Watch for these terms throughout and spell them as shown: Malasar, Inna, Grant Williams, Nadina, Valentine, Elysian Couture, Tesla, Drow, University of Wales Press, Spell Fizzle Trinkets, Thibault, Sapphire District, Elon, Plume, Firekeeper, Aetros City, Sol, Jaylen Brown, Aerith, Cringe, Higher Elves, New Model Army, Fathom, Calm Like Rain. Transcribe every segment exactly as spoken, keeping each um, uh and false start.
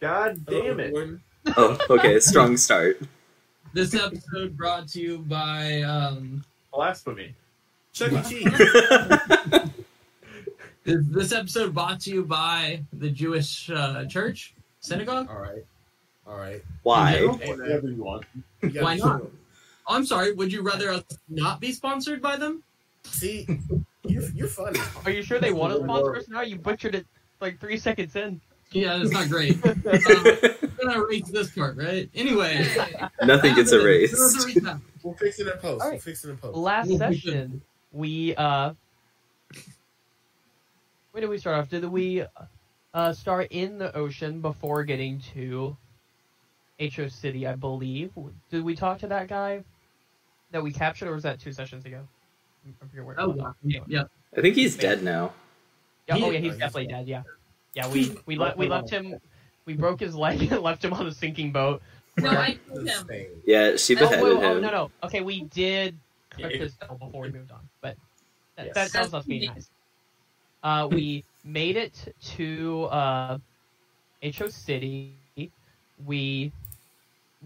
God damn it. Oh, okay. Strong start. This episode brought to you by um, Blasphemy. Chuck E. Cheese. This episode brought to you by the Jewish uh, church synagogue. All right, all right. Why? Everyone. Why not? Oh, I'm sorry. Would you rather us not be sponsored by them? See, you're you're funny. Are you sure they want to sponsor us now? You butchered it like three seconds in. Yeah, that's not great. um, I'm gonna erase this part, right? Anyway, nothing gets erased. We'll fix it in post. Right. We'll fix it in post. Last we'll session, we uh. Where did we start off? Did we uh, start in the ocean before getting to H O. City, I believe? Did we talk to that guy that we captured, or was that two sessions ago? I forget where. Oh, yeah. yeah. I think he's dead now. Yeah, oh, yeah, he's definitely dead, yeah. Yeah, we we, le- we left him, we broke his leg and left him on a sinking boat. No, I killed him. Yeah, she beheaded oh, wait, him. Oh, no, no. Okay, we did cut this before we moved on, but that, yes. that, that was us being nice. Uh, we made it to uh, H O. City. We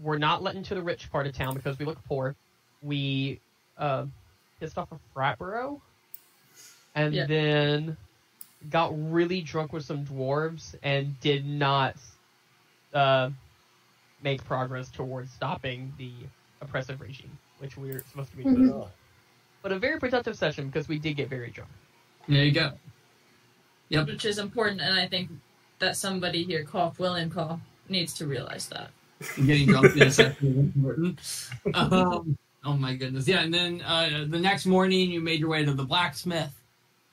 were not let into the rich part of town because we look poor. We uh, pissed off a frat bro, and yeah. then got really drunk with some dwarves and did not uh, make progress towards stopping the oppressive regime, which we were supposed to be doing. Mm-hmm. But a very productive session because we did get very drunk. There you go. Yep. Which is important, and I think that somebody here, cough, Will and cough, needs to realize that. Getting drunk is important. Um, oh my goodness. Yeah, and then uh, the next morning you made your way to the blacksmith,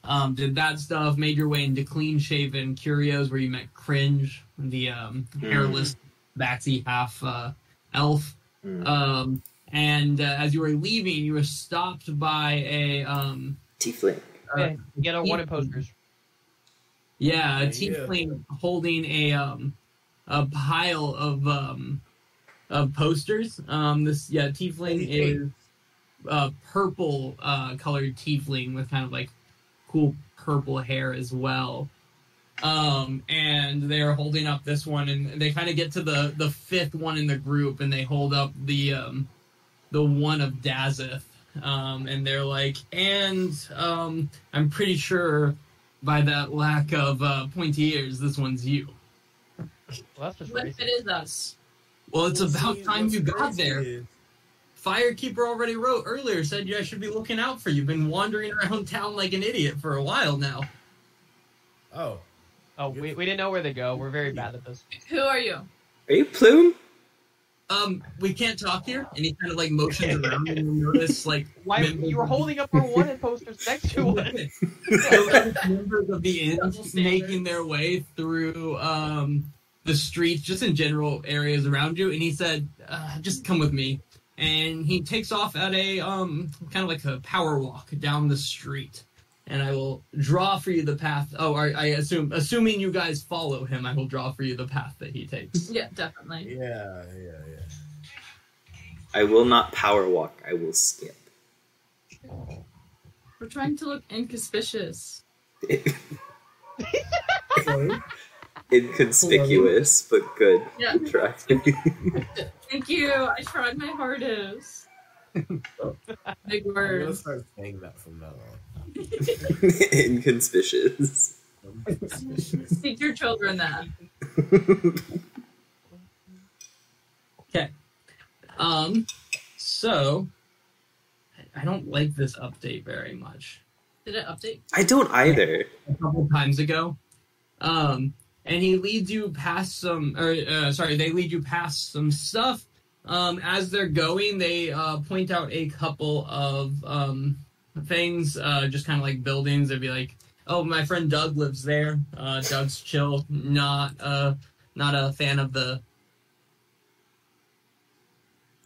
um, did that stuff, made your way into clean-shaven Curios where you met Cringe, the um, hairless, batsy half-elf. Uh, mm. um, and uh, as you were leaving, you were stopped by a... Um, Tiefling. Uh, okay. Get on wanted posters. Yeah, a tiefling yeah. holding a um a pile of um of posters. Um, this yeah tiefling is a purple uh, colored tiefling with kind of like cool purple hair as well. Um, and they're holding up this one, and they kind of get to the, the fifth one in the group, and they hold up the um the one of Dazeth. Um, and they're like, and um, I'm pretty sure. By that lack of uh, pointy ears, this one's you. Well, that's just what if it is us? Well, it's we'll about time you got there. Is. Firekeeper already wrote earlier, said yeah, I should be looking out for you. Been wandering around town like an idiot for a while now. Oh. Oh, we, we didn't know where to go. We're very bad at this. Who are you? Are you Plume? Um, we can't talk here, and he kind of, like, motions around and we notice, like... Why, you were holding up our wanted posters next to us. So, members of the inn making their way through, um, the streets, just in general areas around you, and he said, uh, just come with me. And he takes off at a, um, kind of like a power walk down the street, and I will draw for you the path... Oh, I, I assume, assuming you guys follow him, I will draw for you the path that he takes. Yeah, definitely. Yeah, yeah, yeah. I will not power walk. I will skip. We're trying to look inconspicuous. Inconspicuous, but good. Yeah. Good try. Thank you. I tried my hardest. Big word. I'm gonna start saying that from now on. Inconspicuous. Teach your children that. Okay. Um, so, I don't like this update very much. Did it update? I don't either. A couple times ago. Um, and he leads you past some, or, uh, sorry, they lead you past some stuff. Um, as they're going, they, uh, point out a couple of, um, things, uh, just kind of like buildings. They'd be like, oh, my friend Doug lives there. Uh, Doug's chill. Not, uh, not a fan of the...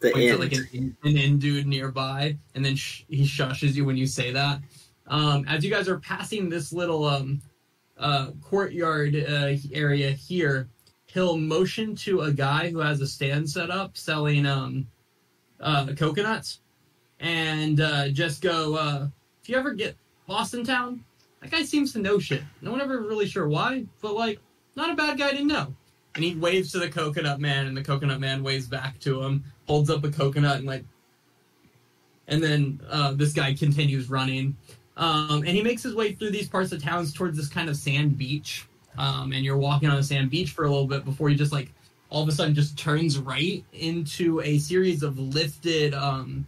The end. To like an, an end dude nearby, and then sh- he shushes you when you say that. Um, as you guys are passing this little um, uh, courtyard uh, area here, he'll motion to a guy who has a stand set up selling um, uh, coconuts, and uh, just go, uh, if you ever get lost in town, that guy seems to know shit. No one ever really sure why, but like, not a bad guy to know. And he waves to the coconut man, and the coconut man waves back to him, holds up a coconut, and like, and then uh, this guy continues running. Um, and he makes his way through these parts of towns towards this kind of sand beach. Um, and you're walking on a sand beach for a little bit before he just, like, all of a sudden just turns right into a series of lifted, um,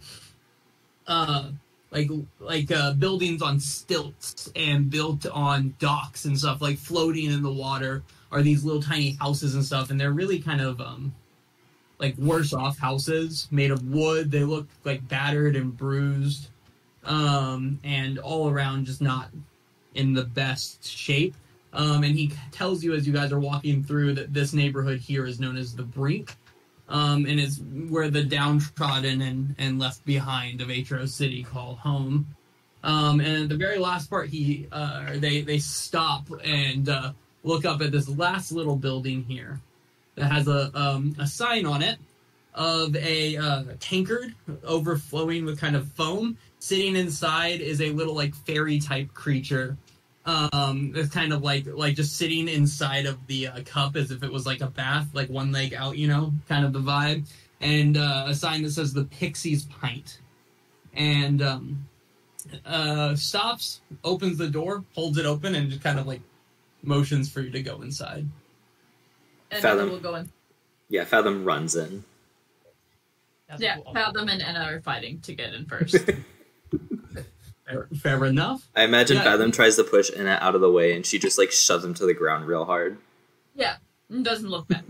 uh, like, like uh, buildings on stilts and built on docks and stuff, like, floating in the water are these little tiny houses and stuff, and they're really kind of, um, like, worse-off houses made of wood. They look, like, battered and bruised, um, and all around just not in the best shape. Um, and he tells you as you guys are walking through that this neighborhood here is known as The Brink, um, and it's where the downtrodden and, and left behind of Aetros City call home. Um, and at the very last part, he uh, they, they stop and uh, look up at this last little building here that has a, um, a sign on it of a uh, tankard overflowing with kind of foam. Sitting inside is a little, like, fairy-type creature. Um, it's kind of like, like just sitting inside of the uh, cup as if it was like a bath, like one leg out, you know, kind of the vibe. And uh, a sign that says The Pixie's Pint. And um, uh, stops, opens the door, holds it open, and just kind of like motions for you to go inside. And Fathom will go in. Yeah, Fathom runs in. That's yeah, cool. Fathom and Anna are fighting to get in first. Fair, fair enough. I imagine yeah, Fathom tries to push Inna out of the way, and she just, like, shoves him to the ground real hard. Yeah, and doesn't look back.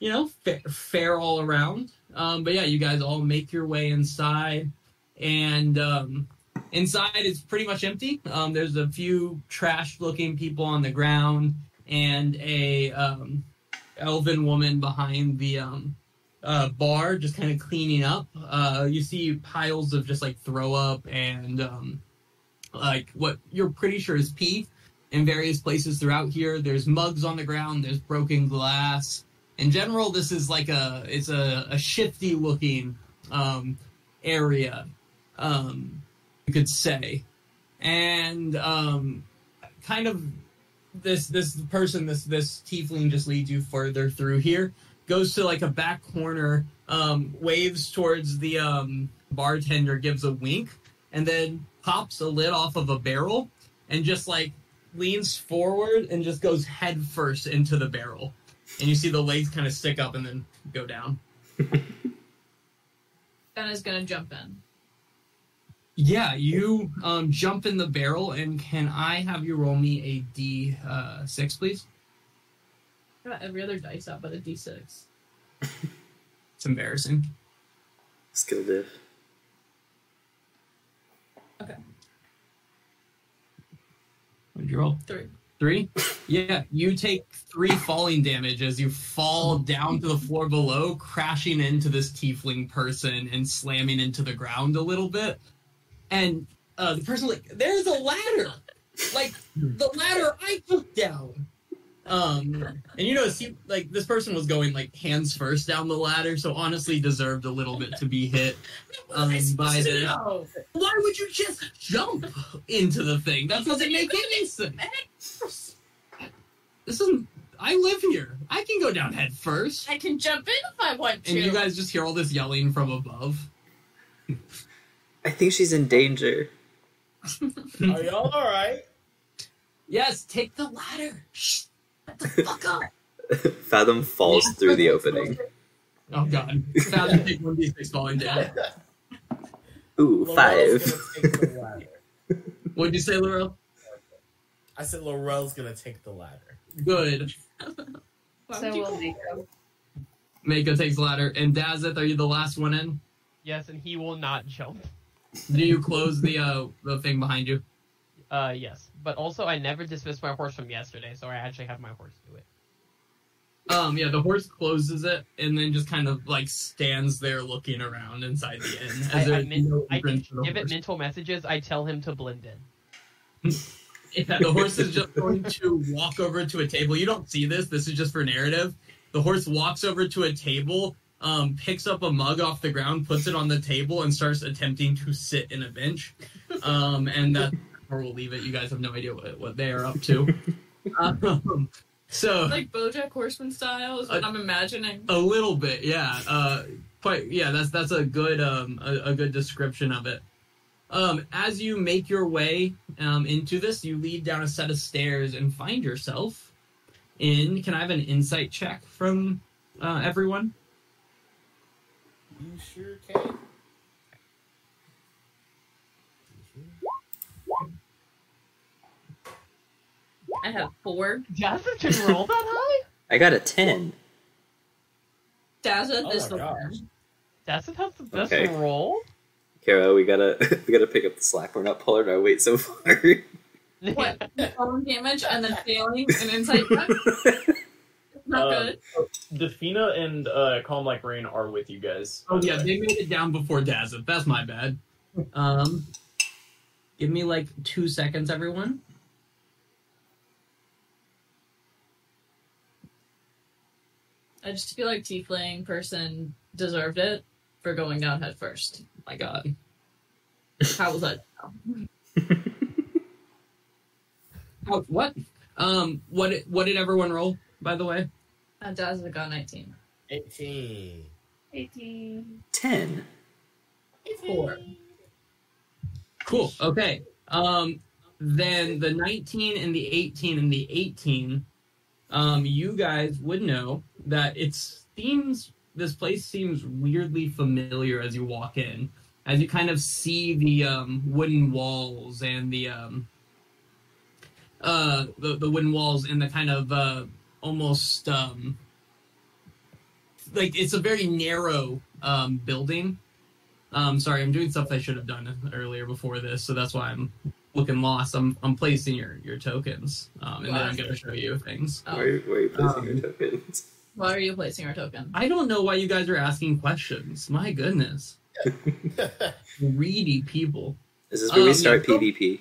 You know, fair, fair all around. Um, but yeah, you guys all make your way inside, and um, inside is pretty much empty. Um, there's a few trash-looking people on the ground, and a um, elven woman behind the... Um, Uh, bar just kind of cleaning up. Uh, you see piles of just like throw up and um, like what you're pretty sure is pee in various places throughout here. There's mugs on the ground. There's broken glass. In general, this is like a it's a, a shifty looking um, area, um, you could say, and um, kind of this this person this this tiefling just leads you further through here. Goes to like a back corner, um, waves towards the um, bartender, gives a wink, and then pops a lid off of a barrel and just like leans forward and just goes head first into the barrel. And you see the legs kind of stick up and then go down. Anna's gonna jump in. Yeah, you um, jump in the barrel, and can I have you roll me a D six, uh, please? Got every other dice out but a D six. It's embarrassing. Skill diff. Okay. What did you roll? Three. Three? Yeah, you take three falling damage as you fall down to the floor below, crashing into this tiefling person and slamming into the ground a little bit. And uh, the person like, there's a ladder! Like, the ladder I took down! Um, and you notice, he, like, this person was going, like, hands first down the ladder, so honestly deserved a little bit to be hit um, by the... Know? Why would you just jump into the thing? That doesn't make any sense. This isn't... I live here. I can go down head first. I can jump in if I want to. And you guys just hear all this yelling from above. I think she's in danger. Are y'all alright? Yes, take the ladder. Shh. The fuck up. Fathom falls through the opening. Oh god. Fathom take one D six falling down. Ooh, Lorel's five. What'd you say, Lorel? I said Lorel's gonna take the ladder. Good. So will Mako. Mako takes the ladder. And Dazeth, are you the last one in? Yes, and he will not jump. Do you close the uh, the thing behind you? Uh, yes. But also, I never dismissed my horse from yesterday, so I actually have my horse do it. Um, yeah, the horse closes it, and then just kind of, like, stands there looking around inside the inn. As I, I, min- no I give horse. It mental messages, I tell him to blend in. Yeah, the horse is just going to walk over to a table. You don't see this, this is just for narrative. The horse walks over to a table, um, picks up a mug off the ground, puts it on the table, and starts attempting to sit in a bench. Um, and that... Or we'll leave it. You guys have no idea what, what they are up to. um, So like BoJack Horseman style is what a, I'm imagining. A little bit, yeah. Uh, quite, yeah. That's that's a good um, a, a good description of it. Um, as you make your way um, into this, you lead down a set of stairs and find yourself in. Can I have an insight check from uh, everyone? You sure can. I have four. Dazeth can roll that high? I got a ten. Dazeth oh is the one. Dazeth has the best okay. roll? Kara, we gotta we gotta pick up the slack. We're not pulling our weight so far. What? Falling damage and then failing an insight check? Not um, good. Dafina and uh, Calm Like Rain are with you guys. Oh yeah, they made it down before Dazeth. That's my bad. Um, give me like two seconds, everyone. I just feel like Tiefling person deserved it for going down head first. My God. How was that? How, what? Um, what, what did everyone roll, by the way? Uh, Dazeth got nineteen. eighteen. eighteen. ten. four. Cool, okay. Um, then the nineteen and the eighteen and the eighteen... Um, you guys would know that it seems, this place seems weirdly familiar as you walk in, as you kind of see the, um, wooden walls and the, um, uh, the, the wooden walls and the kind of, uh, almost, um, like, it's a very narrow, um, building. Um, sorry, I'm doing stuff I should have done earlier before this, so that's why I'm... looking lost. I'm I'm placing your, your tokens, um, and wow. then I'm going to show you things. Um, why, are, why are you placing um, your tokens? Why are you placing our token? I don't know why you guys are asking questions. My goodness. Greedy people. This is where um, we start yeah, PvP.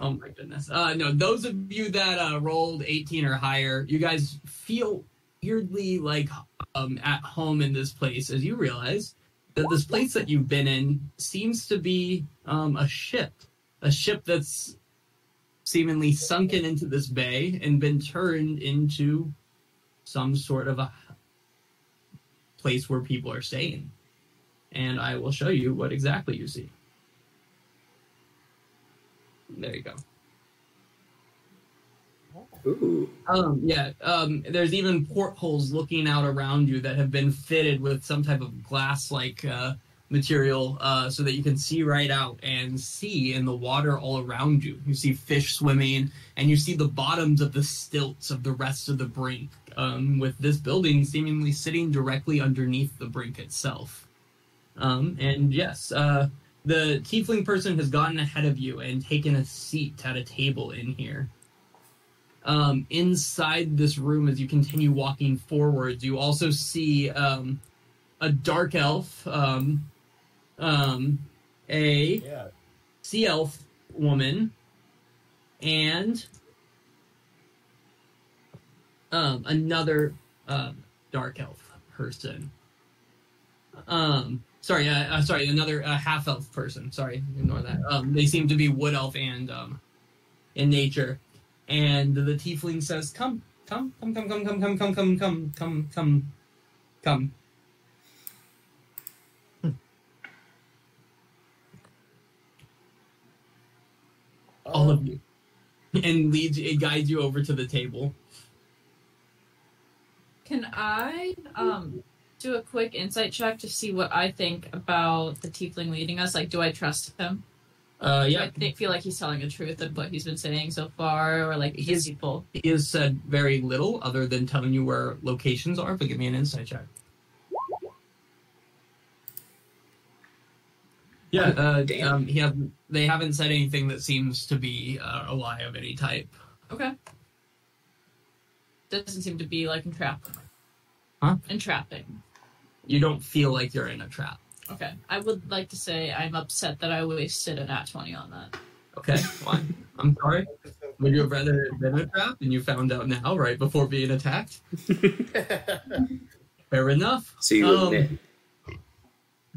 Oh my goodness. Uh, no, those of you that uh, rolled eighteen or higher, you guys feel weirdly like um, at home in this place, as you realize that this place that you've been in seems to be um, a ship. A ship that's seemingly sunken into this bay and been turned into some sort of a place where people are staying. And I will show you what exactly you see. There you go. Ooh. Um, yeah, um, there's even portholes looking out around you that have been fitted with some type of glass-like uh, material uh, so that you can see right out and see in the water all around you. You see fish swimming, and you see the bottoms of the stilts of the rest of the brink, um, with this building seemingly sitting directly underneath the brink itself. Um, and yes, uh, the tiefling person has gotten ahead of you and taken a seat at a table in here. Um, inside this room, as you continue walking forwards, you also see um, a dark elf, um, um, a yeah. sea elf woman, and um, another uh, dark elf person. Um, sorry, uh, sorry, another uh, half elf person. Sorry, ignore that. Um, they seem to be wood elf and um, in nature. And the tiefling says, come, come, come, come, come, come, come, come, come, come, come, come, come. All of you. And leads, it guides you over to the table. Can I um, do a quick insight check to see what I think about the tiefling leading us? Like, do I trust him? Uh, yeah. I think, feel like he's telling the truth of what he's been saying so far, or like his people. He has said very little other than telling you where locations are, but give me an insight check. Yeah, uh, damn. Um, he have, they haven't said anything that seems to be uh, a lie of any type. Okay. Doesn't seem to be like entrapping. Huh? Entrapping. You don't feel like you're in a trap. Okay, I would like to say I'm upset that I wasted an at twenty on that. Okay, fine. I'm sorry. Would you have rather been a trap and you found out now, right before being attacked? Fair enough. So you um, wouldn't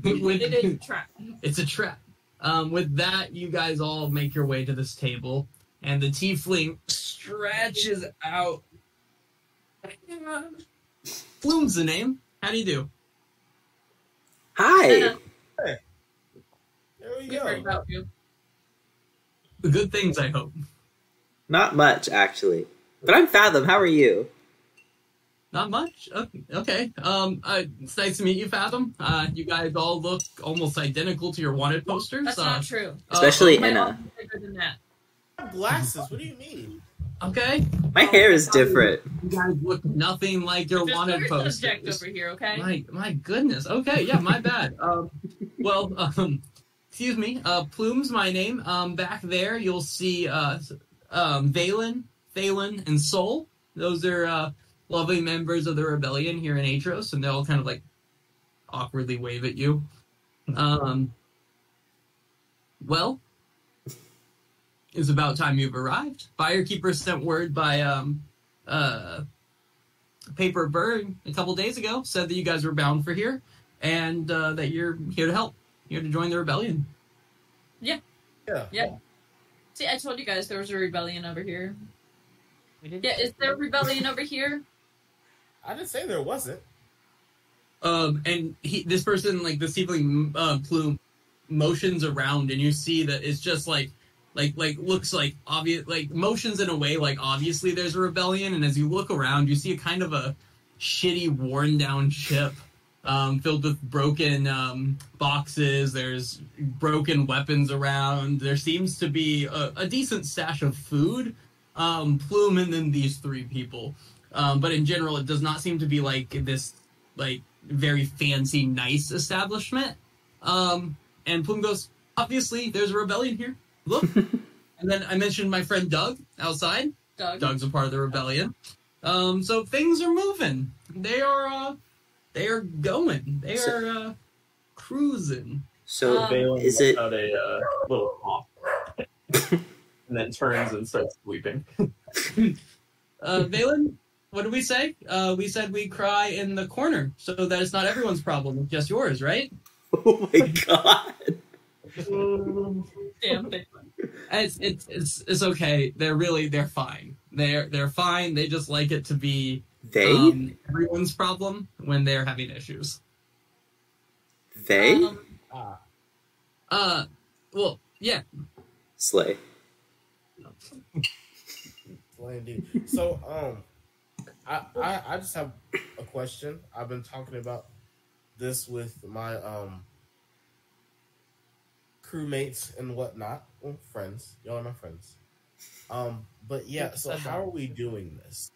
it. With, it is a trap. It's a trap. Um, with that, you guys all make your way to this table, And the tiefling stretches out. Plume's the name. How do you do? Hi. Hey. There we Good go. You. Good things, I hope. Not much, actually. But I'm Fathom. How are you? Not much? Okay. Um, uh, it's nice to meet you, Fathom. Uh, you guys all look almost identical to your wanted posters. That's uh, not true. Especially uh, Inna. Glasses? What do you mean? Okay. My oh, hair is different. You guys look nothing like your wanted posters. Over here, okay? My, my goodness. Okay, yeah, my bad. Um, well, um, excuse me. Uh, Plume's my name. Um, back there, you'll see uh, um, Valen, Thalen, and Sol. Those are uh, lovely members of the rebellion here in Aetros, and they'll kind of like awkwardly wave at you. Um, well, it's about time you've arrived. Firekeeper sent word by um, uh, Paper Bird a couple days ago, said that you guys were bound for here, and uh, that you're here to help. You're here to join the rebellion. Yeah. Yeah. Yeah. See, I told you guys there was a rebellion over here. We didn't yeah, is there a rebellion over here? I didn't say there wasn't. Um, and he, this person, like, the tiefling uh, Plume, motions around, and you see that it's just, like, Like, like, looks like obvious, like motions in a way, like obviously there's a rebellion. And as you look around, you see a kind of a shitty, worn down ship um, filled with broken um, boxes. There's broken weapons around. There seems to be a, a decent stash of food, um, Plume, and then these three people. Um, but in general, it does not seem to be like this, like very fancy, nice establishment. Um, and Plume goes, obviously there's a rebellion here. Look, and then I mentioned my friend Doug outside. Doug. Doug's a part of the rebellion. Um, so things are moving. They are, uh, they are going. They so, are uh, cruising. So um, is it out a uh, little pop, and then turns and starts weeping. uh, Valen, what did we say? Uh, we said we cry in the corner, so that it's not everyone's problem, just yours, right? Oh my god. Damn, it's, it's it's it's okay. They're really they're fine. They're they're fine. They just like it to be they um, everyone's problem when they're having issues. They um, uh well yeah slay slay dude. So um I, I I just have a question. I've been talking about this with my um. crewmates and whatnot, well, friends. Y'all are my friends. Um, but yeah. So how are we doing this?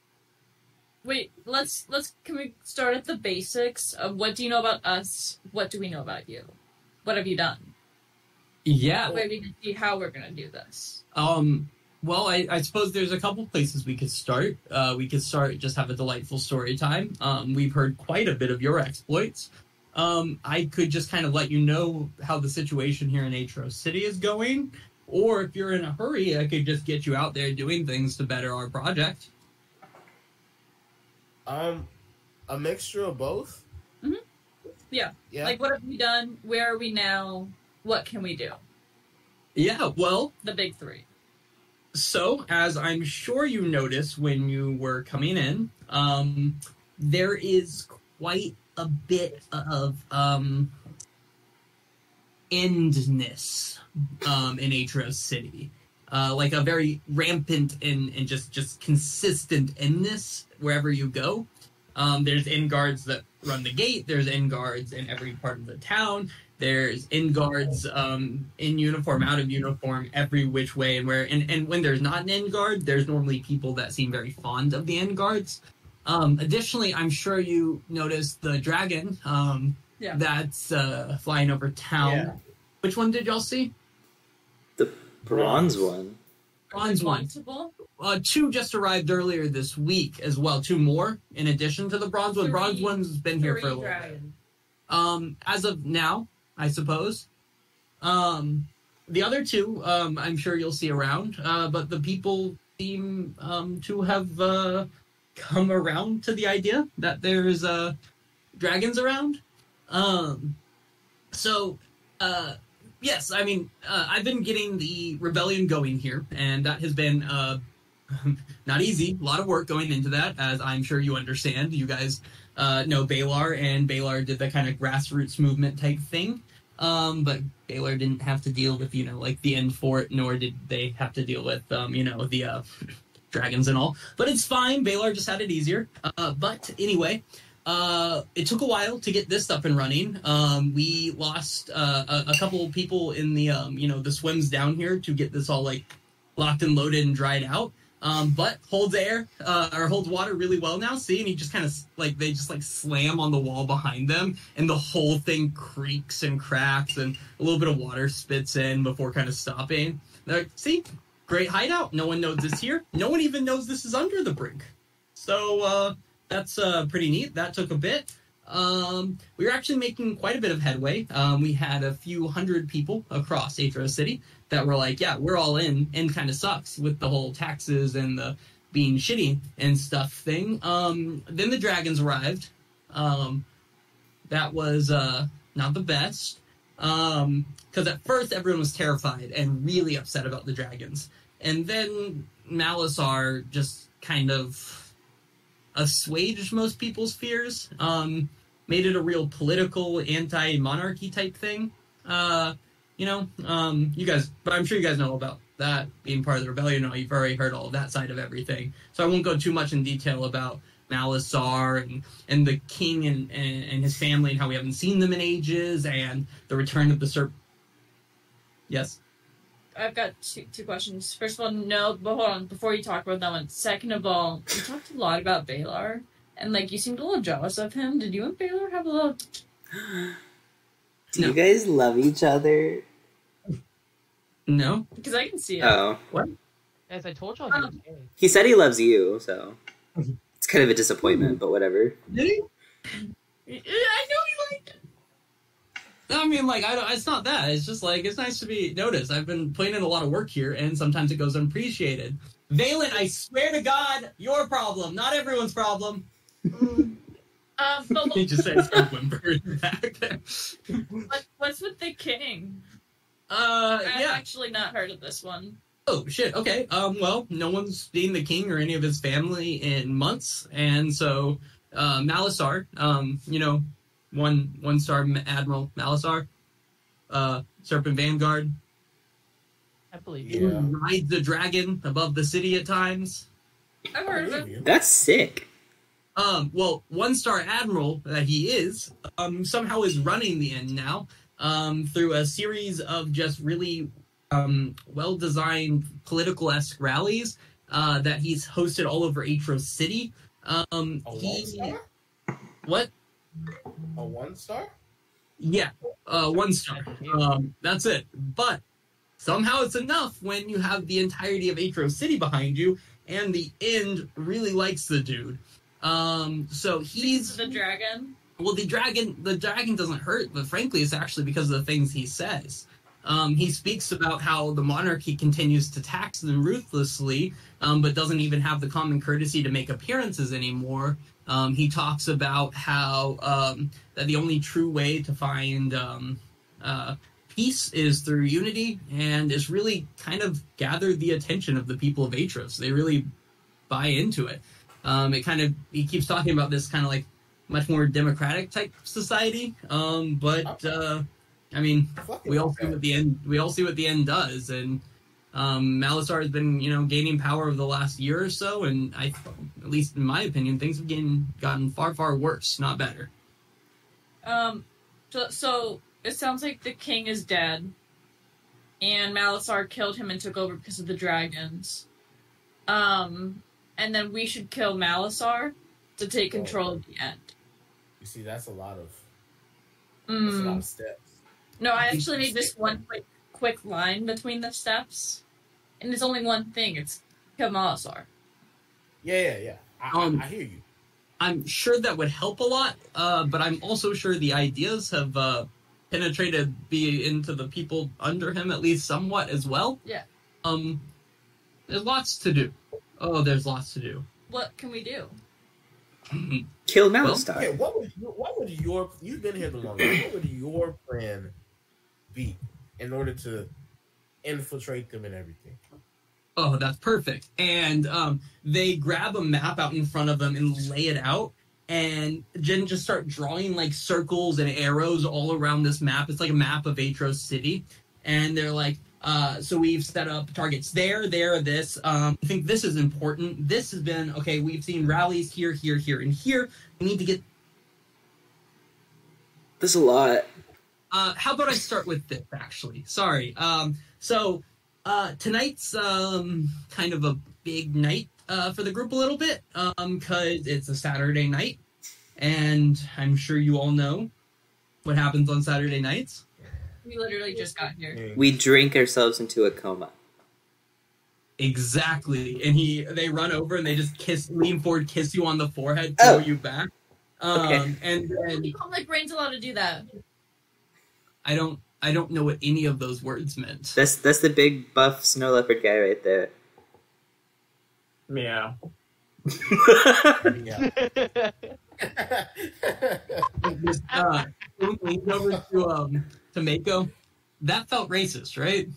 Wait, let's let's can we start at the basics of what do you know about us? What do we know about you? What have you done? Yeah. That way we can see how we're gonna do this. Um. Well, I, I suppose there's a couple places we could start. Uh, we could start just have a delightful story time. Um, we've heard quite a bit of your exploits. Um, I could just kind of let you know how the situation here in Aetros City is going, or if you're in a hurry, I could just get you out there doing things to better our project. Um, a mixture of both? Mm-hmm. Yeah. yeah. Like, what have we done? Where are we now? What can we do? Yeah, well... The big three. So, as I'm sure you noticed when you were coming in, um, there is quite... a bit of um, endness um, in Aetros City. Uh, like a very rampant and, and just, just consistent endness wherever you go. Um, there's end guards that run the gate. There's end guards in every part of the town. There's end guards um, in uniform, out of uniform, every which way. And, where, and, and when there's not an end guard, there's normally people that seem very fond of the end guards. Um, additionally, I'm sure you noticed the dragon um, yeah. that's uh, flying over town. Yeah. Which one did y'all see? The bronze one. Bronze one. Uh, two just arrived earlier this week as well. Two more in addition to the bronze one. Three. Bronze one's been Three here for a little dragon. bit. Um, as of now, I suppose. Um, the other two, um, I'm sure you'll see around. Uh, but the people seem um, to have... Uh, come around to the idea that there's uh dragons around um so uh yes, I mean, uh, I've been getting the rebellion going here, and that has been uh, not easy. A lot of work going into that, as I'm sure you understand. You guys uh, know Baylor, and Baylor did that kind of grassroots movement type thing. Um, but Baylor didn't have to deal with, you know, like, the end fort, nor did they have to deal with, um, you know, the uh, dragons and all. But it's fine. Baylor just had it easier. Uh, but anyway, uh, it took a while to get this up and running. Um, we lost uh, a, a couple people in the, um, you know, the swims down here to get this all, like, locked and loaded and dried out. Um, but holds air, uh, or holds water really well now, see? And he just kind of, like, they just, like, slam on the wall behind them, and the whole thing creaks and cracks, and a little bit of water spits in before kind of stopping. They're like, see? Great hideout. No one knows this here. No one even knows this is under the brink. So, uh, that's, uh, pretty neat. That took a bit. Um, we were actually making quite a bit of headway. Um, we had a few hundred people across Aetros City that were like, yeah, we're all in, and kind of sucks with the whole taxes and the being shitty and stuff thing. Um, then the dragons arrived. Um, that was uh, not the best. Um, because at first everyone was terrified and really upset about the dragons. And then Malasar just kind of assuaged most people's fears. Um, made it a real political anti-monarchy type thing. Uh... You know, um, you guys, but I'm sure you guys know about that being part of the rebellion. Now you've already heard all of that side of everything, so I won't go too much in detail about Malasar and, and the king and, and, and his family and how we haven't seen them in ages and the return of the Serp. Yes, I've got two, two questions. First of all, no, but hold on before you talk about that one. Second of all, you talked a lot about Baylor, and like you seemed a little jealous of him. Did you and Baylor have a little? Do no. You guys love each other? No, because I can see it. Oh, what? As I told you, I um, he said he loves you, so it's kind of a disappointment. But whatever. Did he? I know he liked it. I mean, like, I don't. It's not that. It's just like it's nice to be noticed. I've been putting in a lot of work here, and sometimes it goes unappreciated. Valen, I swear to God, your problem, not everyone's problem. Mm. Uh, but he just says whimper back there. What, what's with the king? Uh, I've yeah. actually not heard of this one. Oh, shit, okay. Um, well, no one's seen the king or any of his family in months, and so uh, Malasar, um, you know, one, one-star Admiral Malasar, uh, Serpent Vanguard. I believe you. Yeah. Rides the dragon above the city at times. I've heard of it. That's sick. Um, well, one-star admiral that he is, um, somehow is running the end now, um, through a series of just really um, well-designed political-esque rallies uh, that he's hosted all over Aetros City. Um, a one-star? What? A one-star? Yeah, uh, one-star. Um, that's it. But somehow it's enough when you have the entirety of Aetros City behind you, and the end really likes the dude. Um, so he's... The dragon? Well, the dragon, the dragon doesn't hurt, but frankly, it's actually because of the things he says. Um, he speaks about how the monarchy continues to tax them ruthlessly, um, but doesn't even have the common courtesy to make appearances anymore. Um, he talks about how, um, that the only true way to find, um, uh, peace is through unity, and it's really kind of gathered the attention of the people of Aetros. They really buy into it. Um, it kind of, he keeps talking about this kind of like much more democratic type society. Um, but, uh, I mean, we all see what the end, we all see what the end does. And, um, Malasar has been, you know, gaining power over the last year or so. And I, at least in my opinion, things have getting, gotten far, far worse, not better. Um, so, so it sounds like the king is dead and Malasar killed him and took over because of the dragons. Um... And then we should kill Malasar to take control oh, of the end. You see, that's a lot of, mm. that's a lot of steps. No, I actually made this one quick, quick line between the steps. And there's only one thing. It's kill Malasar. Yeah, yeah, yeah. I, um, I hear you. I'm sure that would help a lot, uh, but I'm also sure the ideas have uh, penetrated be into the people under him, at least somewhat as well. Yeah. Um, there's lots to do. Oh, there's lots to do. What can we do? Kill Malasar. Okay, what would you, what would your you've been here the longest? What would your plan be in order to infiltrate them and everything. Oh, that's perfect. And um, they grab a map out in front of them and lay it out, and then just start drawing like circles and arrows all around this map. It's like a map of Aetros City. And they're like, uh, so we've set up targets there, there, this. Um, I think this is important. This has been, okay, we've seen rallies here, here, here, and here. We need to get... There's a lot. Uh, how about I start with this, actually? Sorry. Um, so... Uh, tonight's um, kind of a big night uh, for the group a little bit, because um, it's a Saturday night, and I'm sure you all know what happens on Saturday nights. We literally just got here. We drink ourselves into a coma. Exactly. And he, they run over and they just kiss, lean forward, kiss you on the forehead, throw oh. you back. Um, okay. And then... Calm Like Rain's allowed to do that. I don't... I don't know what any of those words meant. That's that's the big buff snow leopard guy right there. Meow. Yeah. Just, uh, over to um to Mako. That felt racist, right?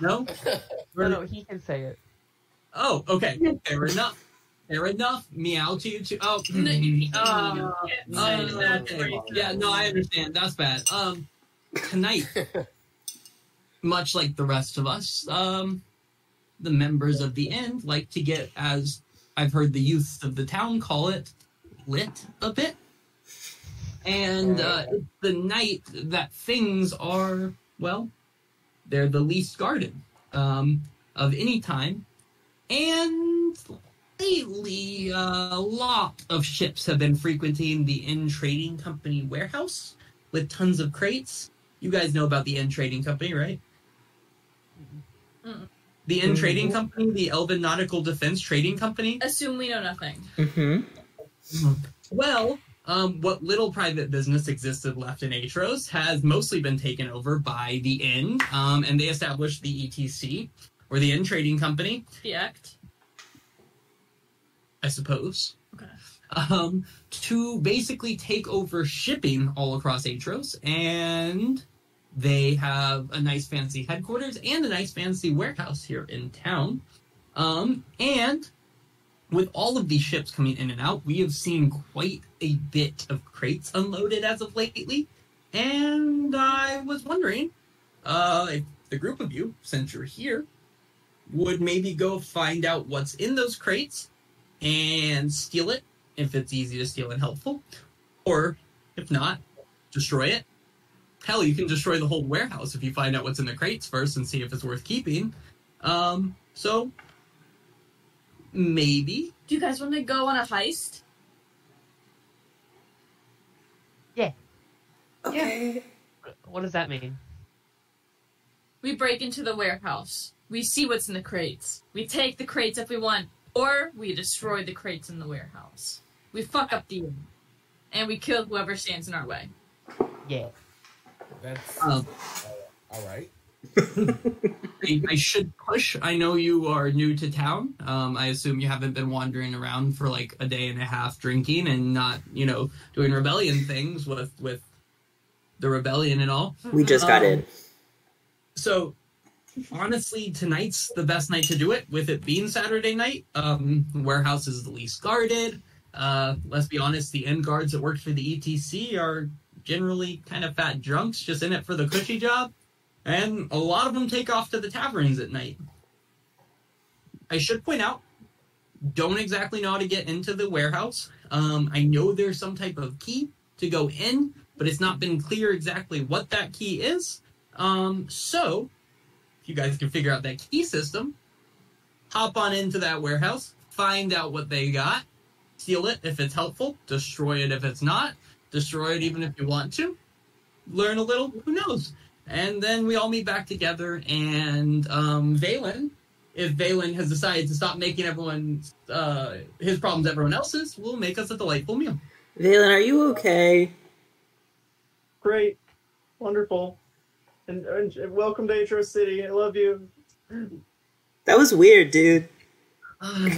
No? No, no, he can say it. Oh, okay. Fair enough. Fair enough. Meow to you too. Oh, uh, uh, yeah. No, I understand. That's bad. Um, tonight, much like the rest of us, um, the members of the End like to get, as I've heard the youth of the town call it, lit a bit, and uh, it's the night that things are, well, they're the least guarded um, of any time, and. Lately, uh, a lot of ships have been frequenting the End Trading Company warehouse with tons of crates. You guys know about the End Trading Company, right? Mm-hmm. The End Trading Company, the Elven Nautical Defense Trading Company. Assume we know nothing. Mm-hmm. Well, um, what little private business existed left in Aetros has mostly been taken over by the End, um, and they established the E T C, or the End Trading Company. The Act. I suppose, okay. um, to basically take over shipping all across Aetros, and they have a nice fancy headquarters and a nice fancy warehouse here in town. Um, and with all of these ships coming in and out, we have seen quite a bit of crates unloaded as of lately, and I was wondering uh, if the group of you, since you're here, would maybe go find out what's in those crates, and steal it, if it's easy to steal and helpful. Or, if not, destroy it. Hell, you can destroy the whole warehouse if you find out what's in the crates first and see if it's worth keeping. Um, so, maybe. Do you guys want to go on a heist? Yeah. Okay. Yeah. What does that mean? We break into the warehouse. We see what's in the crates. We take the crates if we want. Or we destroy the crates in the warehouse. We fuck up the End. And we kill whoever stands in our way. Yeah. That's... Um, all right. I, I should push. I know you are new to town. Um, I assume you haven't been wandering around for like a day and a half drinking and not, you know, doing rebellion things with, with the rebellion and all. We just got um, in. So... Honestly, tonight's the best night to do it, with it being Saturday night. Um, warehouse is the least guarded. Uh, let's be honest, the End guards that work for the E T C are generally kind of fat drunks, just in it for the cushy job. And a lot of them take off to the taverns at night. I should point out, don't exactly know how to get into the warehouse. Um, I know there's some type of key to go in, but it's not been clear exactly what that key is. Um, so... You guys can figure out that key system, hop on into that warehouse, find out what they got, steal it if it's helpful, destroy it if it's not, destroy it even if you want to, learn a little, who knows? And then we all meet back together, and um, Valen, if Valen has decided to stop making everyone's, uh, his problems everyone else's, will make us a delightful meal. Valen, are you okay? Great. Wonderful. And, and welcome to Aetros City. I love you. That was weird, dude. Uh,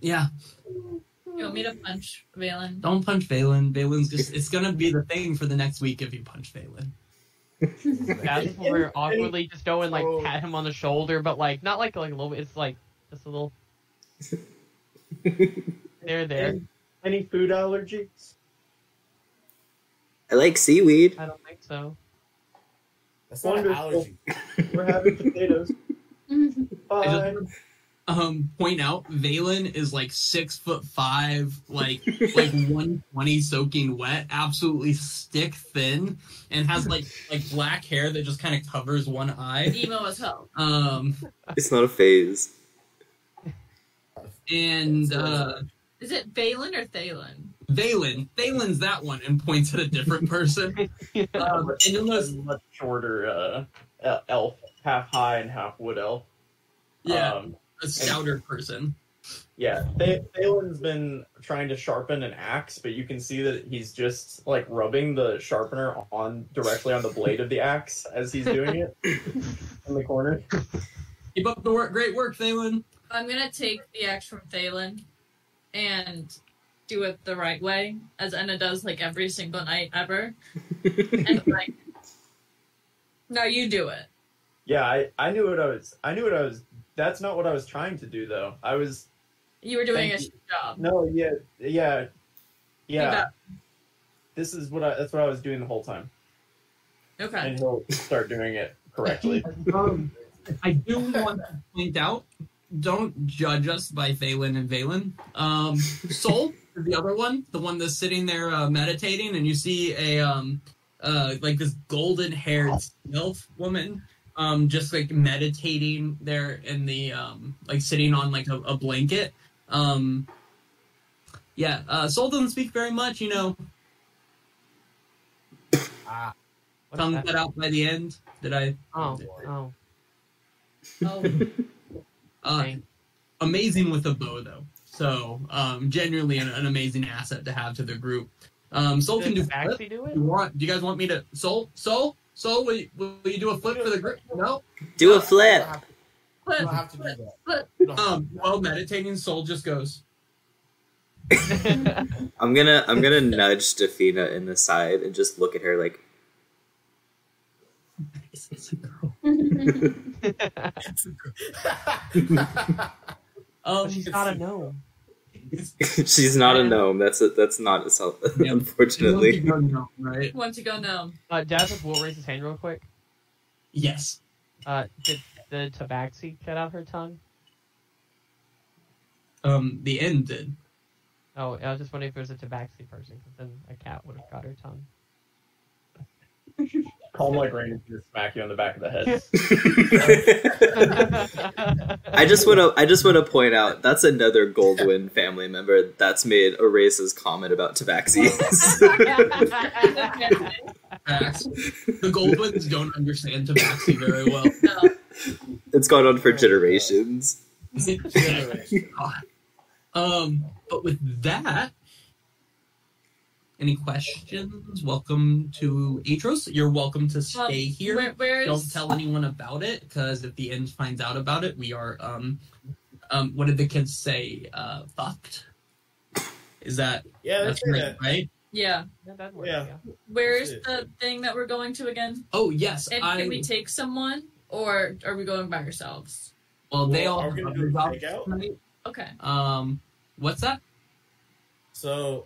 yeah. You want me to punch Valen? Don't punch Valen. Valen's just—it's gonna be the thing for the next week if you punch Valen. That's where awkwardly just go and like oh. pat him on the shoulder, but like not like like a little bit. It's like just a little. There, there. And any food allergies? I like seaweed. I don't think so. That's not an allergy. We're having potatoes. Bye. I just, um, point out, Valen is like six foot five, like like one twenty, soaking wet, absolutely stick thin, and has like like black hair that just kind of covers one eye. Emo as hell. Um, it's not a phase. And uh, is it Valen or Thalen? Valen. Thalen's that one, and points at a different person. Yeah. um, and you'll notice much shorter uh, elf, half high and half wood elf. Yeah, um, a stouter and, person. Yeah, Th- Thalen's been trying to sharpen an axe, but you can see that he's just like rubbing the sharpener on directly on the blade of the axe as he's doing it in the corner. Keep up the work. Great work, Thalen. I'm gonna take the axe from Thalen and do it the right way, as Inna does like every single night ever. And like, no, you do it. Yeah, I, I knew what I was. I knew what I was. That's not what I was trying to do, though. I was. You were doing thinking, a job. No, yeah, yeah, yeah. This is what I. That's what I was doing the whole time. Okay. And he'll start doing it correctly. um, I do want to point out. Don't judge us by Thalen and Valen. Um, Sol, the other one, the one that's sitting there uh, meditating, and you see a um, uh, like this golden-haired elf woman, um, just like meditating there in the um, like sitting on like a, a blanket. Um, yeah, uh, Sol doesn't speak very much, you know. Ah, tongue cut out by the end. Did I? Oh, oh, oh. Uh, amazing with a bow, though. So, um, genuinely an, an amazing asset to have to the group. Um, Sol can do flip. Do, it? You want, do you guys want me to... Sol? Sol? Sol, will you, will you do a flip for the group? No? Do a flip. Flip. You don't have to do that. Flip. Flip. Um, while meditating, Sol just goes... I'm gonna I'm gonna nudge Dafina in the side and just look at her like... This is a girl. um, she's not a gnome. She's not a gnome. That's a, that's not a self. Yeah. Unfortunately. Once you go gnome, right? Once you go gnome. Uh, Dazeth will raise his hand real quick. Yes. Uh, did the tabaxi cut out her tongue? Um, the end did. Oh, I was just wondering if there was a tabaxi person, because then a cat would have got her tongue. Calm Like Rain is gonna smack you on the back of the head. I just want to. I just want to point out that's another Goldwyn family member that's made a racist comment about tabaxis. The Goldwyns don't understand tabaxi very well. No. It's gone on for generations. um, but with that. Any questions? Welcome to Aetros. You're welcome to stay well, here. Where, where Don't is... tell anyone about it, because if the end finds out about it, we are, um, um, what did the kids say? Uh, fucked? Is that... Yeah, that's right, that. right? Yeah. yeah, that works, yeah. yeah. Where's the thing that we're going to again? Oh, yes. And I... Can we take someone, or are we going by ourselves? Well, they well, all... Are we going to tonight. Okay. Um, what's that? So...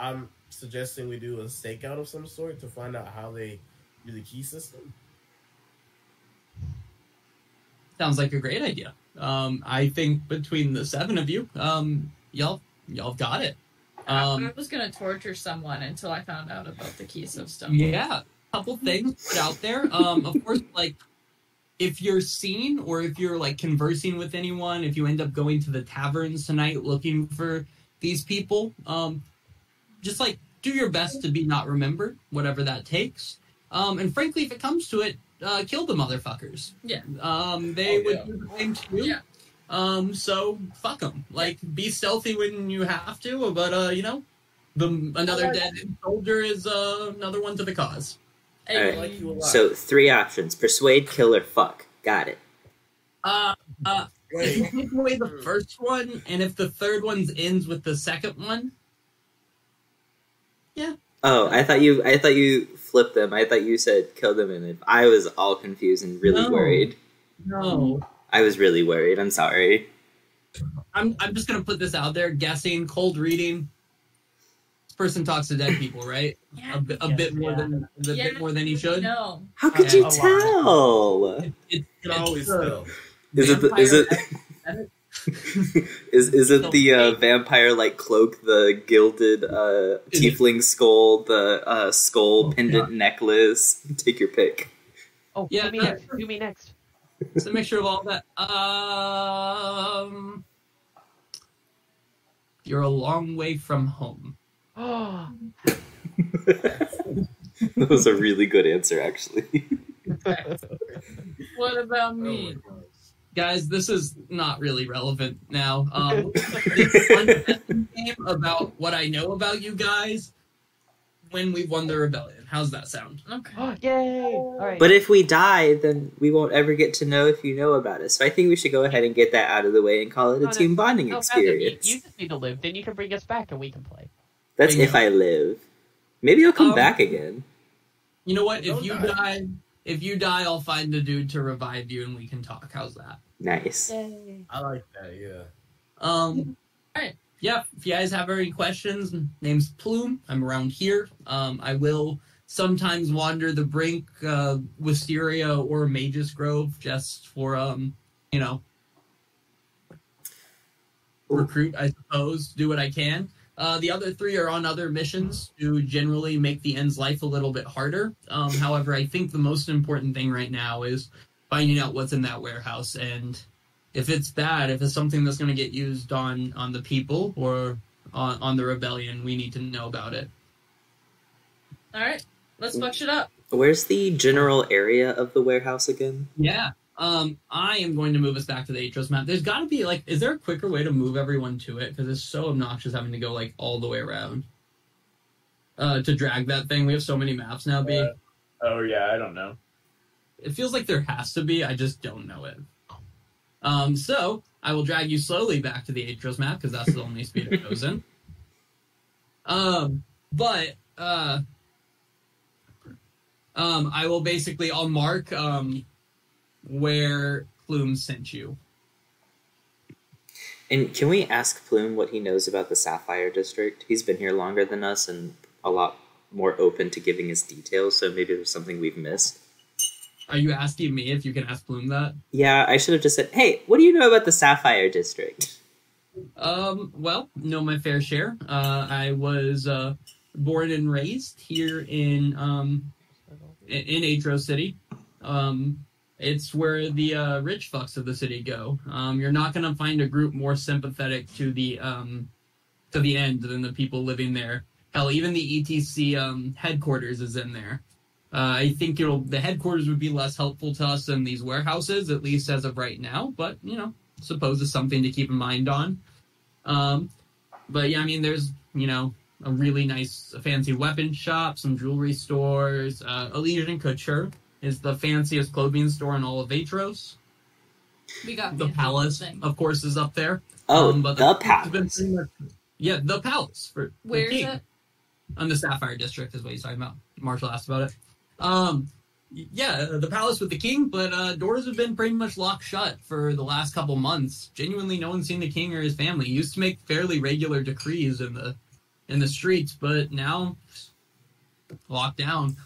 I'm suggesting we do a stakeout of some sort to find out how they do the key system. Sounds like a great idea. Um, I think between the seven of you, um, y'all y'all got it. Um, I was going to torture someone until I found out about the key system. Yeah, a couple things put out there. Um, of course, like, if you're seen or if you're, like, conversing with anyone, if you end up going to the taverns tonight looking for these people... Um, Just, like, do your best to be not remembered, whatever that takes. Um, and frankly, if it comes to it, uh, kill the motherfuckers. Yeah. Um, they oh, would yeah. do the same to you. Yeah. Um, so, fuck them. Like, be stealthy when you have to, but, uh, you know, the another right. dead soldier is uh, another one to the cause. Hey, right. like you a lot. So, three options. Persuade, kill, or fuck. Got it. Uh, uh, if you take away the first one, and if the third one ends with the second one, yeah, Oh, I thought you. I thought you flipped them. I thought you said kill them, and I was all confused and really no. worried. No, I was really worried. I'm sorry. I'm. I'm just gonna put this out there. Guessing, cold reading. This person talks to dead people, right? Yeah. A, b- a yes, bit more yeah. than a yeah. bit more than he should. No. How could okay. you tell? It, it, it always tell. Is it? The, is it? is is it the uh, vampire-like cloak, the gilded uh, tiefling skull, the uh, skull oh, pendant yeah. necklace? Take your pick. Oh, yeah, do me next. Do me next. It's a mixture of all that. Um, you're a long way from home. Oh. That was a really good answer, actually. What about me? Oh, guys, this is not really relevant now. Um, it's one game about what I know about you guys when we won the rebellion. How's that sound? Okay. Oh, yay! All right. But if we die, then we won't ever get to know if you know about us. So I think we should go ahead and get that out of the way and call it a team bonding oh, experience. You, you just need to live. Then you can bring us back and we can play. That's I if know. I live. Maybe I'll come um, back again. You know what? If you die. die, if you die, I'll find a dude to revive you and we can talk. How's that? Nice. Yay. I like that, yeah. Um, all right. Yeah, if you guys have any questions, name's Plume. I'm around here. Um, I will sometimes wander the Brink, uh, Wisteria, or Mage's Grove just for, um, you know, recruit, I suppose, do what I can. Uh, the other three are on other missions to generally make the end's life a little bit harder. Um, however, I think the most important thing right now is finding out what's in that warehouse, and if it's bad, if it's something that's going to get used on, on the people or on, on the rebellion, we need to know about it. All right, let's fuck shit up. Where's the general area of the warehouse again? Yeah, um, I am going to move us back to the Aetros map. There's got to be, like, is there a quicker way to move everyone to it? Because it's so obnoxious having to go, like, all the way around uh, to drag that thing. We have so many maps now, B. Uh, oh, yeah, I don't know. It feels like there has to be. I just don't know it. Um, so, I will drag you slowly back to the Aetros map, because that's the only speed it goes in. Um, but, uh... Um, I will basically... I'll mark, um... where Plume sent you. And can we ask Plume what he knows about the Sapphire District? He's been here longer than us, and a lot more open to giving us details, so maybe there's something we've missed. Are you asking me if you can ask Bloom that? Yeah, I should have just said, hey, what do you know about the Sapphire District? Um, well, know my fair share. Uh, I was uh, born and raised here in um, in Aetros City. Um, it's where the uh, rich fucks of the city go. Um, you're not going to find a group more sympathetic to the um, to the end than the people living there. Hell, even the E T C um, headquarters is in there. Uh, I think it'll, the headquarters would be less helpful to us than these warehouses, at least as of right now. But, you know, suppose it's something to keep in mind on. Um, but, yeah, I mean, there's, you know, a really nice a fancy weapon shop, some jewelry stores. Uh, Elysian Couture is the fanciest clothing store in all of Aetros. We got the palace, thing. Of course, is up there. Oh, um, but the, the palace. Much, yeah, the palace. For, Where the is it? On the Sapphire District is what he's talking about. Marshall asked about it. Um, yeah, the palace with the king, but uh, doors have been pretty much locked shut for the last couple months. Genuinely, no one's seen the king or his family. He used to make fairly regular decrees in the in the streets, but now locked down.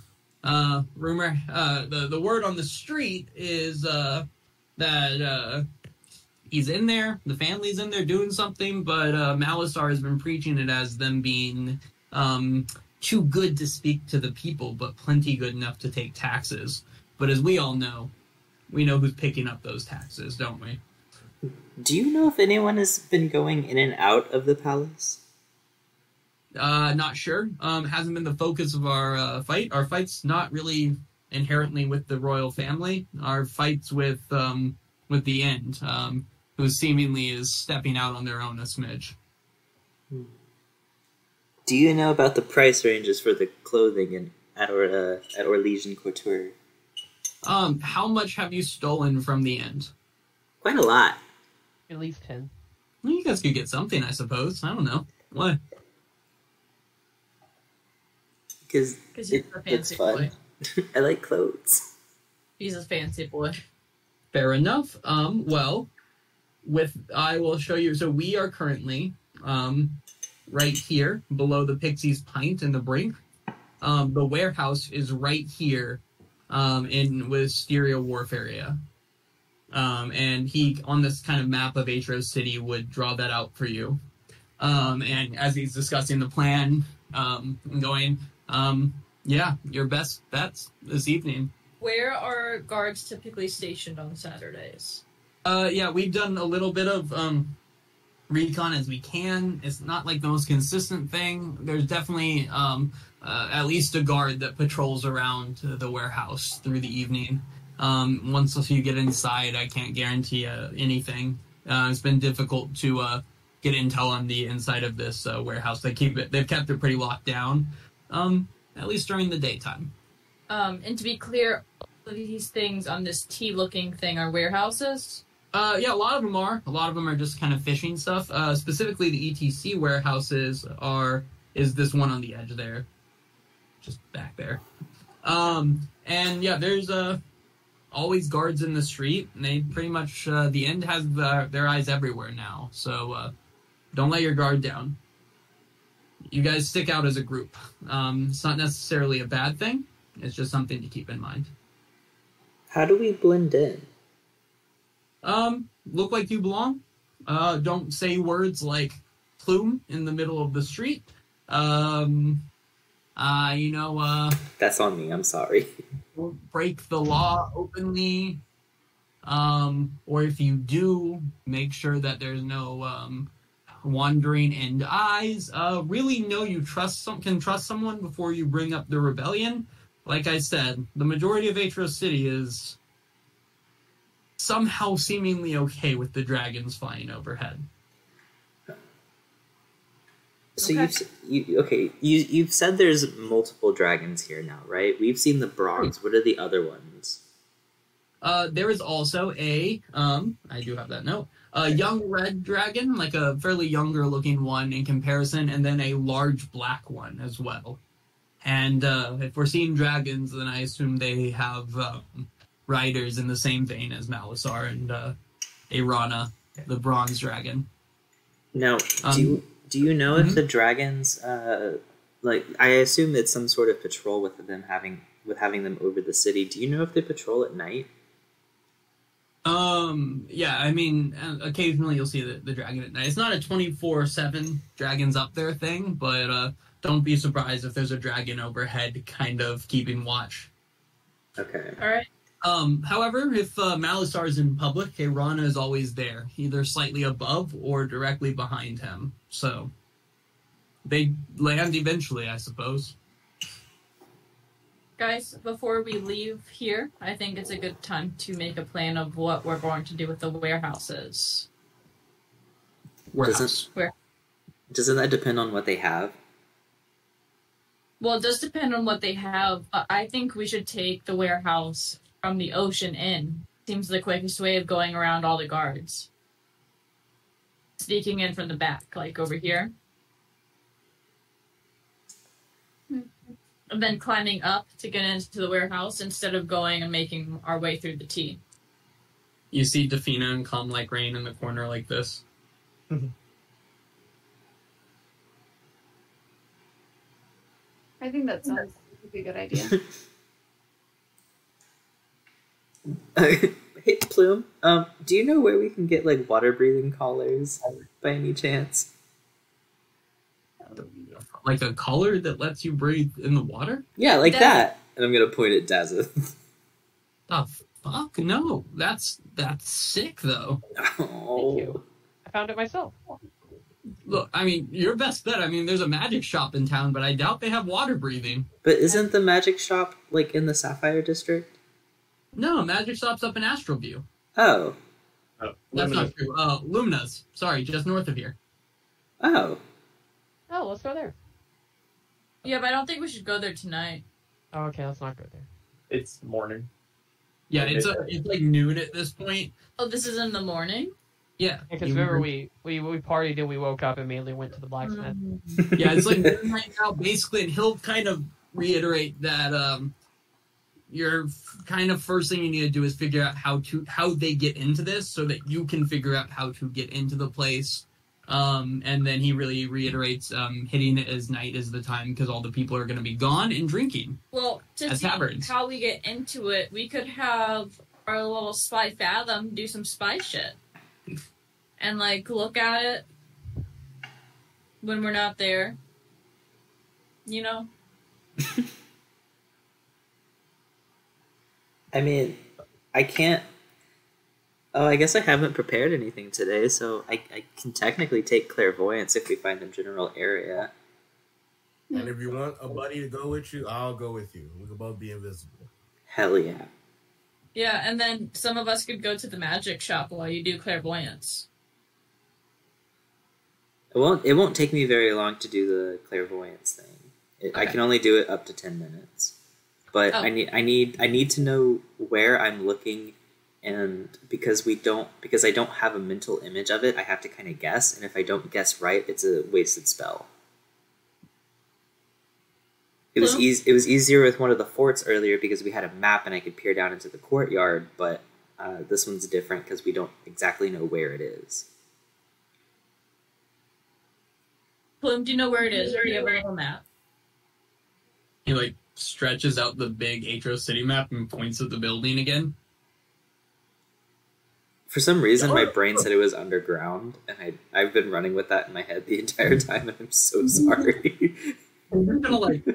Uh, rumor, uh, the the word on the street is uh, that uh, he's in there, the family's in there doing something, but uh, Malasar has been preaching it as them being. Um, too good to speak to the people, but plenty good enough to take taxes. But as we all know, we know who's picking up those taxes, don't we? Do you know if anyone has been going in and out of the palace? Uh, not sure. Um, hasn't been the focus of our uh, fight. Our fight's not really inherently with the royal family. Our fight's with, um, with the end, um, who seemingly is stepping out on their own a smidge. Hmm. Do you know about the price ranges for the clothing in, at or, uh, at Orlesian Couture? Um, how much have you stolen from the end? Quite a lot. At least ten. Well, you guys could get something, I suppose. I don't know. What? Because it, it's fun. Boy. I like clothes. He's a fancy boy. Fair enough. Um, well, with I will show you. So we are currently um, right here below the Pixie's Pint and the Brink. Um, the warehouse is right here um, in Wisteria Wharf area. Um, and he, on this kind of map of Aetros City, would draw that out for you. Um, and as he's discussing the plan, um, going, um, yeah, your best bets this evening. Where are guards typically stationed on Saturdays? Uh, yeah, we've done a little bit of um, recon as we can. It's not like the most consistent thing. There's definitely um, uh, at least a guard that patrols around the warehouse through the evening. Um, once you get inside, I can't guarantee uh, anything. Uh, it's been difficult to uh, get intel on the inside of this uh, warehouse. They keep it; they've kept it pretty locked down, um, at least during the daytime. Um, and to be clear, all of these things on this tea-looking thing are warehouses? Uh, yeah, a lot of them are. A lot of them are just kind of fishing stuff. Uh, specifically, the E T C warehouses are is this one on the edge there, just back there. Um, and yeah, there's a. Uh, always guards in the street, and they pretty much, uh, the End has the, their eyes everywhere now, so uh, don't let your guard down. You guys stick out as a group. Um, it's not necessarily a bad thing, it's just something to keep in mind. How do we blend in? Um, look like you belong. Uh, don't say words like Plume in the middle of the street. Um, uh, you know, uh... That's on me, I'm sorry. Break the law openly, um, or if you do, make sure that there's no um, wandering end eyes. Uh, really know you trust some, can trust someone before you bring up the rebellion. Like I said, the majority of Aetros City is somehow seemingly okay with the dragons flying overhead. So okay. you've you, okay. You you've said there's multiple dragons here now, right? We've seen the bronze. What are the other ones? Uh, there is also a um. I do have that note. A young red dragon, like a fairly younger looking one in comparison, and then a large black one as well. And uh, if we're seeing dragons, then I assume they have um, riders in the same vein as Malasar and uh, Arana, the bronze dragon. Now, do um, you? Do you know if mm-hmm. the dragons, uh, like, I assume it's some sort of patrol with them having with having them over the city. Do you know if they patrol at night? Um, yeah, I mean, occasionally you'll see the, the dragon at night. It's not a twenty-four seven dragons up there thing, but uh, don't be surprised if there's a dragon overhead kind of keeping watch. Okay. All right. Um, however, if uh, Malasar is in public, Arana is always there, either slightly above or directly behind him. So they land eventually, I suppose. Guys, before we leave here, I think it's a good time to make a plan of what we're going to do with the warehouses. Warehouse. Doesn't, doesn't that depend on what they have? Well, it does depend on what they have, but I think we should take the warehouse from the ocean in. Seems the quickest way of going around all the guards. Sneaking in from the back, like over here. And then climbing up to get into the warehouse instead of going and making our way through the tea. You see Dafina and Calm Like Rain in the corner like this. Mm-hmm. I think that sounds like a good idea. Hey, Plume, um, do you know where we can get, like, water-breathing collars by any chance? Like a collar that lets you breathe in the water? Yeah, like Dazeth. That. And I'm going to point at Dazeth. The fuck? No. That's that's sick, though. Oh. Thank you. I found it myself. Look, I mean, your best bet. I mean, there's a magic shop in town, but I doubt they have water breathing. But isn't the magic shop, like, in the Sapphire District? No, magic shop's up in Astroview. Oh. oh That's not true. Uh, Lumina's. Sorry, just north of here. Oh. Oh, let's go there. Yeah, but I don't think we should go there tonight. Oh, okay, let's not go there. It's morning. Yeah, it's, a, it's like noon at this point. Oh, this is in the morning? Yeah. Because yeah, remember, we, we, we partied and we woke up and mainly went to the blacksmith. Mm-hmm. Yeah, it's like noon right now, basically, and he'll kind of reiterate that um, your kind of first thing you need to do is figure out how to how they get into this, so that you can figure out how to get into the place. Um, and then he really reiterates um, hitting it as night is the time, because all the people are going to be gone and drinking. Well, to see taverns. How we get into it, we could have our little spy Fathom do some spy shit. And, like, look at it when we're not there. You know? I mean, I can't... Oh, I guess I haven't prepared anything today, so I, I can technically take clairvoyance if we find a general area. And if you want a buddy to go with you, I'll go with you. We can both be invisible. Hell yeah. Yeah, and then some of us could go to the magic shop while you do clairvoyance. It won't, it won't take me very long to do the clairvoyance thing. It, okay. I can only do it up to ten minutes. But oh. I need I need I need to know where I'm looking. And because we don't, because I don't have a mental image of it, I have to kind of guess. And if I don't guess right, it's a wasted spell. It was easy. It was easier with one of the forts earlier because we had a map and I could peer down into the courtyard. But uh, this one's different because we don't exactly know where it is. Plume, do you know where it is? Or do you have a little map? He like stretches out the big Aetros City map and points at the building again. For some reason, my brain said it was underground, and I, I've been running with that in my head the entire time, and I'm so sorry. We're gonna, like,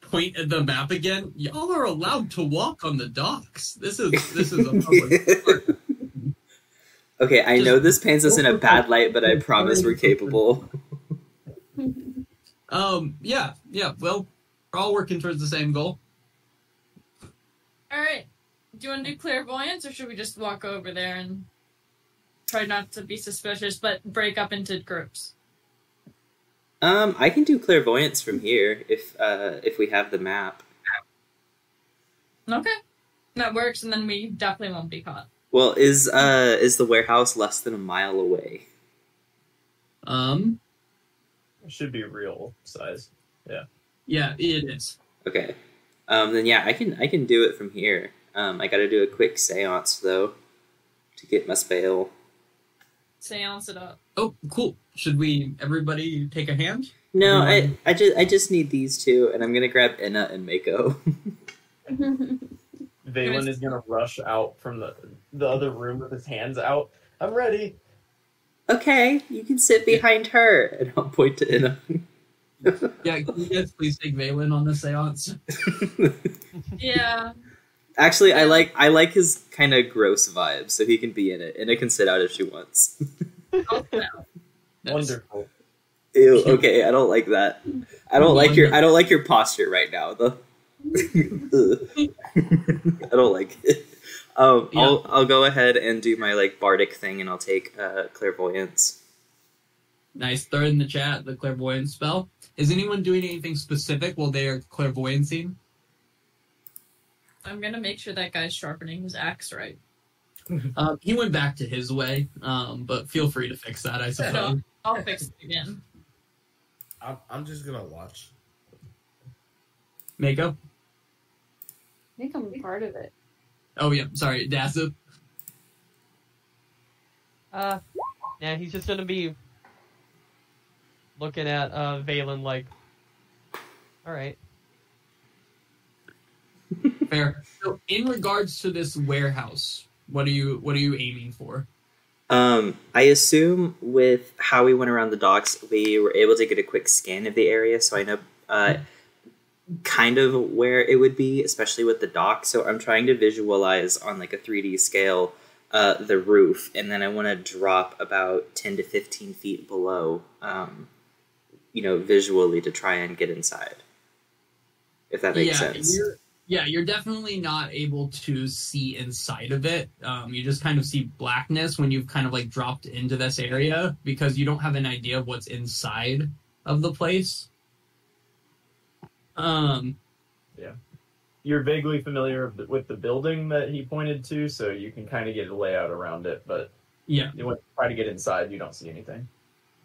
point at the map again. Y'all are allowed to walk on the docks. This is, this is a public park. Okay, I Just, know this paints us in a bad light, but I promise we're capable. um, yeah, yeah, well, we're all working towards the same goal. All right. Do you want to do clairvoyance, or should we just walk over there and try not to be suspicious, but break up into groups? Um, I can do clairvoyance from here if uh, if we have the map. Okay, that works, and then we definitely won't be caught. Well, is uh is the warehouse less than a mile away? Um, it should be real size. Yeah. Yeah, it is. Okay, um, then yeah, I can I can do it from here. Um, I gotta do a quick seance, though, to get my spell. Seance it up. Oh, cool. Should we, everybody, take a hand? No, everyone? I I just, I just need these two, and I'm gonna grab Inna and Mako. Valen is gonna rush out from the, the other room with his hands out. I'm ready. Okay, you can sit behind her, and I'll point to Inna. Yeah, can you guys please take Valen on the seance? Yeah. Actually, I like I like his kind of gross vibe, so he can be in it, and it can sit out if she wants. Oh, no. Wonderful. Ew. Okay, I don't like that. I don't like your I don't like your posture right now. The I don't like it. Um, yeah. I'll I'll go ahead and do my like bardic thing, and I'll take uh, clairvoyance. Nice. Throw in the chat the clairvoyance spell. Is anyone doing anything specific while they are clairvoyancing? I'm going to make sure that guy's sharpening his axe right. Uh, he went back to his way, um, but feel free to fix that, I suppose. No, I'll fix it again. I'm, I'm just going to watch. Mako? I think I'm part of it. Oh, yeah. Sorry. Dazeth? Uh, yeah, he's just going to be looking at uh, Valen like, all right. Fair. So, in regards to this warehouse, what are you what are you aiming for? Um, I assume with how we went around the docks, we were able to get a quick scan of the area, so I know uh, kind of where it would be, especially with the dock. So I'm trying to visualize on like a three D scale uh, the roof, and then I want to drop about ten to fifteen feet below, um, you know, visually to try and get inside. If that makes yeah, sense. Yeah, you're definitely not able to see inside of it. Um, you just kind of see blackness when you've kind of like dropped into this area because you don't have an idea of what's inside of the place. Um, yeah. You're vaguely familiar with the building that he pointed to, so you can kind of get a layout around it, but yeah, when you try to get inside, you don't see anything.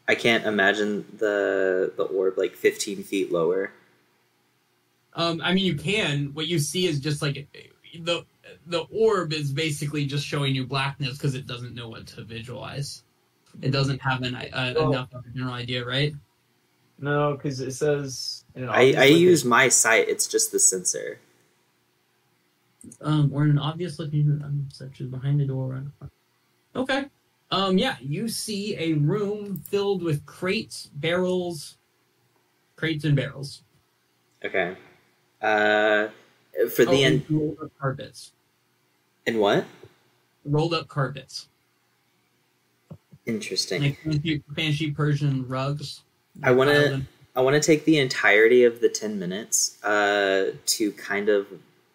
I can't imagine the the orb like fifteen feet lower. Um, I mean, you can. What you see is just like the the orb is basically just showing you blackness because it doesn't know what to visualize. It doesn't have an uh, oh. enough of a general idea, right? No, because it says. You know, I, I use my sight. It's just the sensor. Um, or an obvious looking um, such as behind the door. Okay. Um, yeah, you see a room filled with crates, barrels, crates and barrels. Okay. Uh, for oh, the end. Rolled up carpets. And what? Rolled up carpets. Interesting. Like fancy, fancy Persian rugs. I want to. I want to take the entirety of the ten minutes uh, to kind of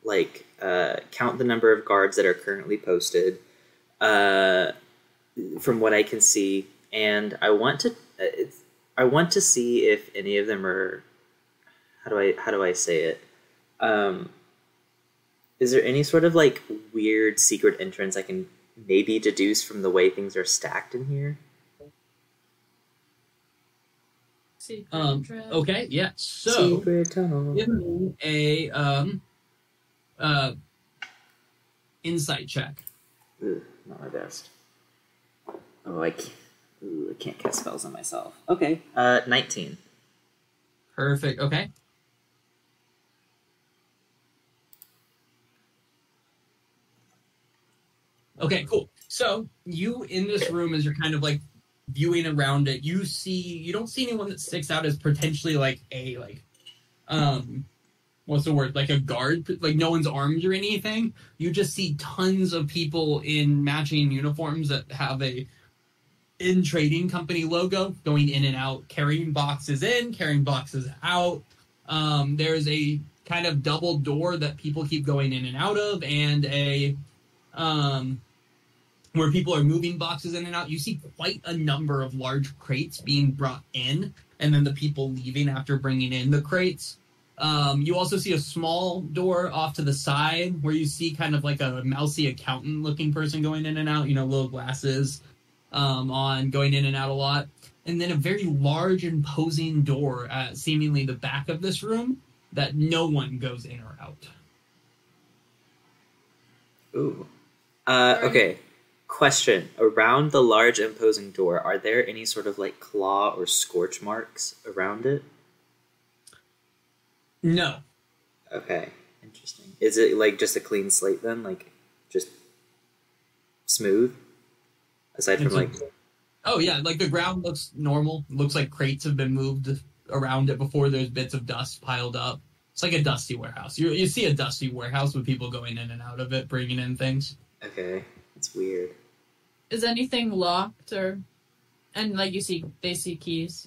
like uh, count the number of guards that are currently posted, uh, from what I can see, and I want to. It's, I want to see if any of them are. How do I? How do I say it? Um, is there any sort of like weird secret entrance I can maybe deduce from the way things are stacked in here? Secret um, okay, yeah. So, give me a um, uh, insight check. Ooh, not my best. Oh, I can't, ooh, I can't cast spells on myself. Okay, uh, nineteen. Perfect. Okay. Okay, cool. So you in this room as you're kind of like viewing around it, you see you don't see anyone that sticks out as potentially like a like um what's the word? Like a guard, like no one's armed or anything. You just see tons of people in matching uniforms that have a End Trading Company logo going in and out, carrying boxes in, carrying boxes out. Um, there's a kind of double door that people keep going in and out of, and a um where people are moving boxes in and out. You see quite a number of large crates being brought in, and then the people leaving after bringing in the crates. Um, you also see a small door off to the side where you see kind of like a mousy accountant-looking person going in and out, you know, little glasses um, on, going in and out a lot. And then a very large, imposing door at seemingly the back of this room that no one goes in or out. Ooh. Uh, okay. Question, around the large imposing door, are there any sort of like claw or scorch marks around it? No. Okay, interesting. Is it like just a clean slate then? Like just smooth? Aside from like... Oh yeah, like the ground looks normal. Looks like crates have been moved around it before. There's bits of dust piled up. It's like a dusty warehouse. You, you see a dusty warehouse with people going in and out of it, bringing in things. Okay. It's weird. Is anything locked or... And, like, you see... They see keys.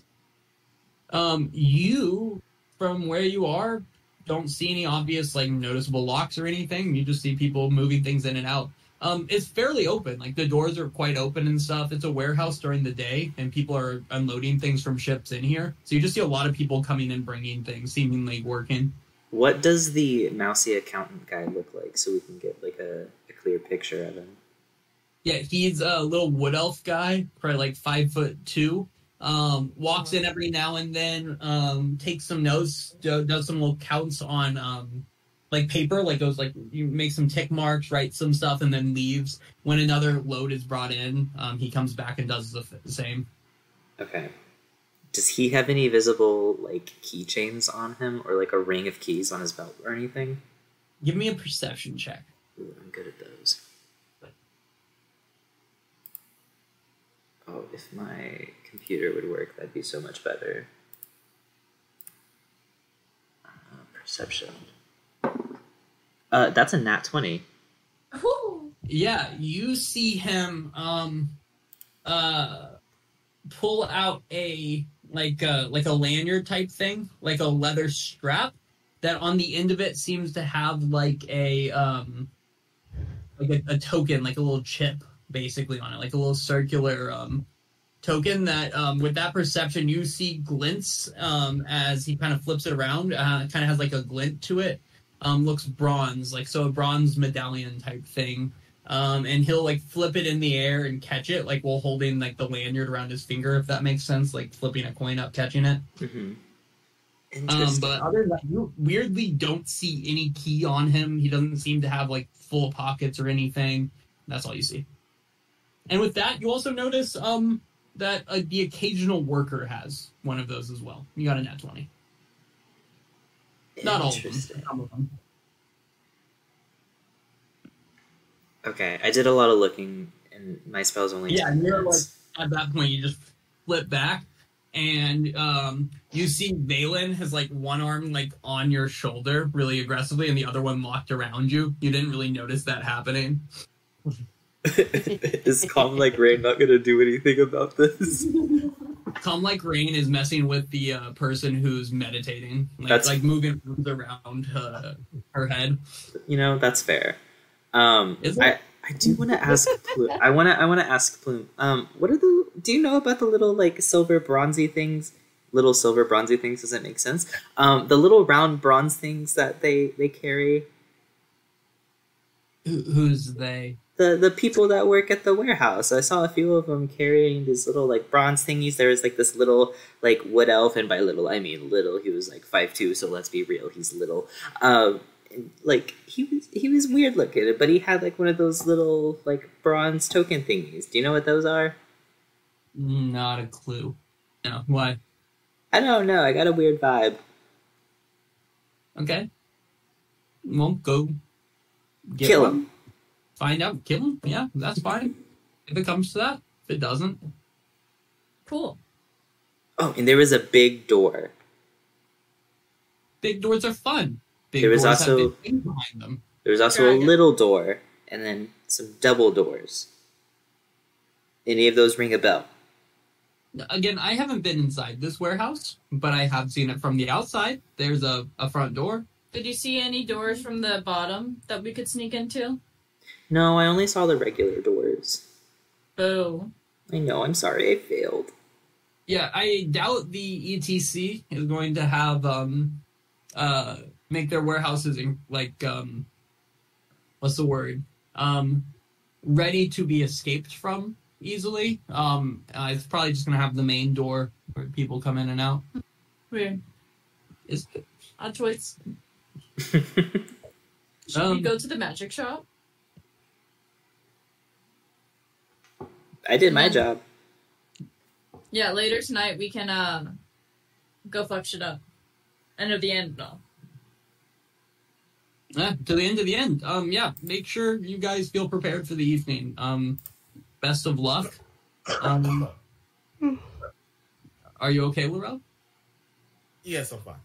Um, you, from where you are, don't see any obvious, like, noticeable locks or anything. You just see people moving things in and out. Um, it's fairly open. Like, the doors are quite open and stuff. It's a warehouse during the day, and people are unloading things from ships in here. So you just see a lot of people coming and bringing things, seemingly working. What does the mousy accountant guy look like so we can get, like, a, a clear picture of him? Yeah, he's a little wood elf guy, probably like five foot two. Um, walks in every now and then, um, takes some notes, do, does some little counts on um, like paper, like those, like you make some tick marks, write some stuff, and then leaves. When another load is brought in, um, he comes back and does the same. Okay. Does he have any visible like keychains on him, or like a ring of keys on his belt, or anything? Give me a perception check. Ooh, I'm good at those. Oh, if my computer would work, that'd be so much better. Uh, perception. Uh, that's a nat twenty. Ooh. Yeah, you see him um, uh, pull out a like a, like a lanyard type thing, like a leather strap that on the end of it seems to have like a um, like a, a token, like a little chip. Basically on it, like a little circular um, token that um, with that perception you see glints um, as he kind of flips it around. Uh, it kind of has like a glint to it. Um, looks bronze, like so a bronze medallion type thing. Um, and he'll like flip it in the air and catch it, like while holding like the lanyard around his finger, if that makes sense, like flipping a coin up, catching it. Mm-hmm. Interesting. Um, but other than that, you weirdly don't see any key on him. He doesn't seem to have, like, full pockets or anything. That's all you see. And with that, you also notice um, that uh, the occasional worker has one of those as well. You got a nat twenty. Not all of them. Some of them. Okay, I did a lot of looking, and my spells only... Yeah, and you're like, at that point, you just flip back, and um, you see Valen has, like, one arm, like, on your shoulder really aggressively, and the other one locked around you. You didn't really notice that happening. Is Calm Like Rain not going to do anything about this? Calm Like Rain is messing with the uh, person who's meditating. Like, that's... like moving around uh, her head. You know, that's fair. Um, I, I do want to ask Plume. I want to I want to ask Plume. Um, what are the? Do you know about the little like silver bronzy things? Little silver bronzy things doesn't make sense. Um, the little round bronze things that they they carry. Who, who's they? The the people that work at the warehouse. I saw a few of them carrying these little like bronze thingies. There was like this little like wood elf, and by little I mean little. He was like five two, so let's be real, he's little. Um. Like he was, he was weird looking, but he had like one of those little like bronze token thingies. Do you know what those are? Not a clue. No. Why? I don't know. I got a weird vibe. Okay. Well, go get kill him. him. Find out. Kill him. Yeah, that's fine. If it comes to that, if it doesn't, cool. Oh, and there was a big door. Big doors are fun. Big there was also behind them. There was also yeah, a little door, and then some double doors. Any of those ring a bell? Again, I haven't been inside this warehouse, but I have seen it from the outside. There's a, a front door. Did you see any doors from the bottom that we could sneak into? No, I only saw the regular doors. Oh. I know, I'm sorry, I failed. Yeah, I doubt the E T C is going to have... um, uh. make their warehouses, in, like, um, what's the word, um, ready to be escaped from easily. Um, uh, it's probably just going to have the main door where people come in and out. Weird. It's odd choice. Should um, we go to the magic shop? I did my job. Yeah, later tonight we can, uh, go fuck shit up. End of the end, though. Yeah, to the end of the end. Um, yeah, make sure you guys feel prepared for the evening. Um, best of luck. Um, are you okay, Lorel? Yes, I'm fine.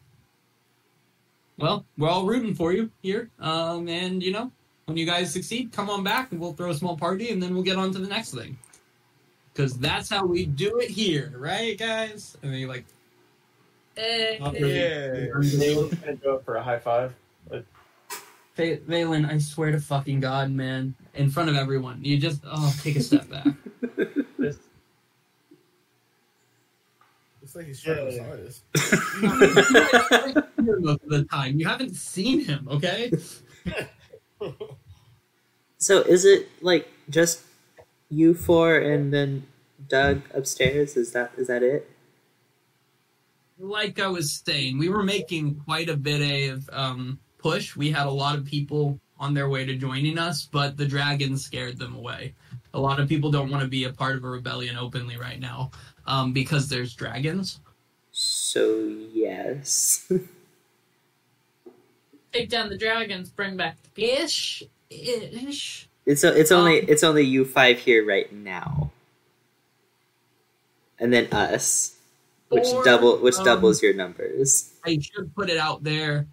Well, we're all rooting for you here. Um, and, you know, when you guys succeed, come on back and we'll throw a small party and then we'll get on to the next thing. Because that's how we do it here, right, guys? And then you're like... Eh, eh. Yeah. Are you going to go up for a high five? Like, Valen, I swear to fucking God, man. In front of everyone. You just, oh, take a step back. It's like he's trying to artist. Most of the time. You haven't seen him, okay? So is it, like, just you four and then Doug upstairs? Is that is that it? Like I was saying, we were making quite a bit of, um... push. We had a lot of people on their way to joining us, but the dragon scared them away. A lot of people don't want to be a part of a rebellion openly right now, um, because there's dragons. So, yes. Take down the dragons, bring back the people. Ish. Ish. It's, it's, only, um, it's only you five here right now. And then us, which, or, double, which um, doubles your numbers. I should put it out there.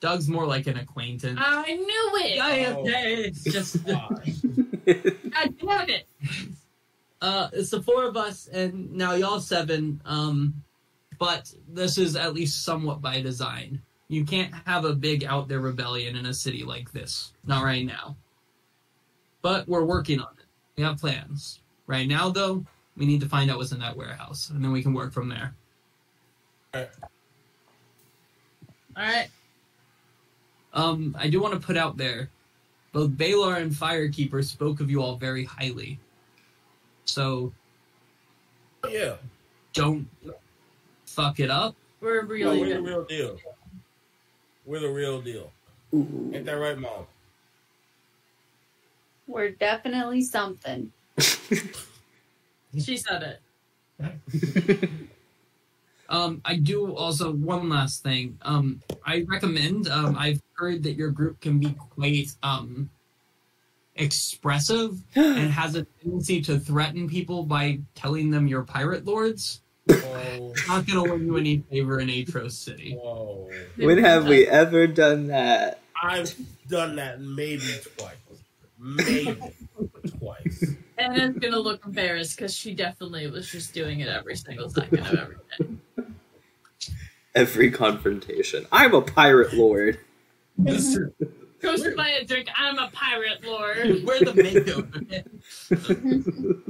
Doug's more like an acquaintance. I knew it! I, oh. It's just... God damn it! Uh, it's the four of us, and now y'all seven, um, but this is at least somewhat by design. You can't have a big out there rebellion in a city like this. Not right now. But we're working on it. We have plans. Right now, though, we need to find out what's in that warehouse, and then we can work from there. All right. All right. Um, I do want to put out there, both Baylor and Firekeeper spoke of you all very highly. So, yeah, don't fuck it up. We're really no, we're good. the real deal. We're the real deal. Mm-hmm. Ain't that right, Mom? We're definitely something. She said it. um, I do also, one last thing. Um, I recommend, um, I've heard that your group can be quite um, expressive and has a tendency to threaten people by telling them you're pirate lords. Whoa. Not going to win you any favor in Aetros City. Whoa. When have we ever done that? I've done that maybe twice. Maybe twice. Anna's going to look embarrassed because she definitely was just doing it every single second of every day. Every confrontation. I'm a pirate lord. It's true. Go to buy a drink. I'm a pirate lord. We're the Mako.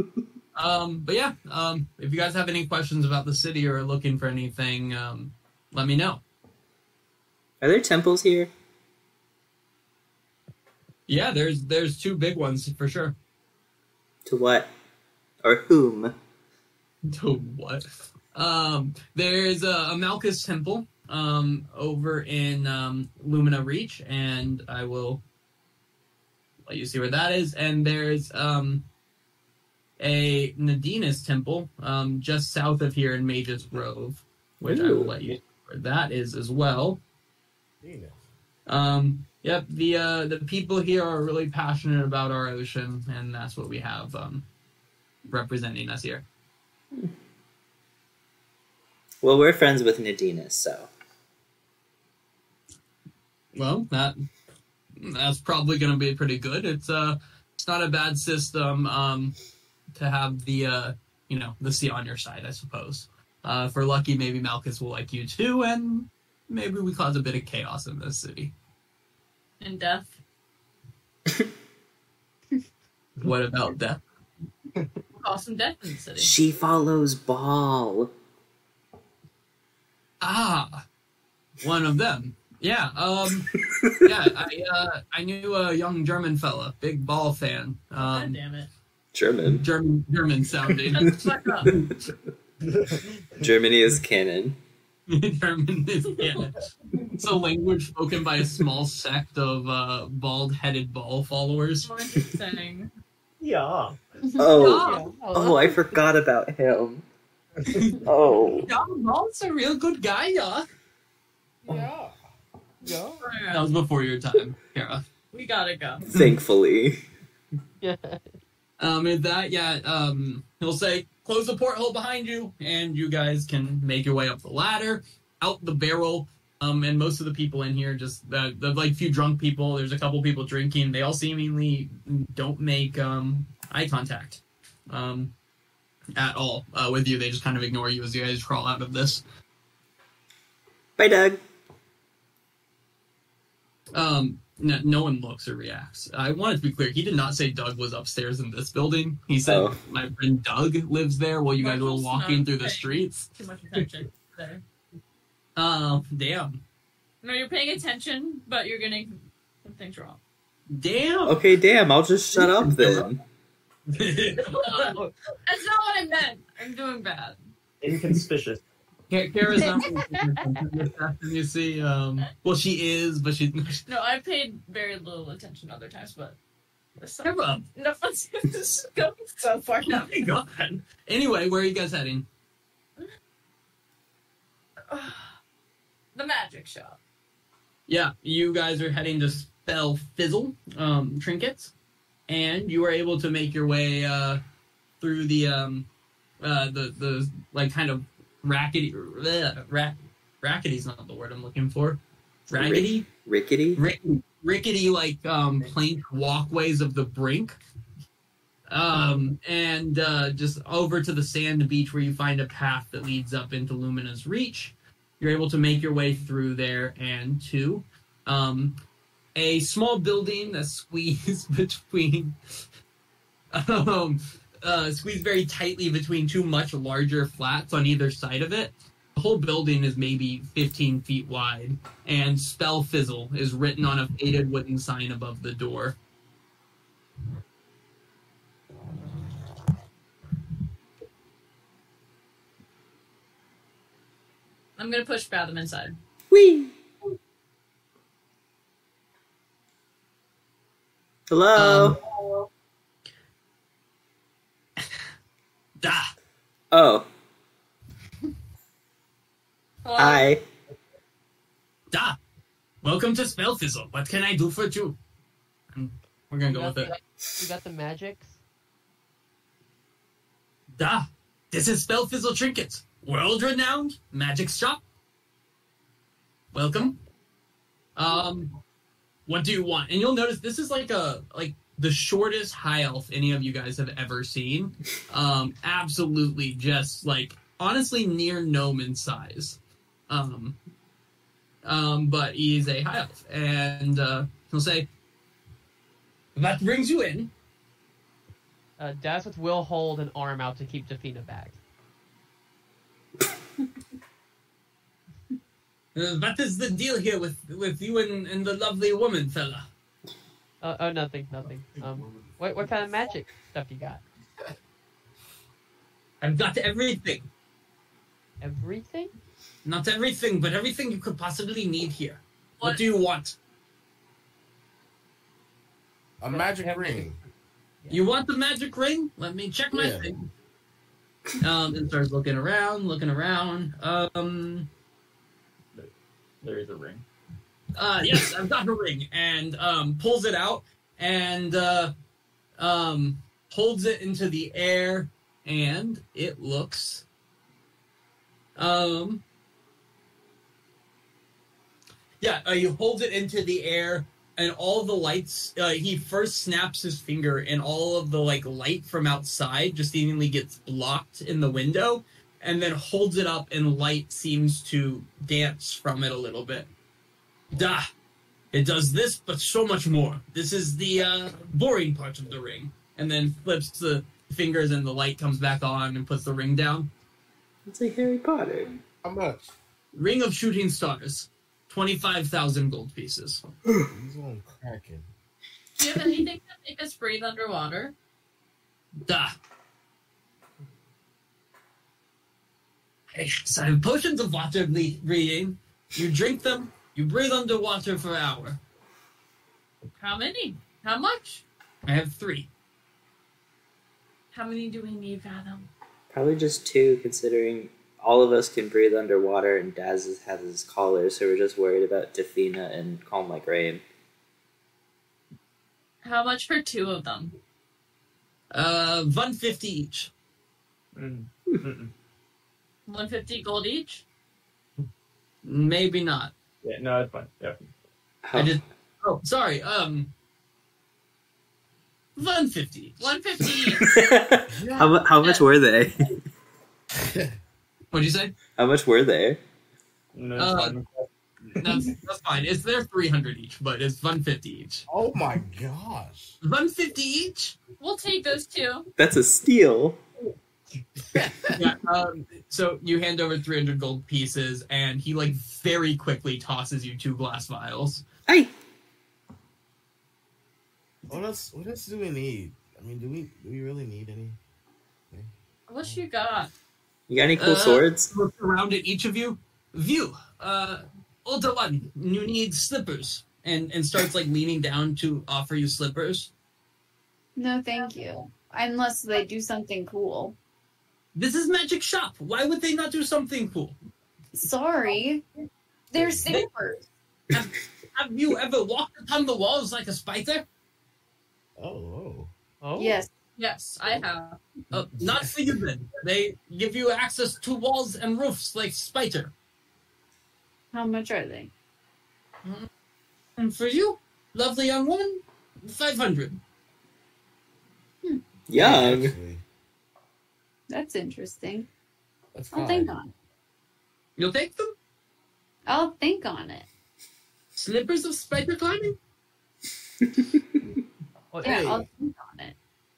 Um, but yeah, um, if you guys have any questions about the city or are looking for anything, um, let me know. Are there temples here? Yeah, there's there's two big ones for sure. To what? Or whom? To what? Um, there's a, a Malchus temple um, over in um, Lumina Reach, and I will let you see where that is. And there's... Um, a Nadina's temple um, just south of here in Mage's Grove, which Ooh. I will let you know where that is as well. Nadina. Um, yep, the uh, the people here are really passionate about our ocean, and that's what we have um, representing us here. Well, we're friends with Nadina, so... Well, that that's probably going to be pretty good. It's, uh, it's not a bad system. Um... to have the, uh, you know, the sea on your side, I suppose. Uh, if we're lucky, maybe Malchus will like you too, and maybe we cause a bit of chaos in this city. And death. What about death? We'll cause some death in the city. She follows Ball. Ah, one of them. Yeah, um, yeah, I, uh, I knew a young German fella, big Ball fan. Um, God damn it. German. German German sounding. Germany is canon. German is canon. It's a language spoken by a small sect of uh, bald-headed Ball followers. Oh, interesting. Yeah. Oh. Yeah. Oh, I forgot about him. Oh. Yeah, Ball's a real good guy, yeah. Yeah. Yeah. That was before your time, Kara. We gotta go. Thankfully. Yeah. Um, and that, yeah, um, he'll say, close the porthole behind you, and you guys can make your way up the ladder, out the barrel, um, and most of the people in here, just the, the like, few drunk people, there's a couple people drinking, they all seemingly don't make, um, eye contact, um, at all, uh, with you, they just kind of ignore you as you guys crawl out of this. Bye, Doug. Um... No, no one looks or reacts. I wanted to be clear. He did not say Doug was upstairs in this building. He said, oh. My friend Doug lives there while you guys were walking through the streets. Too much attention there. Uh, damn. No, you're paying attention, but you're getting... Something's wrong. Damn. Okay, damn. I'll just shut up then. That's not what I meant. I'm doing bad. Inconspicuous. Kara's not you see, um, well, she is, but she... No, I paid very little attention other times, but... Kara! No, this is going so far now. God. Anyway, where are you guys heading? The magic shop. Yeah, you guys are heading to Spell Fizzle um, Trinkets, and you are able to make your way uh, through the, um, uh, the, the, like, kind of Rackety, bleh, rack, rackety's not the word I'm looking for. Raggedy? Rick, rickety? Rick, rickety, like, um, plank walkways of the Brink. Um, and, uh, just over to the sand beach where you find a path that leads up into Lumina's Reach. You're able to make your way through there and to, um, a small building that's squeezed between, um... Uh, squeezed very tightly between two much larger flats on either side of it. The whole building is maybe fifteen feet wide, and Spell Fizzle is written on a faded wooden sign above the door. I'm going to push Fathom inside. Whee! Hello? Um. Da! Oh. Hello? Hi. Da! Welcome to Spell Fizzle. What can I do for you? And we're going to go with the, it. You got the magics? Da! This is Spell Fizzle Trinkets. World-renowned magic shop. Welcome. Um, what do you want? And you'll notice this is like a like the shortest high elf any of you guys have ever seen. Um, absolutely, just like honestly near gnome in size. Um, um, but he's a high elf, and uh, he'll say, "That brings you in." Uh, Dazeth will hold an arm out to keep Dafina back. Uh, what is the deal here with, with you and, and the lovely woman, fella? Uh, oh, nothing, nothing. Um, what, what kind of magic stuff you got? I've got everything. Everything? Not everything, but everything you could possibly need here. What, what do you want? A magic ring. Yeah. You want the magic ring? Let me check my yeah. thing. Um, and starts looking around, looking around. Um... There is a ring. Uh, yes, I've got a ring. And um, pulls it out and uh, um, holds it into the air. And it looks... Um, yeah, uh, he holds it into the air and all the lights... Uh, he first snaps his finger and all of the like light from outside just seemingly gets blocked in the window. And then holds it up, and light seems to dance from it a little bit. Da! It does this, but so much more. This is the uh, boring part of the ring. And then flips the fingers, and the light comes back on and puts the ring down. It's like Harry Potter. How much? Ring of Shooting Stars. twenty-five thousand gold pieces. He's on cracking. Do you have anything that make us breathe underwater? Da! So I have potions of water breathing. You drink them, you breathe underwater for an hour. How many? How much? I have three. How many do we need, Fathom? Probably just two, considering all of us can breathe underwater and Daz has his collar, so we're just worried about Dafina and Calm Like Rain. How much for two of them? Uh, one hundred fifty each. Mm. one hundred fifty gold each? Maybe not. Yeah, no, that's fine. Yeah. I just Oh, sorry. Um one hundred fifty. one hundred fifty. Yeah. How how much were they? What'd you say? How much were they? No, uh, that's, that's fine. It's they're three hundred each, but it's one hundred fifty each. Oh my gosh. one hundred fifty each? We'll take those two. That's a steal. Yeah, um, so you hand over three hundred gold pieces, and he, like, very quickly tosses you two glass vials. Hey! What else, what else do we need? I mean, do we do we really need any? Okay. What you got? You got any cool uh, swords? Look around at each of you. View. Uh, older one, you need slippers. And, and starts, like, leaning down to offer you slippers. No, thank you. Unless they do something cool. This is Magic Shop. Why would they not do something cool? Sorry. They're slippers. Have, have you ever walked upon the walls like a spider? Oh. oh. oh. Yes. Yes, I have. Uh, not for you then. They give you access to walls and roofs like spider. How much are they? And for you, lovely young woman, five hundred. Hmm. Young. Yeah, that's interesting. That's I'll think on it. You'll take them? I'll think on it. Slippers of spider climbing? Well, yeah, hey, I'll think on it.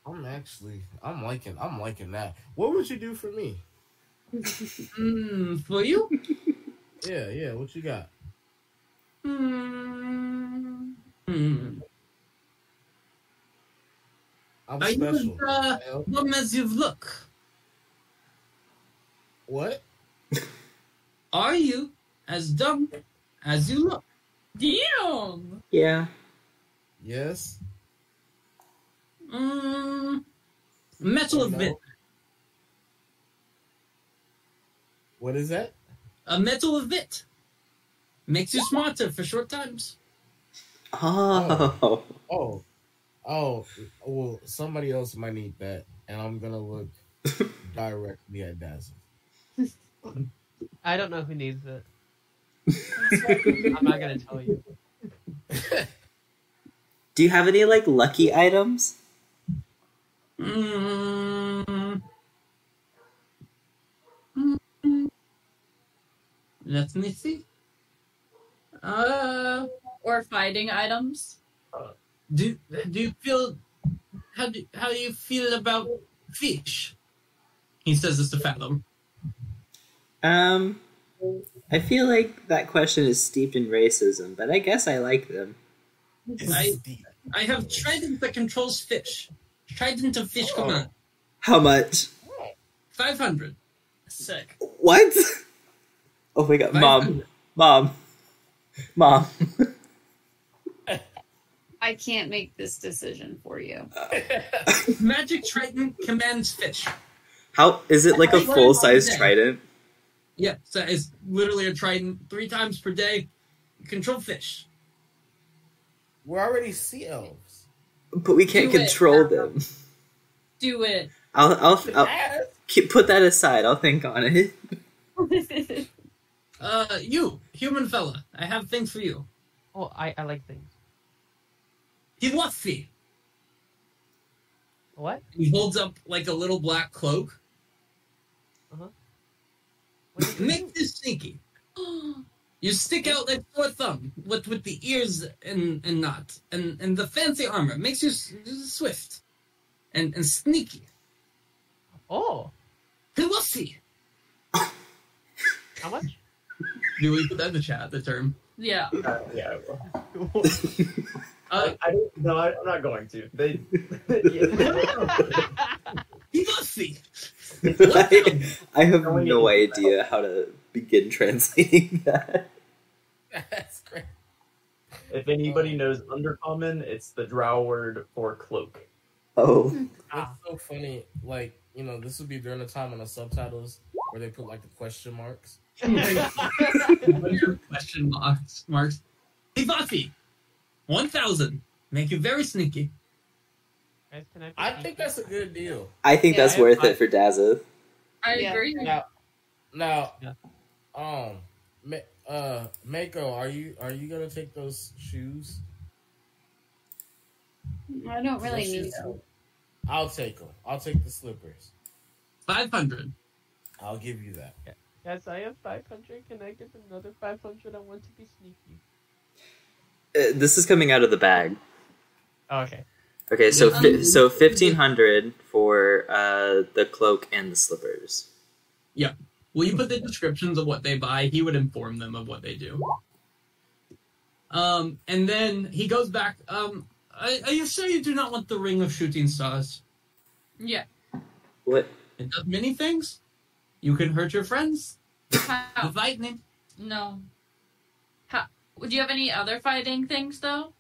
I'm actually, I'm liking, I'm liking that. What would you do for me? mm, for you? Yeah, yeah, what you got? Mm. Mm. I'm Are special. You as uh, warm as you look? What? Are you as dumb as you look? Damn. Yeah. Yes. Mm, metal of midnight. What is that? A metal of it. Makes you smarter for short times. Oh. Oh. Oh. Oh. Well, somebody else might need that. And I'm going to look directly at Dazeth. I don't know who needs it. I'm not going to tell you. Do you have any, like, lucky items? Mm. Mm. Let me see. Uh, or fighting items. Do do you feel how do how do you feel about fish? He says this to Fathom. Um, I feel like that question is steeped in racism, but I guess I like them. I I have trident that controls fish. Trident of fish oh. command. How much? Five hundred. Sick. What? Oh my god, mom, mom. Mom. I can't make this decision for you. Magic trident commands fish. How is it like a full size trident? Yeah, so it's literally a trident three times per day. Control fish. We're already sea elves. But we can't Do control it. them. Do it. I'll I'll, I'll, I'll keep, put that aside. I'll think on it. Uh, you, human fella, I have things for you. Oh, I, I like things. He wants thee. What? He holds up, like, a little black cloak. Uh-huh. Make this sneaky. You stick out that sore thumb with, with the ears and, and knot, and, and the fancy armor makes you swift and, and sneaky. Oh. He wants thee. How much? Do we put that in the chat, the term? Yeah. Uh, yeah, I will. uh, I, I don't, no, I, I'm not going to. They... He must see! I, I have no, no idea how to begin translating that. That's great. If anybody oh. knows Undercommon, it's the Drow word for cloak. Oh. That's so funny. Like, you know, this would be during the time on the subtitles where they put, like, the question marks. Question marks. Marks. Ivafi, one thousand. Make you very sneaky. I think that's a good deal. I think yeah, that's I, worth I, it for Dazeth. I yeah. agree. Now, now yeah. um, Ma- uh, Mako, are you are you gonna take those shoes? I don't really those need them. I'll take them. I'll take the slippers. Five hundred. I'll give you that. Yeah. Yes, I have five hundred. Can I get another five hundred? I want to be sneaky. Uh, this is coming out of the bag. Oh, okay. Okay, so um, fi- so fifteen hundred for uh, the cloak and the slippers. Yeah. Will you put the descriptions of what they buy? He would inform them of what they do. Um, and then he goes back. Um, are, are you sure you do not want the ring of shooting stars? Yeah. What? It does many things. You can hurt your friends. How? With lightning. No. How? Would you have any other fighting things, though?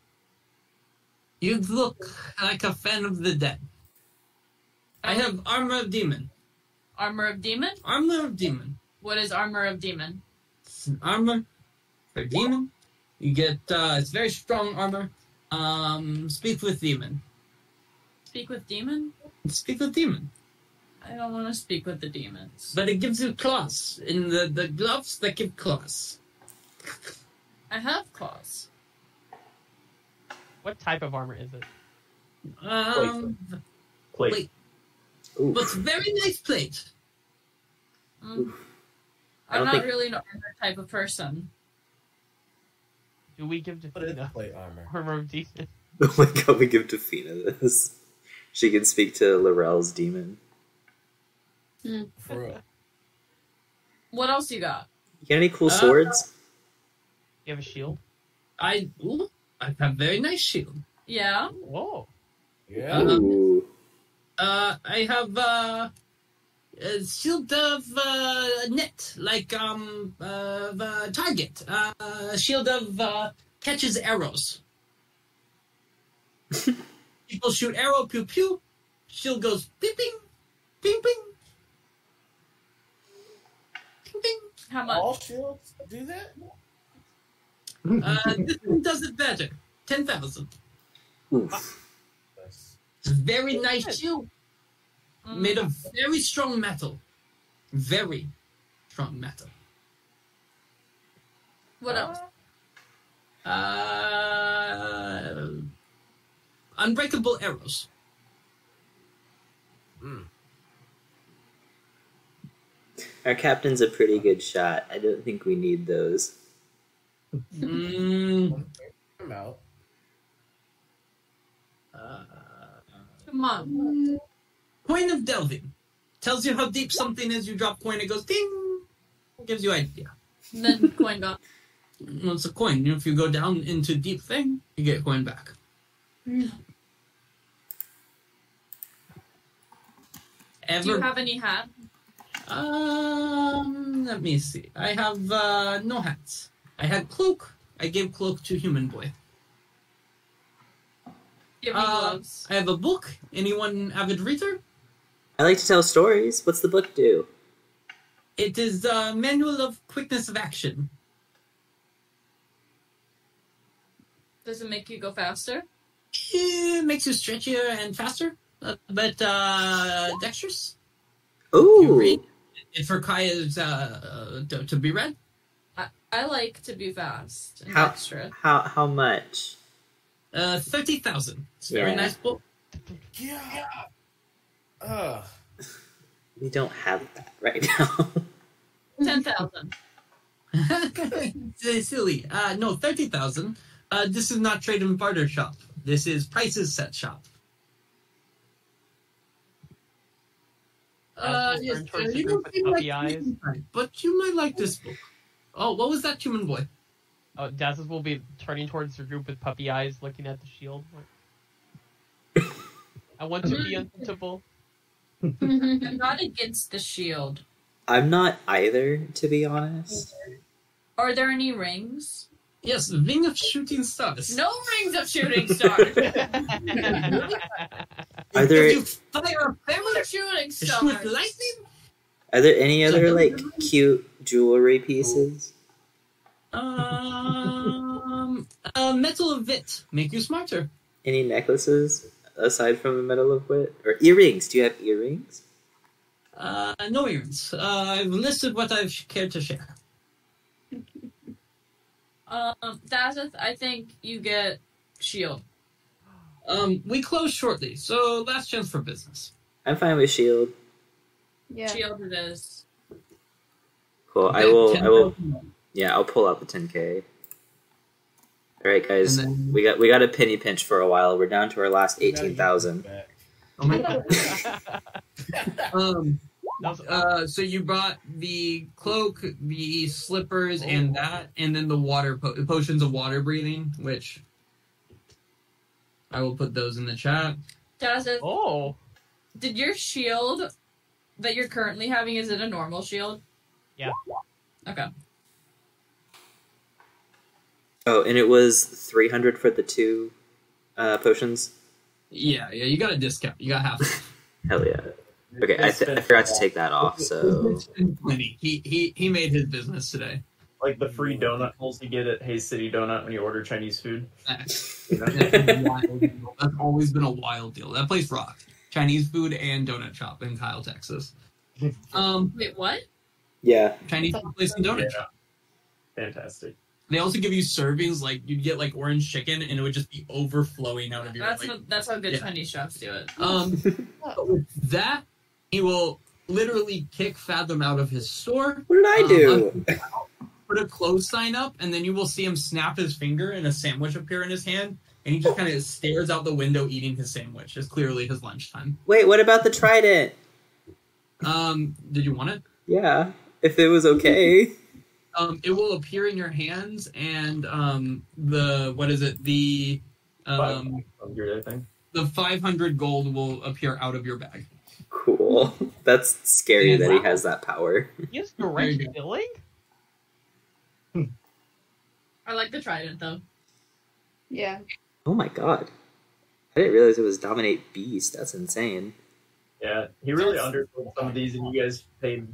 You'd look like a fan of the dead. I, I have armor of demon. Armor of demon? Armor of demon. What is armor of demon? It's an armor for demon. You get, uh, it's very strong armor. Um, speak with demon. Speak with demon? Speak with demon. I don't want to speak with the demons. But it gives you claws. In the, the gloves, that give claws. I have claws. What type of armor is it? Um, plate. plate. plate. But very nice plate. Mm. I'm not think... really an armor type of person. Do we give Dafina plate armor? Armor of demon. Oh my god, we give Dafina this. She can speak to Lorel's demon. For real. What else you got? You got any cool uh, swords? You have a shield? I ooh, I have a very nice shield. Yeah. Whoa. Yeah. Uh, uh I have uh, a shield of uh, net, like like um uh, the target. Uh, shield of uh, catches arrows. People shoot arrow, pew pew. Shield goes ping ping, ping ping, ping ping. How much? All shields do that. Uh, this one does it better. Ten thousand. Very nice shield. Mm. Made of very strong metal. Very strong metal. What else? Uh, uh, unbreakable arrows. Mm. Our captain's a pretty good shot. I don't think we need those. Mm. Uh, Come on. Point of delving. Tells you how deep something is. You drop coin, it goes ding. Gives you idea. And then coin gone. Well, it's a coin. If you go down into deep thing, you get coin back. Mm. Ever... Do you have any hat? Um, let me see. I have uh, no hats. I had cloak. I gave cloak to Human Boy. Give me gloves. Uh, I have a book. Anyone avid reader? I like to tell stories. What's the book do? It is a manual of quickness of action. Does it make you go faster? It makes you stretchier and faster, but uh, dexterous. Ooh. It requires uh, to, to be read. I, I like to be fast and how, dexterous. How, how much? Uh, thirty thousand. It's a yeah. very nice book. Yeah. Ugh. We don't have that right now. Ten thousand. Silly. Uh, no, thirty thousand. Uh, this is not trade and barter shop. This is prices set shop. Uh, yes, uh you don't seem like eyes. But you might like this book. Oh, what was that, Human Boy? Oh, Dazeth will be turning towards the group with puppy eyes, looking at the shield. I want to be untouchable. I'm not against the shield. I'm not either, to be honest. Are there any rings? Yes, ring of shooting stars. No rings of shooting stars. Are there? If you fire a family of shooting stars with lightning. Are there any other like cute jewelry pieces? Um, a metal of wit make you smarter. Any necklaces? Aside from the metal of wit? Or earrings. Do you have earrings? Uh, no earrings. Uh, I've listed what I've cared to share. um, Dazeth, I think you get shield. Um, we close shortly, so last chance for business. I'm fine with shield. Yeah. Shield it is. Cool. Okay, I will, I will, yeah, I'll pull out the ten K. All right, guys, then, we got we got a penny pinch for a while. We're down to our last eighteen thousand. Oh my god! um, uh, so you brought the cloak, the slippers, oh. and that, and then the water po potions of water breathing, which I will put those in the chat. Does it? Oh, did your shield that you're currently having, is it a normal shield? Yeah. Okay. Oh, and it was three hundred for the two uh, potions. Yeah, yeah, you got a discount. You got half. Hell yeah! Okay, I, th I forgot to take that off. So he he he made his business today. Like the free donut holes you get at Hayes City Donut when you order Chinese food. That's, that's always been a wild deal. That place rocks. Chinese food and donut shop in Kyle, Texas. Um, wait, what? Yeah, Chinese food place and donut yeah. shop. Fantastic. They also give you servings, like, you'd get, like, orange chicken, and it would just be overflowing out of your... That's, like, how, that's how good yeah. Chinese shops do it. Um, with that, he will literally kick Fathom out of his store. What did I um, do? Um, put a clothes sign up, and then you will see him snap his finger and a sandwich appear in his hand, and he just kind of stares out the window eating his sandwich. It's clearly his lunchtime. Wait, what about the trident? Um, did you want it? Yeah, if it was okay. Um, it will appear in your hands, and um, the what is it? The um, five hundred, I think. The five hundred gold will appear out of your bag. Cool. cool. That's scary yeah, that wow. he has that power. He has direct healing? I like the trident, though. Yeah. Oh my god. I didn't realize it was Dominate Beast. That's insane. Yeah, he really yes. undersold some of these, and you guys paid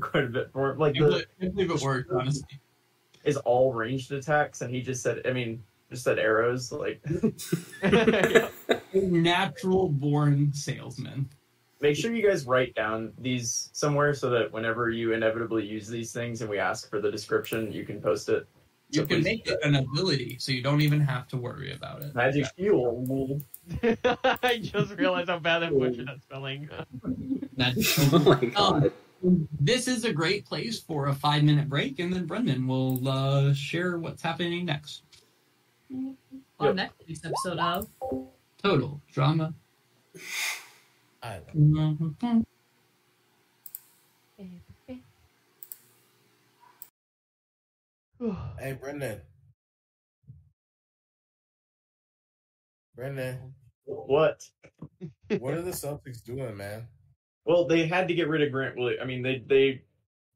quite a bit for it. Like, the, I believe it worked, honestly. Is all ranged attacks, and he just said, I mean, just said arrows. Like, yeah. Natural born salesman. Make sure you guys write down these somewhere so that whenever you inevitably use these things and we ask for the description, you can post it. You so can make it an ability, so you don't even have to worry about it. Magic fuel. I just realized how bad I butchered that spelling. Magic fuel. Oh my god. Um, this is a great place for a five-minute break, and then Brendan will uh, share what's happening next. On yep. next week's episode of Total Drama. I love it. Hey, Brendan. Brendan. What? What are the Celtics doing, man? Well, they had to get rid of Grant Williams. I mean, they they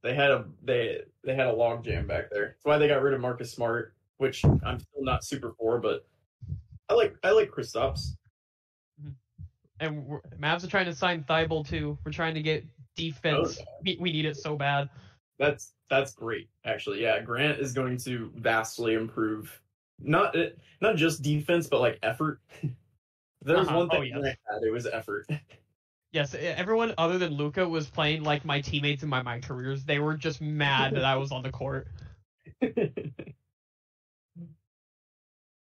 they had a they they had a log jam back there. That's why they got rid of Marcus Smart, which I'm still not super for, but I like I like Kristaps. And we're, Mavs are trying to sign Thibault too. We're trying to get defense. Oh, we, we need it so bad. That's that's great, actually. Yeah, Grant is going to vastly improve not not just defense, but like effort. There was uh-huh. one thing oh, yes. Grant had; it was effort. Yes, everyone other than Luca was playing like my teammates in my my careers. They were just mad that I was on the court.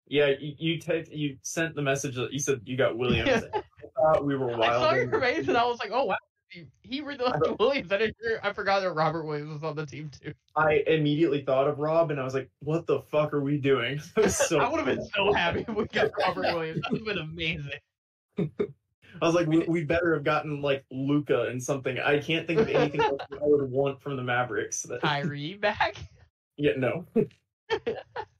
Yeah, you you, take, you sent the message that you said you got Williams. I thought we were wild. I saw your face and I was like, oh wow. He really liked Williams. I didn't hear, I forgot that Robert Williams was on the team too. I immediately thought of Rob, and I was like, "What the fuck are we doing?" So I would have been so happy if we got Robert Williams. That would have been amazing. I was like, we, "We better have gotten like Luca and something." I can't think of anything else I would want from the Mavericks. That... Kyrie back? Yeah, no.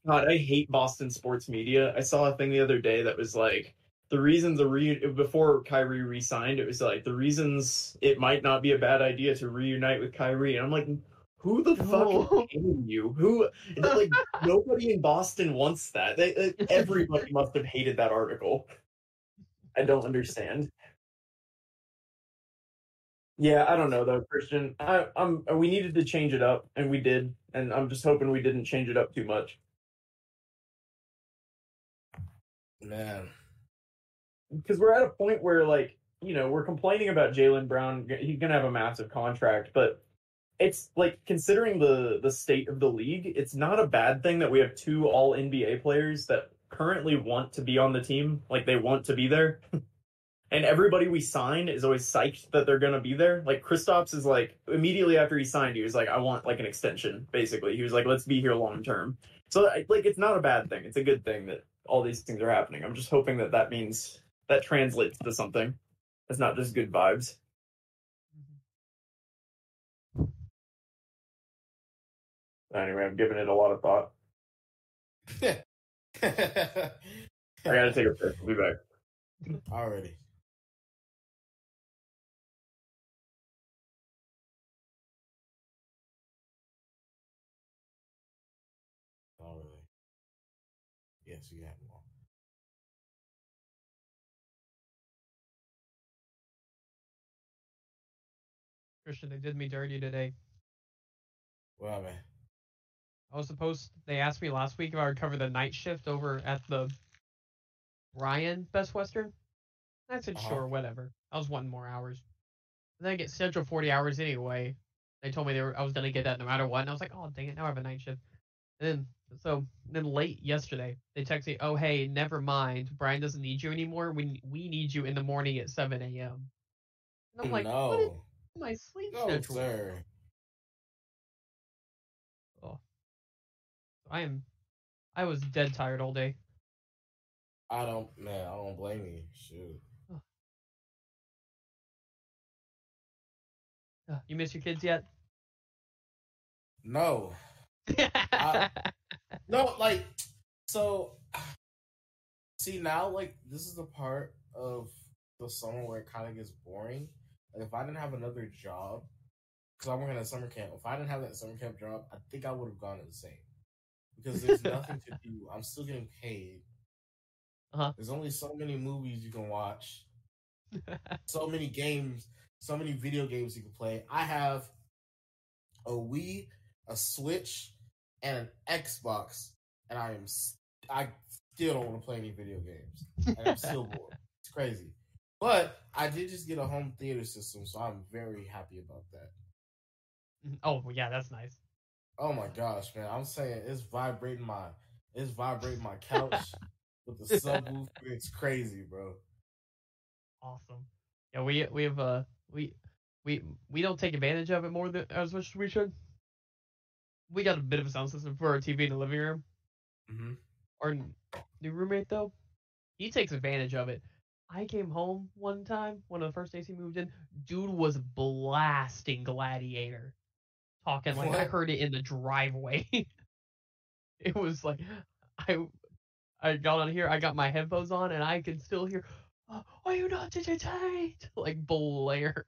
God, I hate Boston sports media. I saw a thing the other day that was like. The reasons the re before Kyrie re-signed, it was like the reasons it might not be a bad idea to reunite with Kyrie, and I'm like, who the fuck is hating you? Who like nobody in Boston wants that. They, they, everybody must have hated that article. I don't understand. Yeah, I don't know though, Christian. I, I'm we needed to change it up, and we did, and I'm just hoping we didn't change it up too much. Man. Because we're at a point where, like, you know, we're complaining about Jaylen Brown. He's going to have a massive contract. But it's, like, considering the, the state of the league, it's not a bad thing that we have two all N B A players that currently want to be on the team. Like, they want to be there. And everybody we sign is always psyched that they're going to be there. Like, Kristaps is, like, immediately after he signed, he was like, I want, like, an extension, basically. He was like, let's be here long term. So, like, it's not a bad thing. It's a good thing that all these things are happening. I'm just hoping that that means... that translates to something. It's not just good vibes. Anyway, I'm giving it a lot of thought. I gotta take a break. I'll be back. Alrighty. Alright. Yes, you have one. Christian, they did me dirty today. Wow, man. I was supposed... They asked me last week if I would cover the night shift over at the Ryan Best Western. I said, uh-huh. sure, whatever. I was wanting more hours. And then I get scheduled forty hours anyway. They told me they were, I was going to get that no matter what. And I was like, oh, dang it, now I have a night shift. And then, so, and then late yesterday, they texted me, oh, hey, never mind. Brian doesn't need you anymore. We, we need you in the morning at seven a.m. And I'm like, no. what is... my sleep no, schedule. Sir. Oh, I am. I was dead tired all day. I don't, man. I don't blame you. Shoot. Oh. You miss your kids yet? No. I, no, like so. See now, like this is the part of the song where it kind of gets boring. Like, if I didn't have another job, because I'm working at summer camp, if I didn't have that summer camp job, I think I would have gone insane. Because there's nothing to do. I'm still getting paid. Uh-huh. There's only so many movies you can watch. So many games. So many video games you can play. I have a Wii, a Switch, and an Xbox. And I am st- I still don't want to play any video games. And I'm still bored. It's crazy. But I did just get a home theater system, so I'm very happy about that. Oh, yeah, that's nice. Oh, my gosh, man. I'm saying it's vibrating my it's vibrating my couch with the subwoofer. It's crazy, bro. Awesome. Yeah, we we have uh we we we don't take advantage of it more than as much as we should. We got a bit of a sound system for our T V in the living room. Mm-hmm. Our new roommate though, he takes advantage of it. I came home one time, one of the first days he moved in. Dude was blasting Gladiator, talking like what? I heard it in the driveway. It was like I I got on here, I got my headphones on, and I can still hear. Oh, are you not entertained? Like blaring.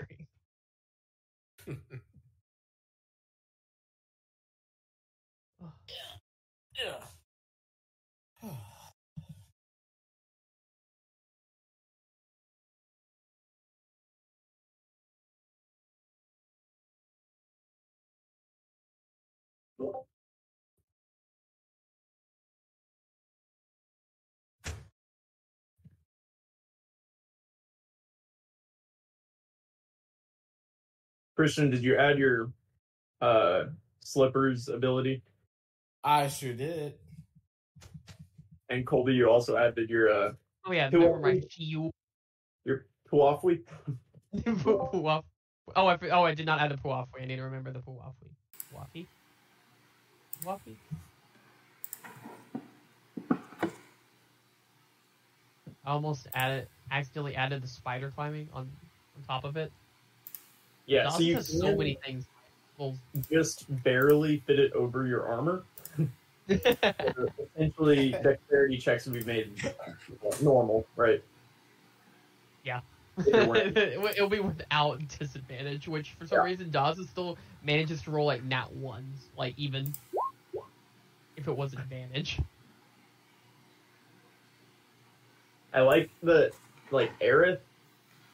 Oh. Yeah. Yeah. Christian, did you add your uh, slippers ability? I sure did. And Colby, you also added your... Uh, oh yeah, remember my P U. Your Puafwi? Puafwi. Oh, I, oh, I did not add the Puafwi. I need to remember the Puafwi. Puafwi? Puafwi? I almost added, accidentally added the spider climbing on, on top of it. Yeah, so you so many things. Well, just barely fit it over your armor. So essentially, dexterity checks would be made normal, right? Yeah, it'll be without disadvantage, which for some yeah. reason Daz still manages to roll like nat ones, like even if it was an advantage. I like the like Aerith.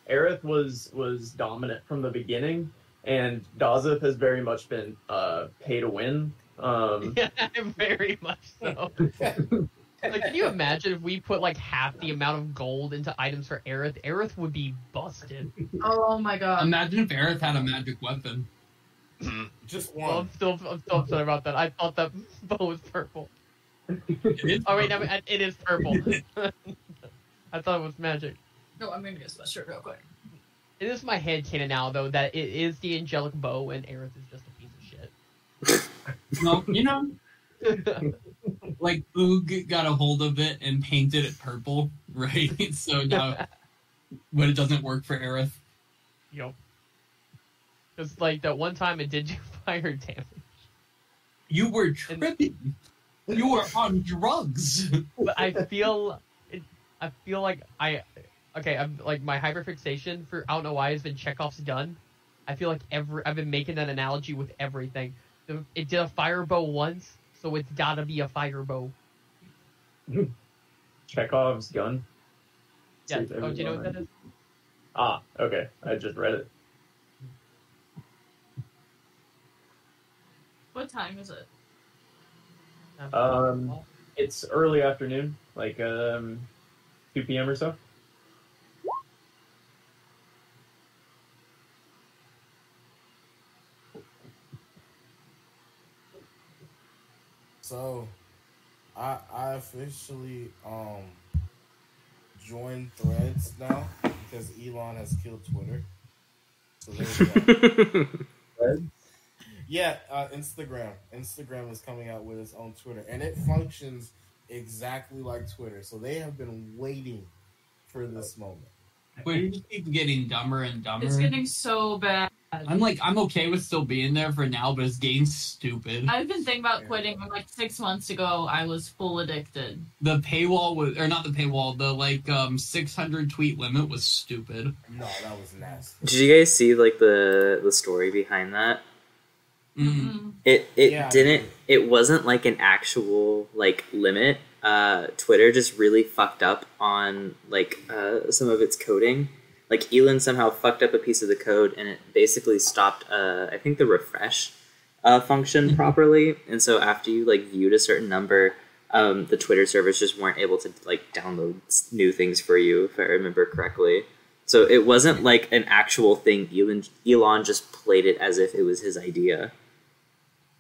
Aerith was, was dominant from the beginning, and Dazeth has very much been uh, pay to win. Um, yeah, very much so. Like, can you imagine if we put like half the amount of gold into items for Aerith? Aerith would be busted. Oh my god! Imagine if Aerith had a magic weapon. Just one. Well, I'm still I'm still upset about that. I thought that bow was purple. It oh wait, no, it is purple. I thought it was magic. No, I'm going to get this shirt real quick. It is my headcanon now, though, that it is the angelic bow and Aerith is just a piece of shit. Well, you know, like, Boog got a hold of it and painted it purple, right? So now, but it doesn't work for Aerith. Yep. Because, like, that one time it did do fire damage. You were tripping. And... You were on drugs. But I feel, it, I feel like I... Okay, I'm, like, my hyperfixation for I don't know why has been Chekhov's gun. I feel like every I've been making that analogy with everything. The, it did a fire bow once, so it's gotta be a fire bow. Chekhov's gun? Yeah. Oh, do you know what that is? Ah, okay. I just read it. What time is it? Um, it's early afternoon, like um, two p.m. or so. So, I I officially um joined Threads now because Elon has killed Twitter. So there's that. Threads? Yeah, uh, Instagram. Instagram is coming out with its own Twitter, and it functions exactly like Twitter. So they have been waiting for this moment. We keep getting dumber and dumber. It's getting so bad. I'm like, I'm okay with still being there for now, but it's getting stupid. I've been thinking about quitting, but like six months ago, I was full addicted. The paywall was, or not the paywall, the like um six hundred tweet limit was stupid. No, that was nasty. Did you guys see like the the story behind that? Mm-hmm. It it yeah, didn't. It wasn't like an actual like limit. Uh, Twitter just really fucked up on like uh, some of its coding. Like, Elon somehow fucked up a piece of the code, and it basically stopped, uh, I think, the refresh uh, function properly. And so after you, like, viewed a certain number, um, the Twitter servers just weren't able to, like, download new things for you, if I remember correctly. So it wasn't, like, an actual thing. Elon, Elon just played it as if it was his idea.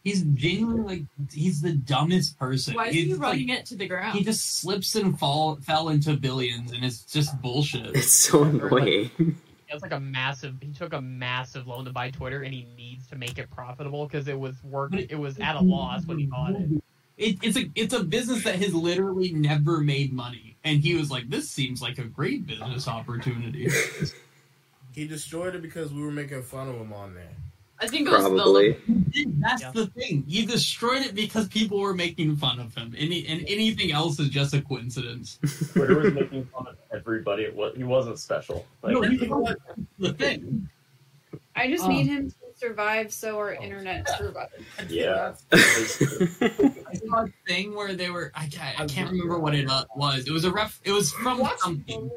He's genuinely, like, he's the dumbest person. Why is he's, he running like, it to the ground? He just slips and fall, fell into billions, and it's just bullshit. It's so annoying. Like, he has like a massive, he took a massive loan to buy Twitter, and he needs to make it profitable, because it was work, it, it was at a loss when he bought it. it. It's a it's a business that has literally never made money, and he was like, this seems like a great business opportunity. He destroyed it because we were making fun of him on there. I think it was probably. The, that's yeah. the thing. You destroyed it because people were making fun of him. Any and anything else is just a coincidence. Twitter was making fun of everybody. It was, he wasn't special. Like, no, he was the thing. I just um, need him to survive, so our oh, internet yeah. survives. Yeah. I saw a thing where they were. I can't, I can't remember what it was. It was a ref. It was from something.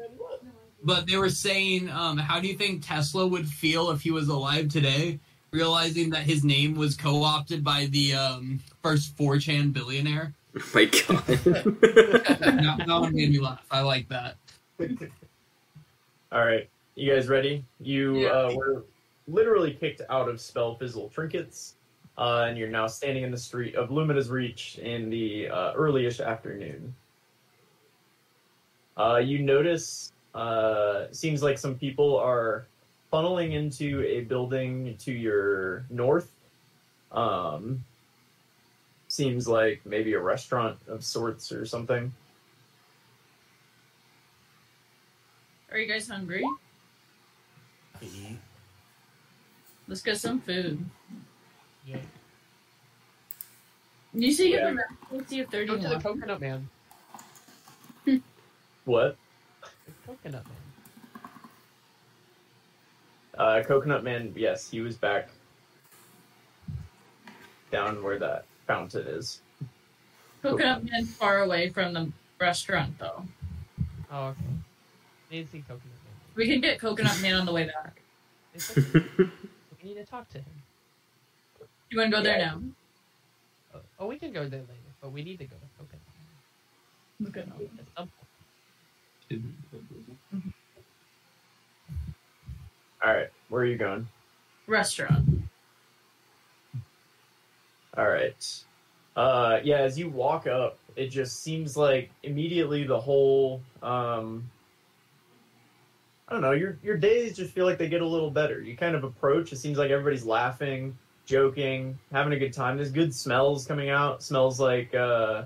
But they were saying, um, "How do you think Tesla would feel if he was alive today?" Realizing that his name was co-opted by the um, first four chan billionaire. Oh my god. That one made me laugh. I like that. Alright, you guys ready? You yeah. uh, were literally kicked out of Spell Fizzle Trinkets, uh, and you're now standing in the street of Lumina's Reach in the uh, early-ish afternoon. Uh, you notice, uh, seems like some people are funneling into a building to your north. Um, seems like maybe a restaurant of sorts or something. Are you guys hungry? Mm-hmm. Let's get some food. Yeah. You see, you have a fifty or thirty. Go to the coconut man. What? The coconut man. Uh, Coconut Man, yes, he was back down where that fountain is. Coconut, Coconut Man's far away from the restaurant, though. Oh, okay. I need to see Coconut Man. We can get Coconut Man on the way back. It's okay. We need to talk to him. You want to go yeah. there now? Oh, oh, we can go there later, but we need to go to Coconut Man. Coconut Man. At some point. Alright, where are you going? Restaurant. Alright. Uh, yeah, as you walk up, it just seems like immediately the whole, um, I don't know, your your days just feel like they get a little better. You kind of approach, it seems like everybody's laughing, joking, having a good time. There's good smells coming out. Smells like uh,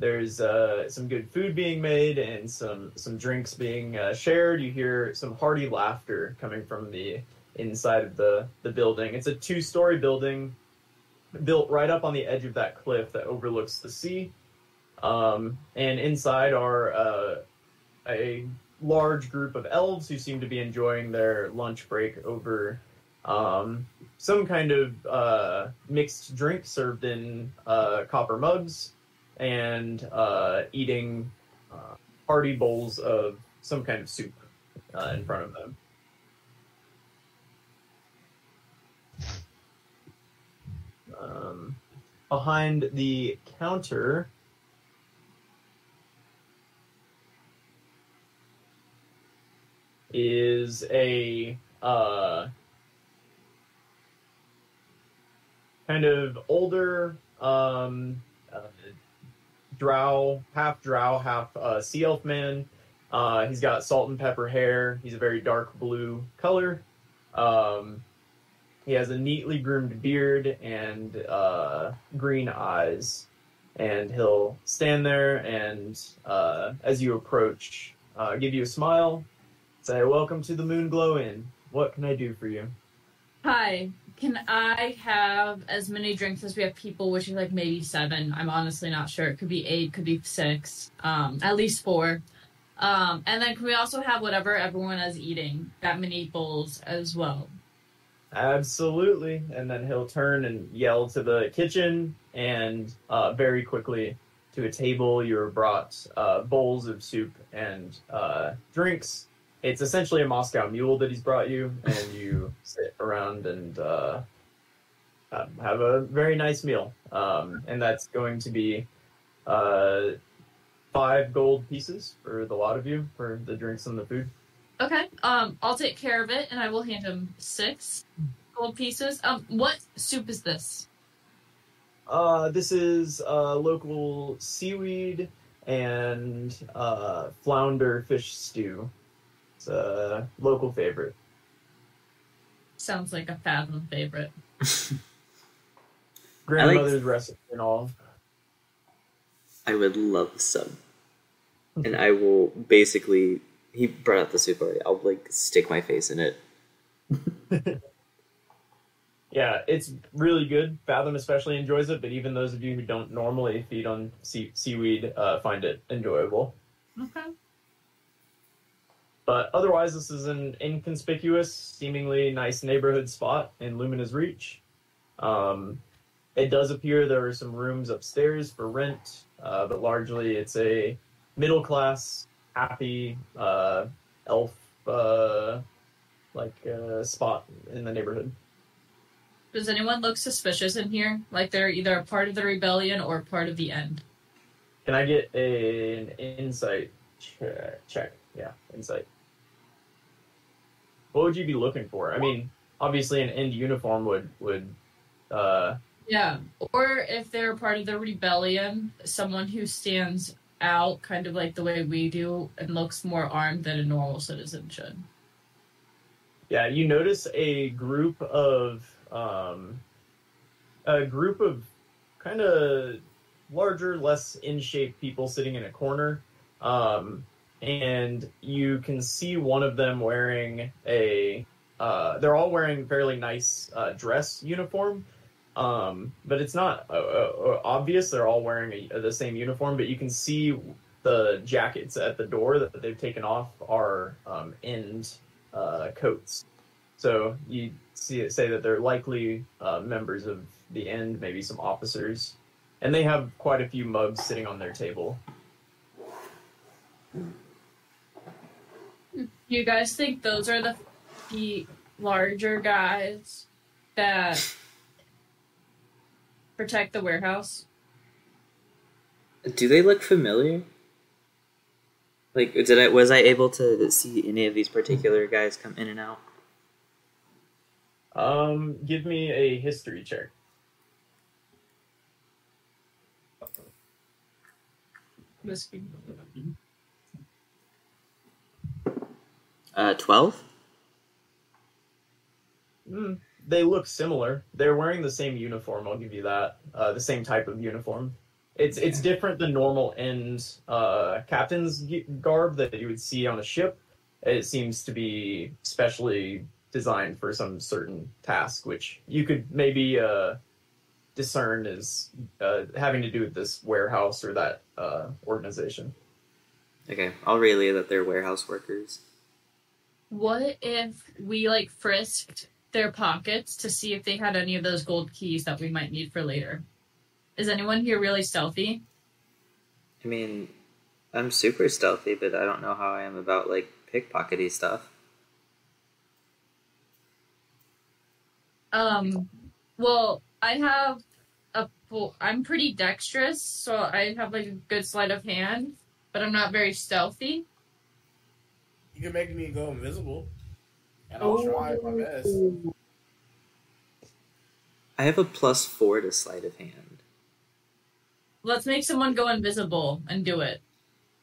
there's uh, some good food being made and some, some drinks being uh, shared. You hear some hearty laughter coming from the inside of the, the building. It's a two-story building built right up on the edge of that cliff that overlooks the sea. Um, and inside are uh, a large group of elves who seem to be enjoying their lunch break over um, some kind of uh, mixed drink served in uh, copper mugs. And uh, eating uh, hearty bowls of some kind of soup uh, in front of them. Um, behind the counter is a uh, kind of older... Um, uh, Drow, half Drow, half uh, Sea Elf man. Uh, he's got salt and pepper hair. He's a very dark blue color. Um, he has a neatly groomed beard and uh, green eyes. And he'll stand there and, uh, as you approach, uh, give you a smile. Say, "Welcome to the Moonglow Inn. What can I do for you?" Hi, can I have as many drinks as we have people, which is like maybe seven. I'm honestly not sure. It could be eight, could be six, um, at least four. Um, and then can we also have whatever everyone is eating, that many bowls as well? Absolutely. And then he'll turn and yell to the kitchen, and uh, very quickly to a table you are brought uh, bowls of soup and uh, drinks. It's essentially a Moscow mule that he's brought you, and you sit around and uh, have a very nice meal. Um, and that's going to be uh, five gold pieces for the lot of you, for the drinks and the food. Okay, um, I'll take care of it, and I will hand him six gold pieces. Um, what soup is this? Uh, this is uh, local seaweed and uh, flounder fish stew. It's a local favorite. Sounds like a Fathom favorite. Grandmother's like... recipe and all. I would love some. And I will basically... He brought out the soup already. I'll, like, stick my face in it. Yeah, it's really good. Fathom especially enjoys it, but even those of you who don't normally feed on sea- seaweed uh, find it enjoyable. Okay. But otherwise, this is an inconspicuous, seemingly nice neighborhood spot in Lumina's Reach. Um, it does appear there are some rooms upstairs for rent, uh, but largely it's a middle-class, happy, uh, elf, uh, like, uh, spot in the neighborhood. Does anyone look suspicious in here? Like they're either a part of the rebellion or part of the end? Can I get a, an insight check? check? Yeah, insight. What would you be looking for? I mean, obviously an end uniform would... would uh... Yeah, or if they're part of the rebellion, someone who stands out kind of like the way we do and looks more armed than a normal citizen should. Yeah, you notice a group of... Um, a group of kind of larger, less in-shape people sitting in a corner. Um... And you can see one of them wearing a... Uh, they're all wearing fairly nice uh, dress uniform, um, but it's not uh, uh, obvious they're all wearing a, the same uniform, but you can see the jackets at the door that they've taken off are um, end uh, coats. So you see it, say that they're likely uh, members of the end, maybe some officers. And they have quite a few mugs sitting on their table. You guys think those are the, the larger guys that protect the warehouse? Do they look familiar? Like, did I was I able to see any of these particular guys come in and out? Um, give me a history check. Whiskey. Uh, twelve? Mm, they look similar. They're wearing the same uniform, I'll give you that. Uh, the same type of uniform. It's yeah. It's different than normal end uh, captain's garb that you would see on a ship. It seems to be specially designed for some certain task, which you could maybe uh, discern as uh, having to do with this warehouse or that uh, organization. Okay, I'll relay that they're warehouse workers. What if we, like, frisked their pockets to see if they had any of those gold keys that we might need for later? Is anyone here really stealthy? I mean, I'm super stealthy, but I don't know how I am about, like, pickpockety stuff. Um, well, I have a... Well, I'm pretty dexterous, so I have, like, a good sleight of hand, but I'm not very stealthy. You can make me go invisible, and I'll oh. try my best. I have a plus four to sleight of hand. Let's make someone go invisible and do it.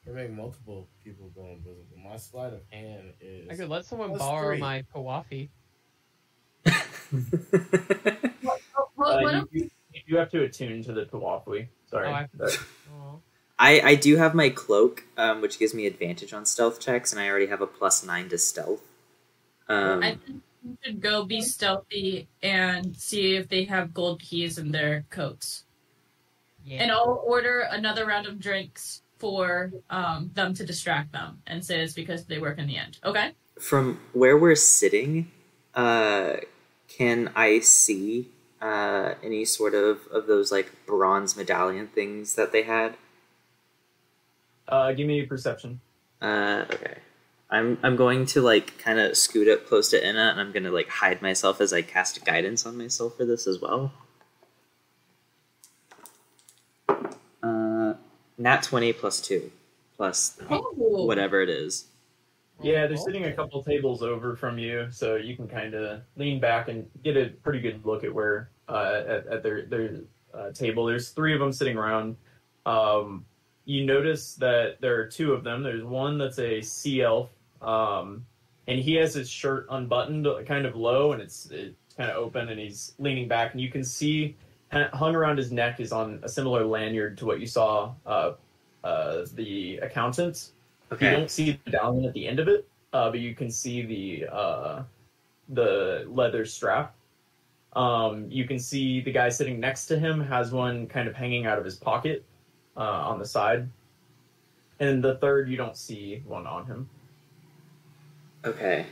We make multiple people go invisible. My sleight of hand is... I could let someone borrow three. My Kawafi. what, what, what uh, you, you, you have to attune to the Kawafi. Sorry. Oh, I... Sorry. Oh. I, I do have my cloak, um, which gives me advantage on stealth checks, and I already have a plus nine to stealth. Um, I think You should go be stealthy and see if they have gold keys in their coats. Yeah. And I'll order another round of drinks for um, them to distract them and say it's because they work in the end. Okay? From where we're sitting, uh, can I see uh, any sort of, of those, like, bronze medallion things that they had? Uh, give me a perception. Uh, okay. I'm I'm going to, like, kind of scoot up close to Inna, and I'm going to, like, hide myself as I cast guidance on myself for this as well. Uh, nat twenty plus two, plus oh. whatever it is. Yeah, they're sitting a couple tables over from you, so you can kind of lean back and get a pretty good look at where, uh, at, at their, their uh, table. There's three of them sitting around. Um, you notice that there are two of them. There's one that's a sea elf, um, and he has his shirt unbuttoned kind of low, and it's, it's kind of open, and he's leaning back, and you can see hung around his neck is on a similar lanyard to what you saw uh, uh, the accountants. Okay. You don't see the medallion at the end of it, uh, but you can see the uh, the leather strap. Um, you can see the guy sitting next to him has one kind of hanging out of his pocket uh, on the side. And the third, you don't see one on him. Okay.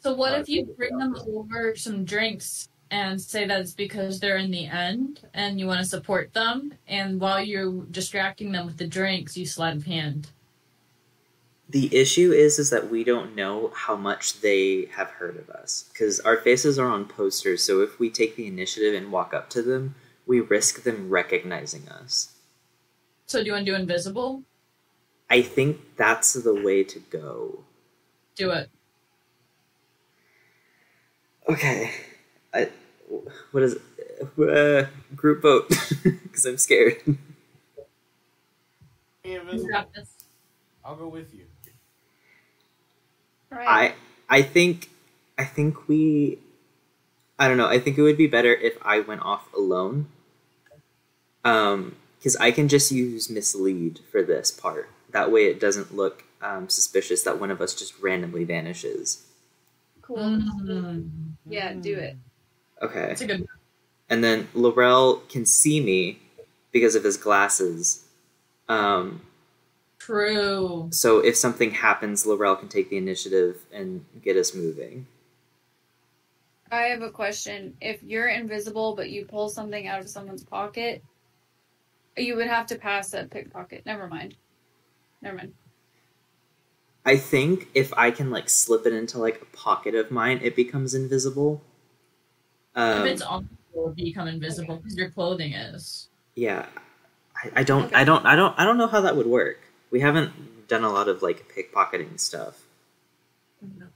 So what uh, if you bring them over some drinks and say that's because they're in the end and you want to support them, and while you're distracting them with the drinks, you sleight of hand. The issue is is that we don't know how much they have heard of us, because our faces are on posters, so if we take the initiative and walk up to them, we risk them recognizing us. So do you want to do invisible? I think that's the way to go. Do it. Okay. I, what is it? Uh, group vote, because I'm scared. Invisible. I'll go with you. Right. I I think I think we I don't know, I think it would be better if I went off alone. Um, because I can just use mislead for this part. That way it doesn't look um suspicious that one of us just randomly vanishes. Cool. Mm-hmm. Yeah, do it. Okay. That's a good one. And then Lorel can see me because of his glasses. Um True. So if something happens, Lorel can take the initiative and get us moving. I have a question. If you're invisible, but you pull something out of someone's pocket, you would have to pass a pickpocket. Never mind. Never mind. I think if I can, like, slip it into, like, a pocket of mine, it becomes invisible. Um, if it's on, it will become invisible because okay. your clothing is. Yeah. I, I don't, okay. I don't, I don't, I don't know how that would work. We haven't done a lot of, like, pickpocketing stuff.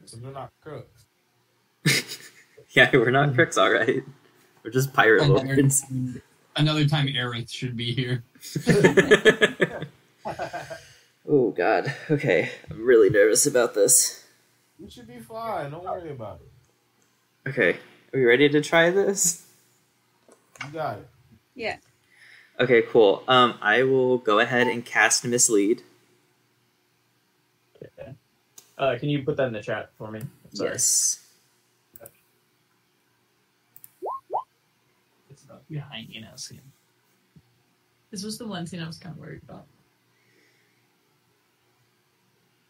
So we're not crooks. Yeah, we're not crooks, all right. We're just pirate another, lords. Another time Aerith should be here. Oh, God. Okay, I'm really nervous about this. You should be fine. Don't worry about it. Okay, are we ready to try this? You got it. Yeah. Okay, cool. Um, I will go ahead and cast Mislead. Okay. Uh, can you put that in the chat for me? I'm sorry. Yes. Okay. It's not behind you now, Sam. This was the one thing I was kind of worried about.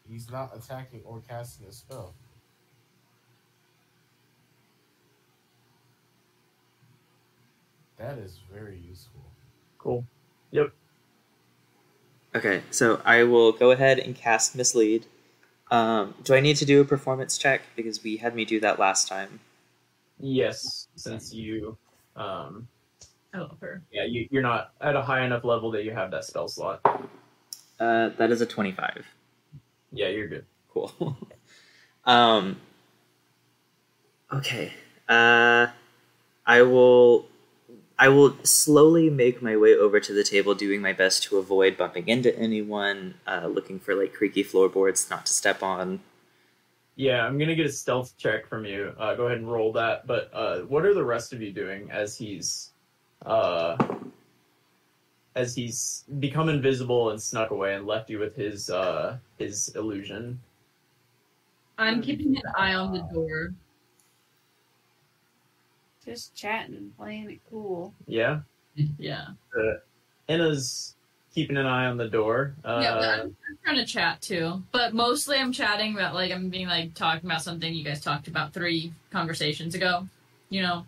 He's not attacking or casting a spell. That is very useful. Cool. Yep. Okay, so I will go ahead and cast Mislead. Um, do I need to do a performance check? Because we had me do that last time. Yes, since you... Um, I love her. Yeah, you, you're not at a high enough level that you have that spell slot. Uh, that is a twenty-five. Yeah, you're good. Cool. um, okay. Uh, I will... I will slowly make my way over to the table, doing my best to avoid bumping into anyone, uh, looking for, like, creaky floorboards not to step on. Yeah, I'm going to get a stealth check from you. Uh, go ahead and roll that. But uh, what are the rest of you doing as he's uh, as he's become invisible and snuck away and left you with his uh, his illusion? I'm keeping an eye on the door. Just chatting, playing it cool. Yeah? Yeah. Uh, Anna's keeping an eye on the door. Uh, yeah, I'm, I'm trying to chat too. But mostly I'm chatting about, like, I'm being, like, talking about something you guys talked about three conversations ago. You know?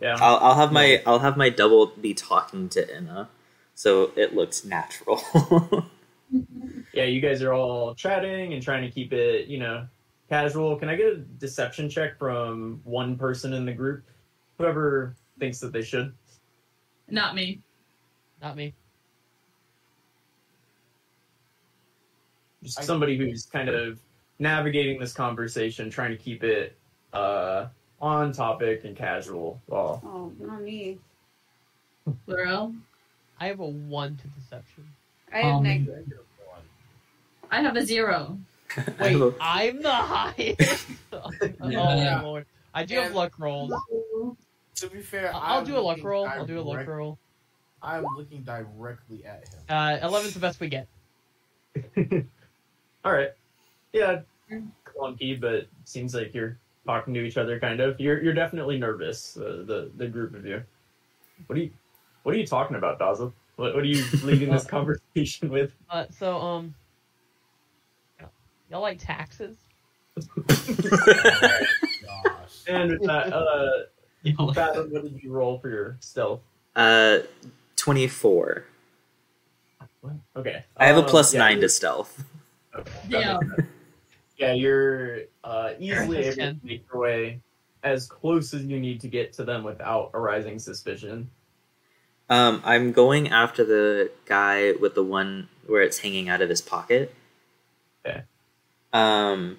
Yeah. I'll, I'll have my I'll have my double be talking to Inna, so it looks natural. Yeah, you guys are all chatting and trying to keep it, you know, casual. Can I get a deception check from one person in the group? Whoever thinks that they should. Not me. Not me. Just somebody who's kind of navigating this conversation, trying to keep it uh, on topic and casual. Well, oh, not me. Lorel? I have a one to deception. I have um, negative. I have a zero. Wait, I'm the highest. Oh, yeah. Lord. I do and have luck rolls. To be fair, I'll do a luck roll. Direct, I'll do a luck roll. I'm looking directly at him. Uh, eleven's the best we get. All right. Yeah, clunky, but seems like you're talking to each other. Kind of. You're you're definitely nervous. Uh, the the group of you. What are you What are you talking about, Dazeth? What What are you leading this conversation with? Uh, so um. Y'all like taxes? Oh gosh. And with that, uh, Fathom, what did you roll for your stealth? Uh, twenty-four. What? Okay. I have um, a plus yeah, nine to stealth. Okay. Yeah. Yeah, you're uh, easily able to make your way as close as you need to get to them without arousing suspicion. Um, I'm going after the guy with the one where it's hanging out of his pocket. Okay. Um,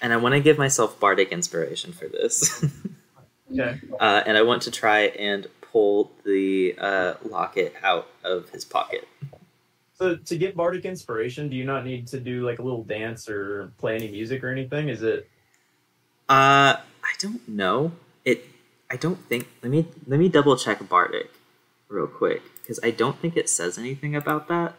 and I want to give myself bardic inspiration for this. Okay. Uh, and I want to try and pull the uh, locket out of his pocket. So to get bardic inspiration, do you not need to do like a little dance or play any music or anything? Is it? Uh, I don't know. It. I don't think. Let me let me double check bardic real quick because I don't think it says anything about that.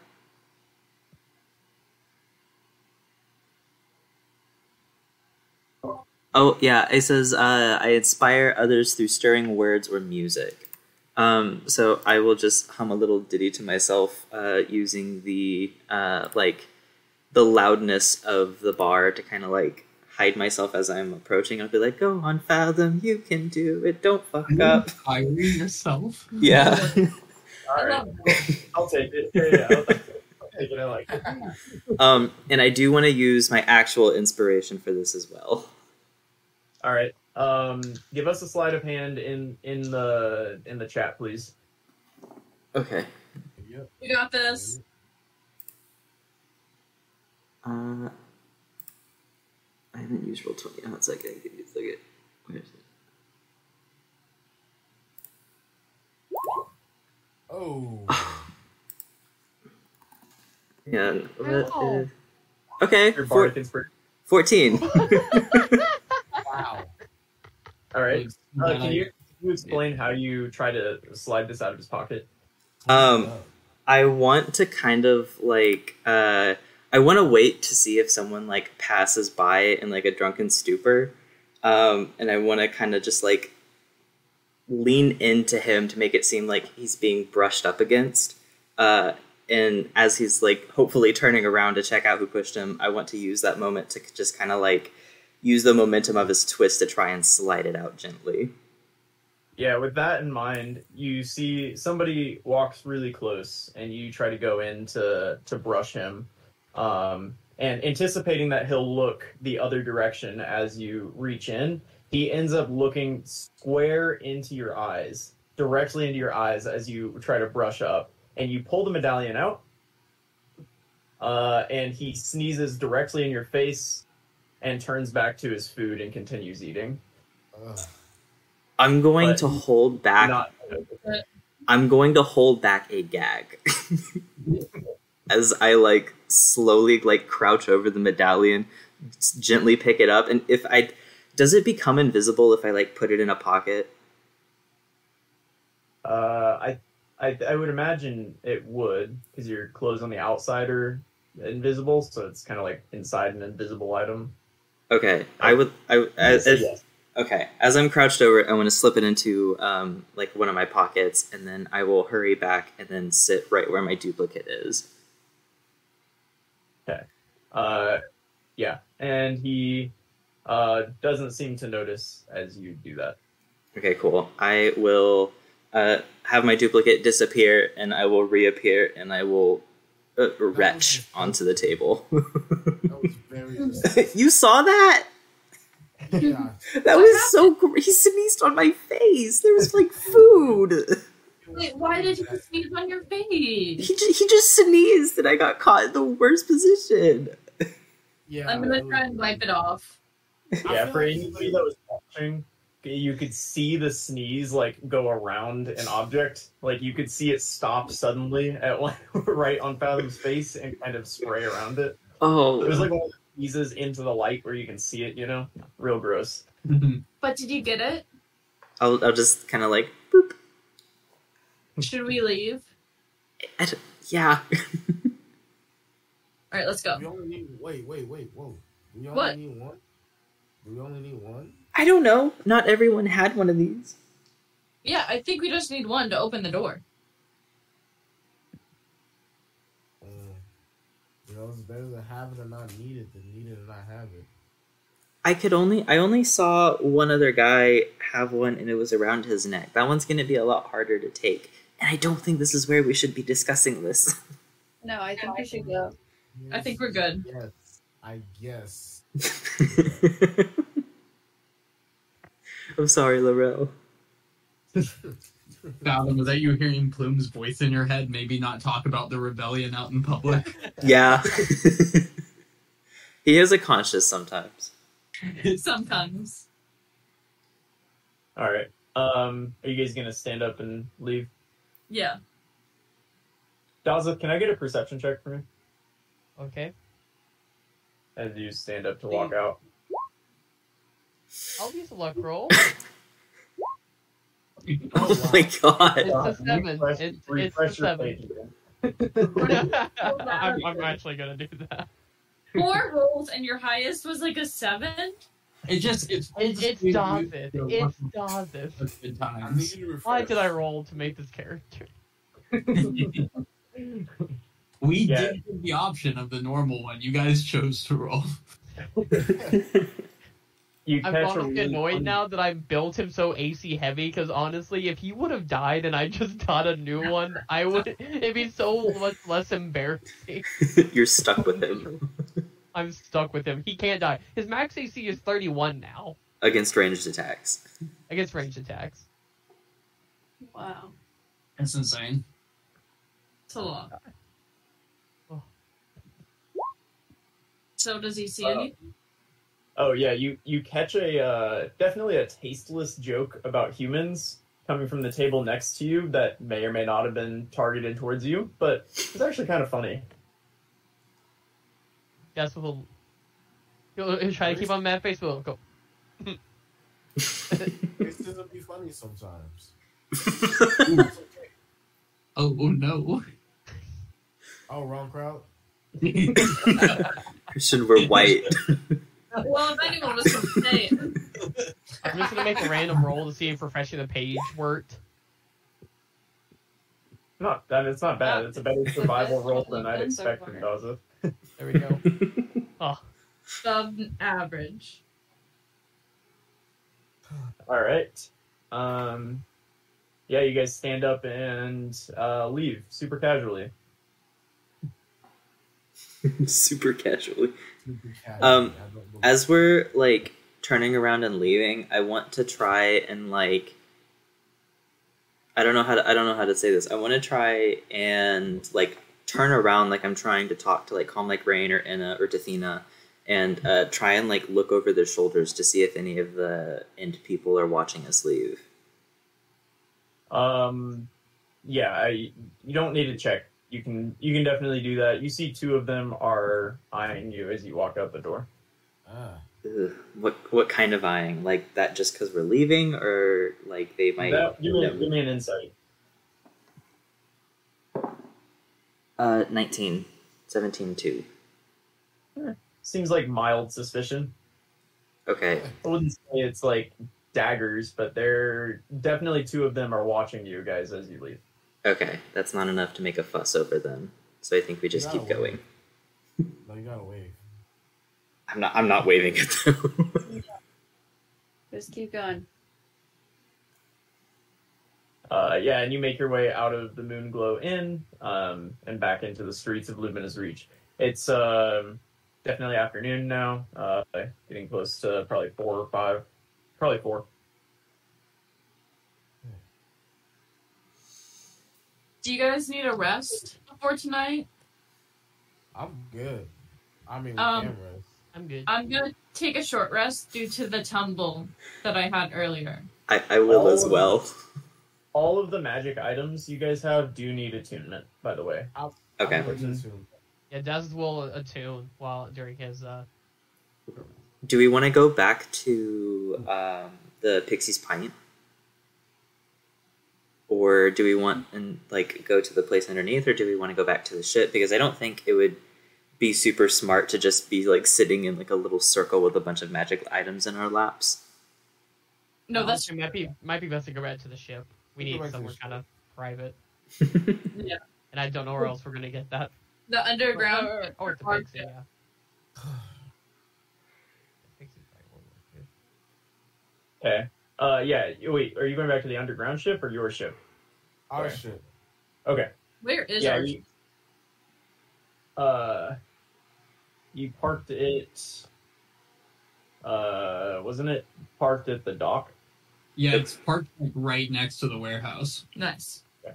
Oh, yeah, it says, uh, I inspire others through stirring words or music. Um, so I will just hum a little ditty to myself uh, using the, uh, like, the loudness of the bar to kind of, like, hide myself as I'm approaching. I'll be like, go on, Fathom, you can do it, don't fuck Are up. Are you inspiring yourself? Yeah. All right. I'll take it. Yeah, yeah, I'll take it. I'll take it. I like it. Um, and I do want to use my actual inspiration for this as well. All right. Um, give us a sleight of hand in, in the in the chat, please. Okay. You got this. Uh, I haven't used roll twenty. Oh, it's like I give you a second. Where is it? Oh. Yeah. Wow. Uh, okay. Four, Fourteen. Wow. All right. Uh, can, you, can you explain how you try to slide this out of his pocket? Um, I want to kind of like uh, I want to wait to see if someone like passes by in like a drunken stupor, um, and I want to kind of just like lean into him to make it seem like he's being brushed up against. Uh, and as he's like hopefully turning around to check out who pushed him, I want to use that moment to just kind of like. Use the momentum of his twist to try and slide it out gently. Yeah, with that in mind, you see somebody walks really close, and you try to go in to, to brush him, um, and anticipating that he'll look the other direction as you reach in, he ends up looking square into your eyes, directly into your eyes as you try to brush up, and you pull the medallion out, uh, and he sneezes directly in your face, and turns back to his food and continues eating. Ugh. I'm going but to hold back. Not... I'm going to hold back a gag as I like slowly like crouch over the medallion, gently pick it up, and if I does it become invisible if I like put it in a pocket? Uh, I I, I would imagine it would because your clothes on the outside are invisible, so it's kind of like inside an invisible item. Okay, I would. I as, as, Okay, as I'm crouched over, I want to slip it into um, like one of my pockets, and then I will hurry back and then sit right where my duplicate is. Okay. Uh, yeah, and he uh, doesn't seem to notice as you do that. Okay, cool. I will uh, have my duplicate disappear, and I will reappear, and I will uh, retch onto the table. That was very nice. You saw that? Yeah. That was so great. He sneezed on my face. There was like food. Wait, why did he sneeze on your face? He just, he just sneezed and I got caught in the worst position. Yeah. I'm gonna try and wipe it off. Yeah, for anybody that was watching, you could see the sneeze like go around an object. Like you could see it stop suddenly at one, right on Fathom's face and kind of spray around it. Oh, it was like all eases into the light where you can see it, you know? Real gross. But did you get it? I'll I'll just kind of like, boop. Should we leave? I, I yeah. Alright, let's go. We only need, wait, wait, wait, whoa. Do we only what? need one? Do we only need one? I don't know. Not everyone had one of these. Yeah, I think we just need one to open the door. It's better to have it and not need it than need it and not have it. I could only, I only saw one other guy have one and it was around his neck. That one's going to be a lot harder to take. And I don't think this is where we should be discussing this. No, I think we should go. Yes, I think we're good. Yes, I guess. I'm sorry, Lorel. Fathom, was that you hearing Plume's voice in your head? Maybe not talk about the rebellion out in public. Yeah. He is a conscious sometimes. Sometimes. Alright. Um, are you guys going to stand up and leave? Yeah. Dazeth, can I get a perception check for me? Okay. As you stand up to Please. walk out. I'll use a luck roll. Oh, wow. My god. It's a seven. Refresh, it's, it's a seven. I'm, I'm actually going to do that. Four rolls and your highest was like a seven? It just, it's... It, it's Dazeth. It's Dazeth. Why did I roll to make this character? we yeah. did give the option of the normal one. You guys chose to roll. You I'm honestly annoyed on... now that I built him so A C heavy, because honestly, if he would have died and I just got a new one, I would. It'd be so much less embarrassing. You're stuck with him. I'm stuck with him. He can't die. His max A C is thirty-one now. Against ranged attacks. Against ranged attacks. Wow. That's insane. It's a lot. Oh. So does he see uh, anything? Oh, yeah, you, you catch a uh, definitely a tasteless joke about humans coming from the table next to you that may or may not have been targeted towards you, but it's actually kind of funny. That's what we'll... He'll try to keep on mad face, but we'll go... It doesn't be funny sometimes. Ooh, it's okay. Oh, oh, no. Oh, wrong crowd? Christian, we're white. Well, if anyone was going to say it. I'm just going to make a random roll to see if refreshing the page worked. Not that it's not bad. It's a better survival roll than I'd expect from Dazeth. There we go. Oh. Sub average. All right. Um, yeah, you guys stand up and uh, leave super casually. Super casually. Um, as we're like turning around and leaving, I want to try and like I don't know how to I don't know how to say this. I want to try and like turn around like I'm trying to talk to like Calm Like Rain or Inna or Dafina, and uh, try and like look over their shoulders to see if any of the end people are watching us leave. Um, yeah, I, you don't need to check. You can you can definitely do that. You see two of them are eyeing you as you walk out the door. Ah. Ugh, what what kind of eyeing? Like that just because we're leaving, or like they might... That, give, me, give me an insight. Uh, nineteen. seventeen two. Seems like mild suspicion. Okay. I wouldn't say it's like daggers, but they're definitely two of them are watching you guys as you leave. Okay, that's not enough to make a fuss over them, so I think we just keep wave. going. No, you gotta wave. I'm not. I'm not waving at them. Yeah. Just keep going. Uh, yeah, and you make your way out of the Moonglow Inn um, and back into the streets of Lumina's Reach. It's uh, definitely afternoon now, uh, getting close to probably four or five, probably four. Do you guys need a rest before tonight? I'm good. I mean, we um, can rest. I'm good. I'm gonna take a short rest due to the tumble that I had earlier. I, I will all as well. All of the magic items you guys have do need attunement, by the way. I'll, okay. I'll mm-hmm. Yeah, Daz will attune while during his. Uh... Do we want to go back to um, the Pixie's Pint, or do we want and like go to the place underneath, or do we want to go back to the ship? Because I don't think it would be super smart to just be like sitting in like a little circle with a bunch of magic items in our laps. No, that's true. Might be might be best to go back to the ship. We need somewhere kind of private. Yeah. And I don't know where else we're going to get that. The underground. Or, or, or the Pixie, yeah. Okay. Uh, yeah, wait, are you going back to the underground ship or your ship? Our okay. ship. Okay. Where is yeah, our you, ship? Uh, you parked it... Uh, wasn't it parked at the dock? Yeah, it's parked like, right next to the warehouse. Nice. Okay.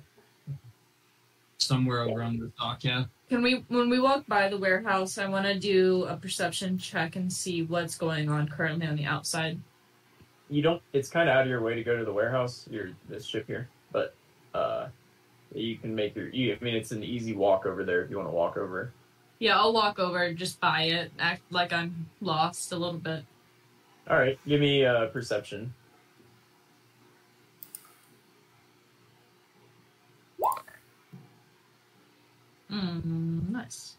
Somewhere yeah. around the dock, yeah. Can we, when we walk by the warehouse, I want to do a perception check and see what's going on currently on the outside. You don't, it's kind of out of your way to go to the warehouse, your, this ship here, but, uh, you can make your, you, I mean, it's an easy walk over there if you want to walk over. Yeah, I'll walk over, just buy it, act like I'm lost a little bit. All right, give me a uh, perception. Mm, nice.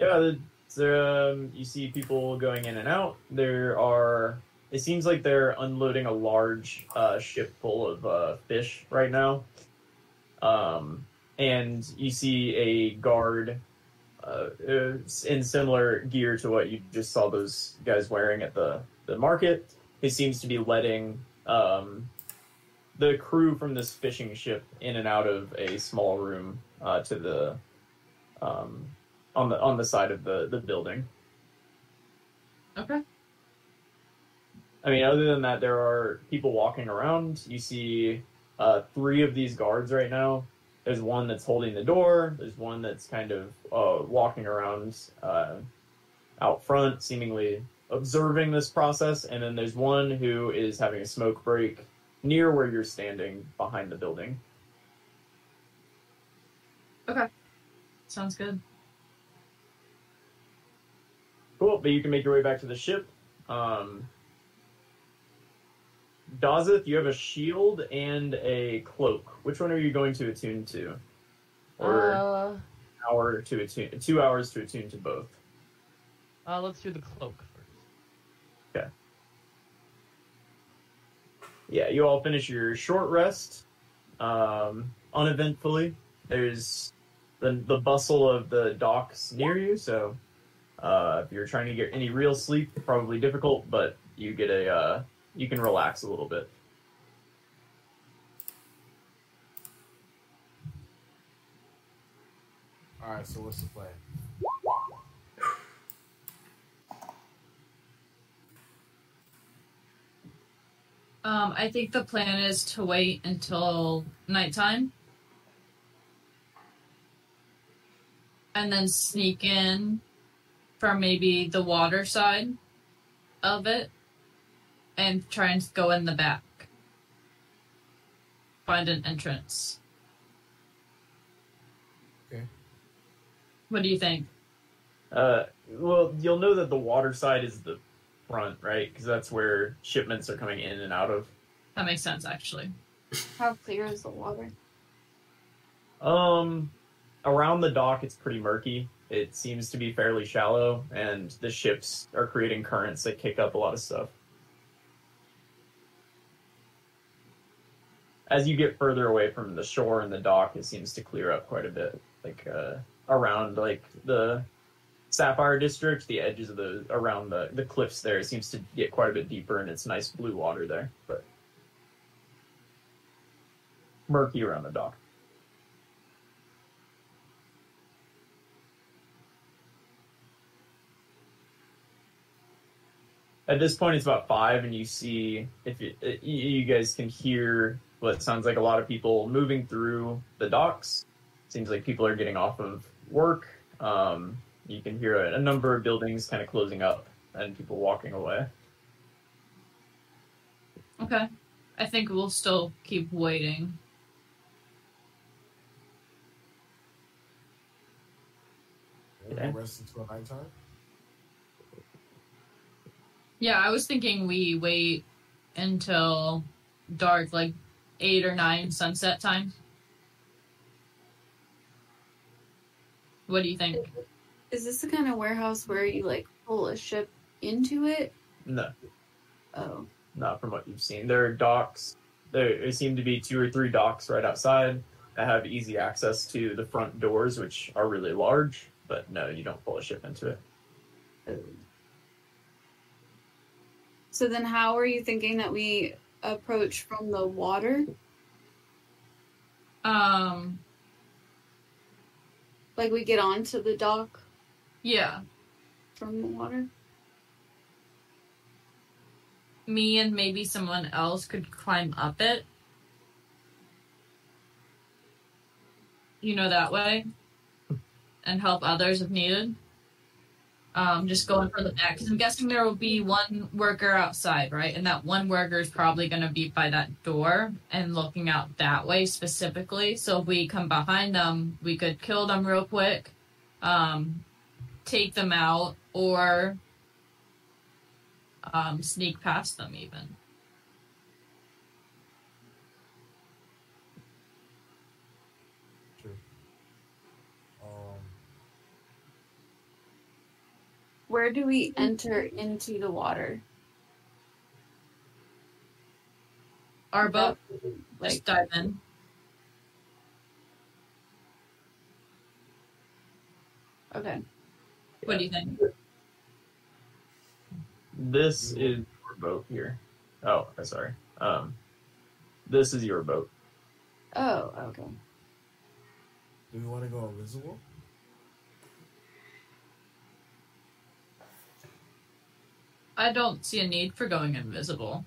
Yeah, there, um, you see people going in and out. There are... It seems like they're unloading a large uh, ship full of uh, fish right now. Um, and you see a guard uh, in similar gear to what you just saw those guys wearing at the, the market. He seems to be letting... Um, the crew from this fishing ship in and out of a small room uh, to the um, on the on the side of the, the building. Okay. I mean, other than that, there are people walking around. You see uh, three of these guards right now. There's one that's holding the door. There's one that's kind of uh, walking around uh, out front, seemingly observing this process. And then there's one who is having a smoke break near where you're standing, behind the building. Okay. Sounds good. Cool, but you can make your way back to the ship. Um, Dazeth, you have a shield and a cloak. Which one are you going to attune to? Or uh, an hour to attune, two hours to attune to both? Uh, let's do the cloak first. Okay. Yeah, you all finish your short rest um, uneventfully. There's the the bustle of the docks near you, so uh, if you're trying to get any real sleep, probably difficult. But you get a uh, you can relax a little bit. All right, so what's the plan? Um, I think the plan is to wait until nighttime. And then sneak in from maybe the water side of it. And try and go in the back. Find an entrance. Okay. What do you think? Uh, well, you'll know that the water side is the front, right? Because that's where shipments are coming in and out of. That makes sense, actually. How clear is the water? Um, around the dock, it's pretty murky. It seems to be fairly shallow, and the ships are creating currents that kick up a lot of stuff. As you get further away from the shore and the dock, it seems to clear up quite a bit. Like uh, around like the Sapphire District, the edges of the around the, the cliffs there, it seems to get quite a bit deeper, and it's nice blue water there, but murky around the dock. At this point, it's about five, and you see if you, you guys can hear what sounds like a lot of people moving through the docks. Seems like people are getting off of work. Um, you can hear a, a number of buildings kind of closing up and people walking away. Okay, I think we'll still keep waiting. Okay. Rest until nighttime. Yeah, I was thinking we wait until dark, like eight or nine sunset time. What do you think? Is this the kind of warehouse where you, like, pull a ship into it? No. Oh. Not from what you've seen. There are docks. There seem to be two or three docks right outside that have easy access to the front doors, which are really large, but no, you don't pull a ship into it. Oh. So then how are you thinking that we approach from the water? Um, like we get onto the dock? Yeah. From the water? Me and maybe someone else could climb up it. You know, that way. And help others if needed. Um, just going for the back, because I'm guessing there will be one worker outside, right? And that one worker is probably going to be by that door and looking out that way specifically. So if we come behind them, we could kill them real quick, um, take them out, or um, sneak past them even. Where do we enter into the water? Our boat. Let's dive in. Okay. What do you think? This is your boat here. Oh, sorry. Um, this is your boat. Oh, okay. Do we want to go invisible? I don't see a need for going invisible.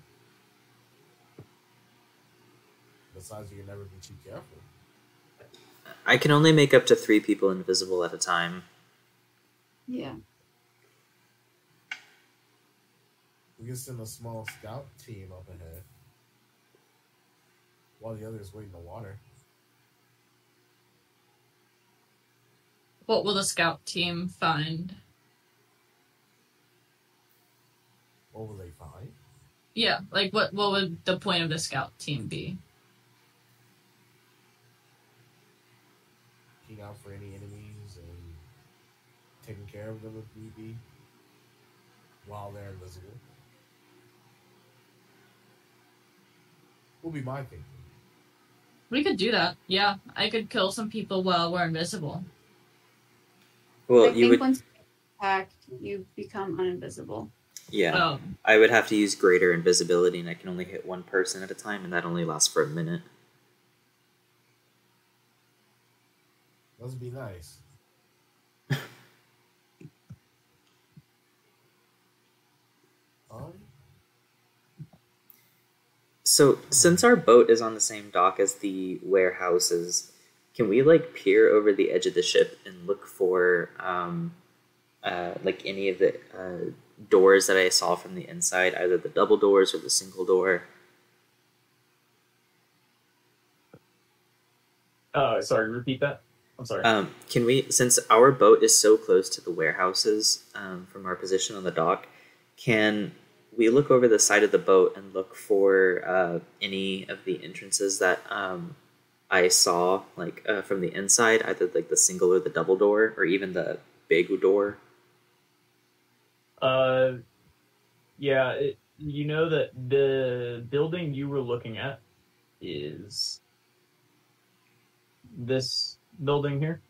Besides, you can never be too careful. I can only make up to three people invisible at a time. Yeah. We can send a small scout team up ahead while the others wait in the water. What will the scout team find? What will they find? Yeah, like what, what would the point of the scout team be? Looking out for any enemies and taking care of them if need be while they're invisible. Will be my thinking. We could do that, yeah. I could kill some people while we're invisible. Well, I you think would... once you attack, you become uninvisible. Yeah, oh. I would have to use greater invisibility, and I can only hit one person at a time, and that only lasts for a minute. That would be nice. um. So, since our boat is on the same dock as the warehouses, can we, like, peer over the edge of the ship and look for, um, uh, like, any of the... Uh, doors that I saw from the inside, either the double doors or the single door. Oh, sorry, repeat that? I'm sorry. Um, can we, since our boat is so close to the warehouses um, from our position on the dock, can we look over the side of the boat and look for uh, any of the entrances that um, I saw, like, uh, from the inside, either, like, the single or the double door, or even the Begudor? Uh, yeah, it, you know that the building you were looking at is this building here.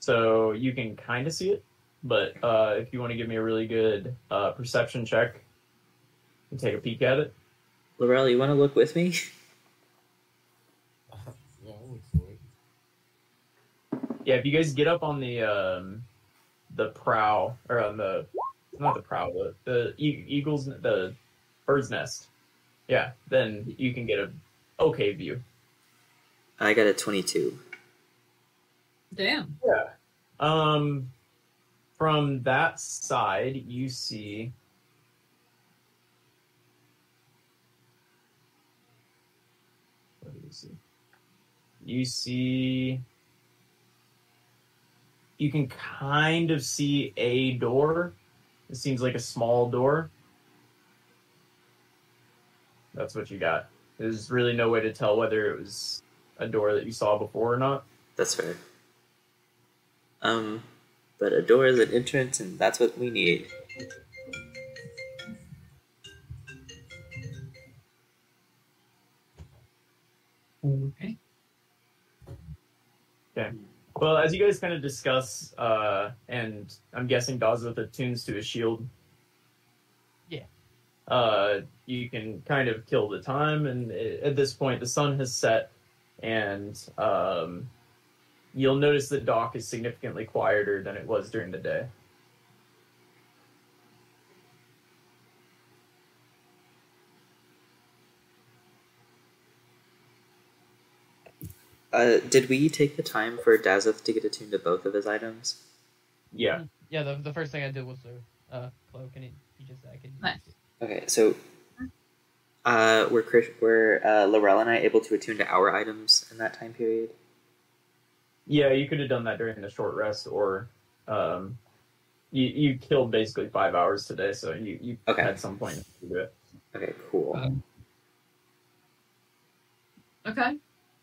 So you can kind of see it, but uh, if you want to give me a really good uh, perception check and take a peek at it. Lorel, you want to look with me? Yeah, if you guys get up on the um, the prow, or on the, not the prow, but the eagle's, the bird's nest, yeah, then you can get a okay view. I got a twenty-two. Damn. Yeah. Um, from that side, you see... What do you see? You see... You can kind of see a door. It seems like a small door. That's what you got. There's really no way to tell whether it was a door that you saw before or not. That's fair. Um, but a door is an entrance, and that's what we need. Okay. Okay. Well, as you guys kind of discuss, uh, and I'm guessing Dazeth attunes to his shield. Yeah. Uh, you can kind of kill the time, and at this point, the sun has set, and um, you'll notice the dock is significantly quieter than it was during the day. Uh, did we take the time for Dazeth to get attuned to both of his items? Yeah. Yeah, the, the first thing I did was the uh, cloak, and he, he just... I could nice. Okay, so... Uh, were were uh, Lorel and I able to attune to our items in that time period? Yeah, you could have done that during the short rest, or... Um, you, you killed basically five hours today, so you, you okay. At some point to do it. Okay, cool. Um, okay.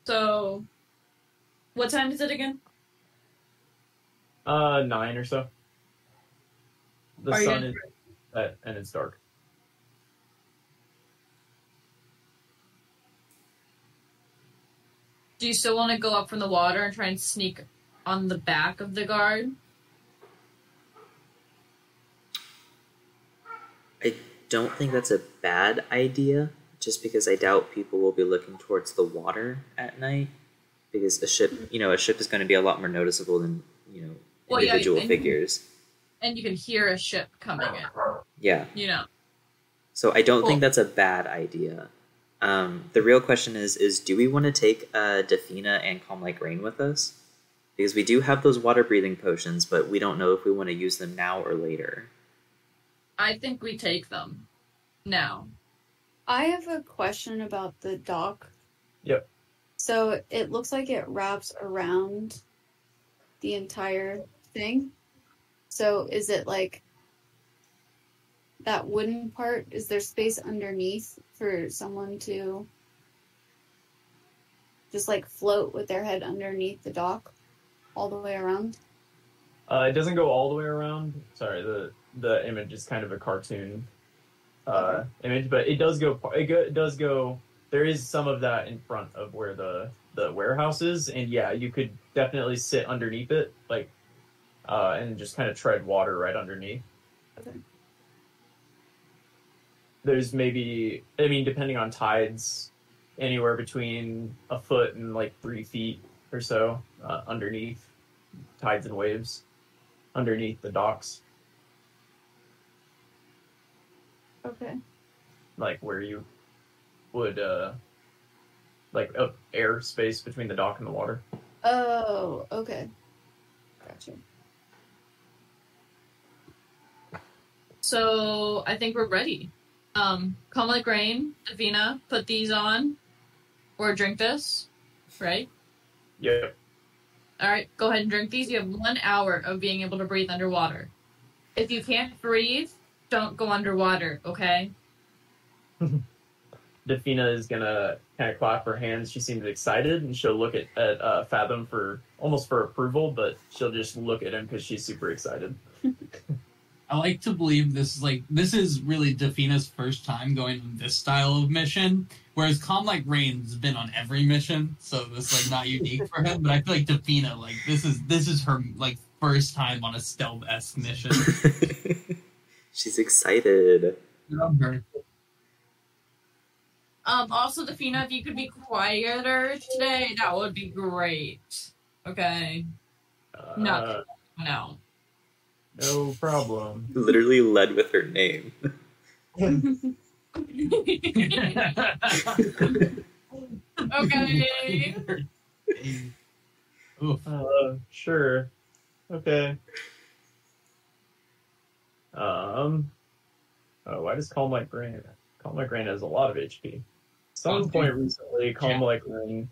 So... What time is it again? Uh, nine or so. The Are sun is set and it's dark. Do you still want to go up from the water and try and sneak on the back of the guard? I don't think that's a bad idea, just because I doubt people will be looking towards the water at night. Because a ship, you know, a ship is going to be a lot more noticeable than, you know, well, individual yeah, and figures. You, and you can hear a ship coming in. Yeah. You know. So I don't cool. think that's a bad idea. Um, the real question is, is do we want to take uh, Dafina and Calm Like Rain with us? Because we do have those water-breathing potions, but we don't know if we want to use them now or later. I think we take them now. I have a question about the dock. Yep. So it looks like it wraps around the entire thing. So is it like that wooden part? Is there space underneath for someone to just like float with their head underneath the dock all the way around? Uh, it doesn't go all the way around. Sorry, the, the image is kind of a cartoon uh, image, but it does go. It, go, it does go. There is some of that in front of where the, the warehouse is, and yeah, you could definitely sit underneath it, like, uh, and just kind of tread water right underneath. Okay. There's maybe, I mean, depending on tides, anywhere between a foot and like three feet or so uh, underneath tides and waves, underneath the docks. Okay. Like where you... would, uh, like, uh, air space between the dock and the water. Oh, okay. Gotcha. So, I think we're ready. Um, Calm Like Rain, Dafina, put these on, or drink this, right? Yep. Alright, go ahead and drink these. You have one hour of being able to breathe underwater. If you can't breathe, don't go underwater, okay? Dafina is going to kind of clap her hands. She seems excited, and she'll look at, at uh, Fathom for almost for approval, but she'll just look at him because she's super excited. I like to believe this is like this is really Dafina's first time going on this style of mission, whereas Calm Like Rain's been on every mission, so this is like not unique for him. But I feel like Dafina, like this is this is her like first time on a stealth-esque mission. She's excited. Love her. Um, also, Dafina, if you could be quieter today, that would be great. Okay. Uh, no. No. No problem. Literally led with her name. Okay. Uh, sure. Okay. Um. Oh, why does Calm Like Rain? Calm Like Rain has a lot of H P. Some point recently, Calm Like Rain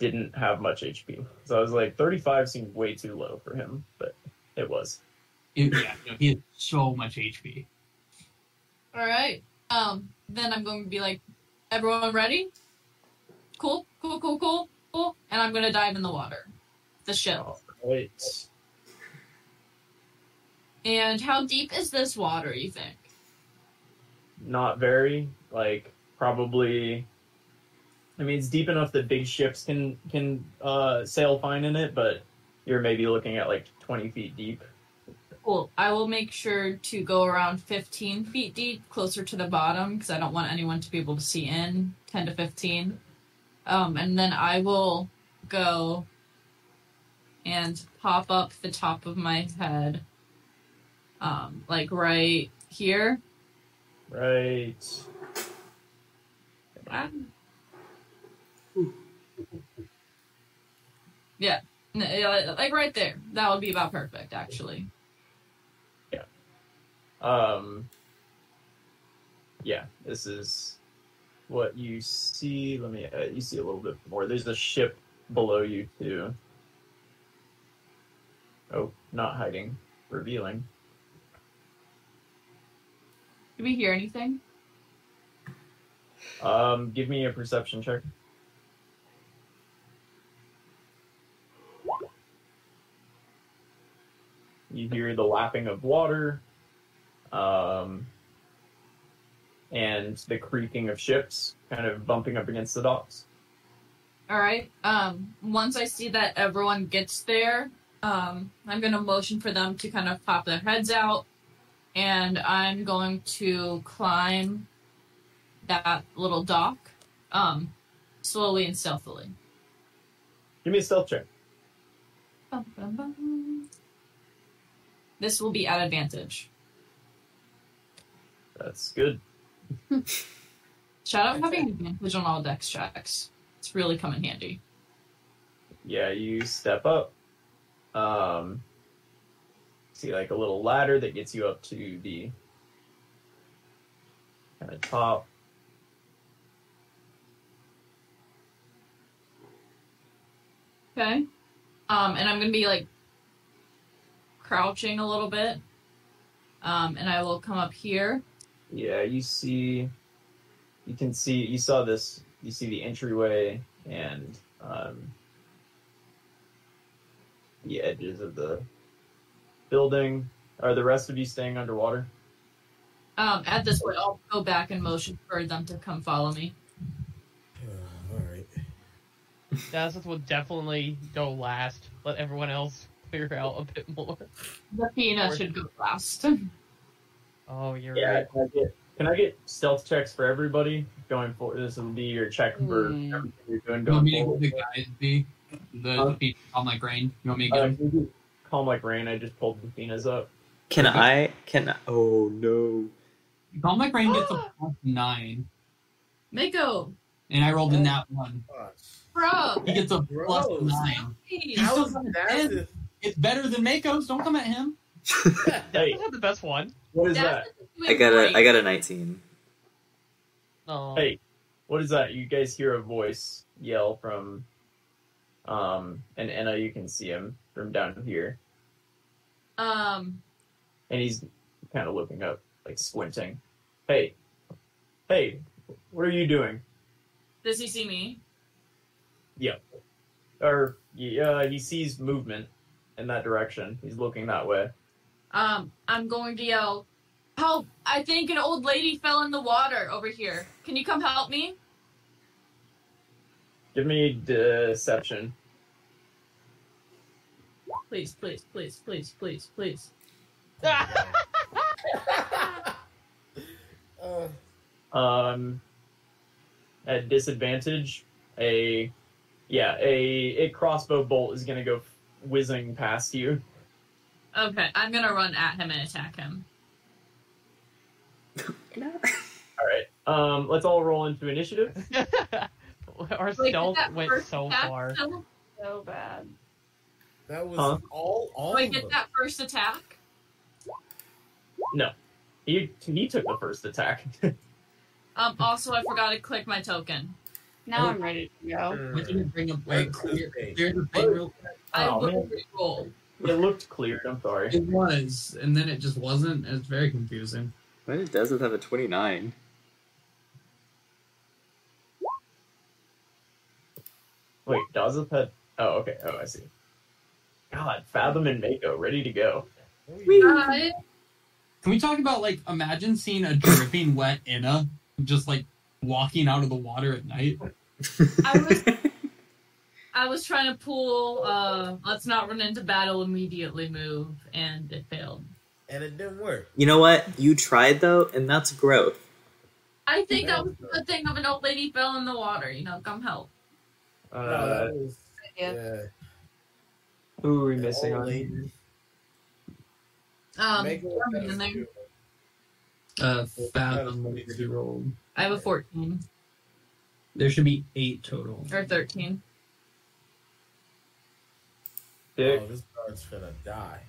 didn't have much H P, so I was like, thirty-five seemed way too low for him, but it was. It, yeah, no, he has so much H P. All right. Um. Then I'm going to be like, everyone ready? Cool, cool, cool, cool, cool. And I'm going to dive in the water. The ship. All right. And how deep is this water, you think? Not very. Like, probably... I mean, it's deep enough that big ships can, can uh, sail fine in it, but you're maybe looking at, like, twenty feet deep. Cool. I will make sure to go around fifteen feet deep, closer to the bottom, because I don't want anyone to be able to see in, ten to fifteen. Um, and then I will go and pop up the top of my head, um, like right here. Right. Yeah, like right there. That would be about perfect, actually. Um, yeah, this is what you see. Let me, uh, you see a little bit more. There's a ship below you, too. Oh, not hiding. Revealing. Did we hear anything? Um, give me a perception check. You hear the lapping of water. Um, and the creaking of ships kind of bumping up against the docks. All right. Um, once I see that everyone gets there, um, I'm going to motion for them to kind of pop their heads out, and I'm going to climb that little dock, um, slowly and stealthily. Give me a stealth check. Bum, bum, bum. This will be at advantage. That's good. Shout out having advantage on all dex checks. It's really come in handy. Yeah, you step up. Um, see, like, a little ladder that gets you up to the kind of top. Okay. Um, and I'm going to be, like, crouching a little bit. Um, and I will come up here. Yeah, you see, you can see, you saw this, you see the entryway and um, the edges of the building. Are the rest of you staying underwater? Um, at this point, I'll go back and motion for them to come follow me. Uh, all right. Dazeth will definitely go last. Let everyone else clear out a bit more. Dafina should go last. Oh, you're yeah, right. Can I, get, can I get stealth checks for everybody going forward? This will be your check for mm. everything you're doing going you forward. You want me to be the guys um, be? The Calm Like Rain? You want me to get them? Uh, Calm Like Rain, I just pulled Dafina's up. Can okay. I? Can I? Oh, no. Calm Like Rain gets a plus nine. Mako! And I rolled oh, in that one. Bro! He gets a gross. plus nine. How is that? It's better than Mako's. Don't come at him. Yeah, hey. That's not the best one. What is that? that? I got a I got a nineteen. Oh. Hey, what is that? You guys hear a voice yell from, um, and Inna, you can see him from down here. Um, and he's kind of looking up, like squinting. Hey, hey, What are you doing? Does he see me? Yeah. Or uh, he sees movement in that direction. He's looking that way. Um, I'm going to yell, help! I think an old lady fell in the water over here. Can you come help me? Give me deception. Please, please, please, please, please, please. uh. Um, at disadvantage, a yeah, a a crossbow bolt is gonna go whizzing past you. Okay, I'm gonna run at him and attack him. No. All right. Um, let's all roll into initiative. Our like, stealth went so far. So bad. That was huh? all. all Do I get that first attack? No, he he took the first attack. um. Also, I forgot to click my token. Now oh, I'm ready to go. Uh, we didn't bring a blank. Clear, clear the thing real quick. I oh, looked at roll. It looked cleared. I'm sorry. It was, and then it just wasn't. It's very confusing. Why did Dazeth have a twenty-nine? Wait, Dazeth had... Oh, okay. Oh, I see. God, Fathom and Mako, ready to go. Wee. Can we talk about, like, imagine seeing a dripping wet Inna just, like, walking out of the water at night? I was... I was trying to pull, uh, let's not run into battle immediately move, and it failed. And it didn't work. You know what? You tried, though, and that's growth. I think that was the thing of an old lady fell in the water. You know, come help. Uh, no, that was, yeah. yeah. Who are we the missing on? Lady. Um, in there. Uh, Fathom. I have a fourteen. There should be eight total. Or thirteen. Dick. Oh, this guard's gonna die.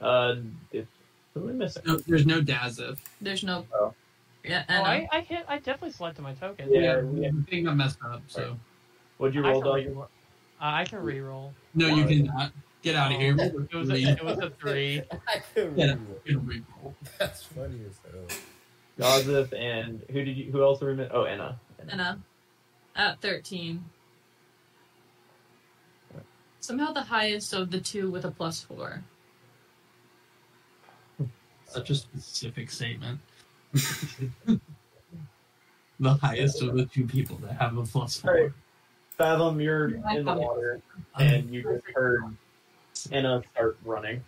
Uh, if, who are we missing? No, there's no Dazeth. There's no. Oh. Yeah, and oh, I, I hit. I definitely selected my token. Yeah, yeah. I think I messed up. So, what'd you roll, Doug? Uh, I can re-roll. No, you cannot. Get out of here. It was a, it was a three. I can re-roll. That's funny as hell. Dazeth and who did you? Who else were we missing? Oh, Inna. Inna. At thirteen. Somehow the highest of the two with a plus four. Such a specific statement. The highest of the two people that have a plus four. Right. Fathom, you're in the water, and you just heard Inna start running.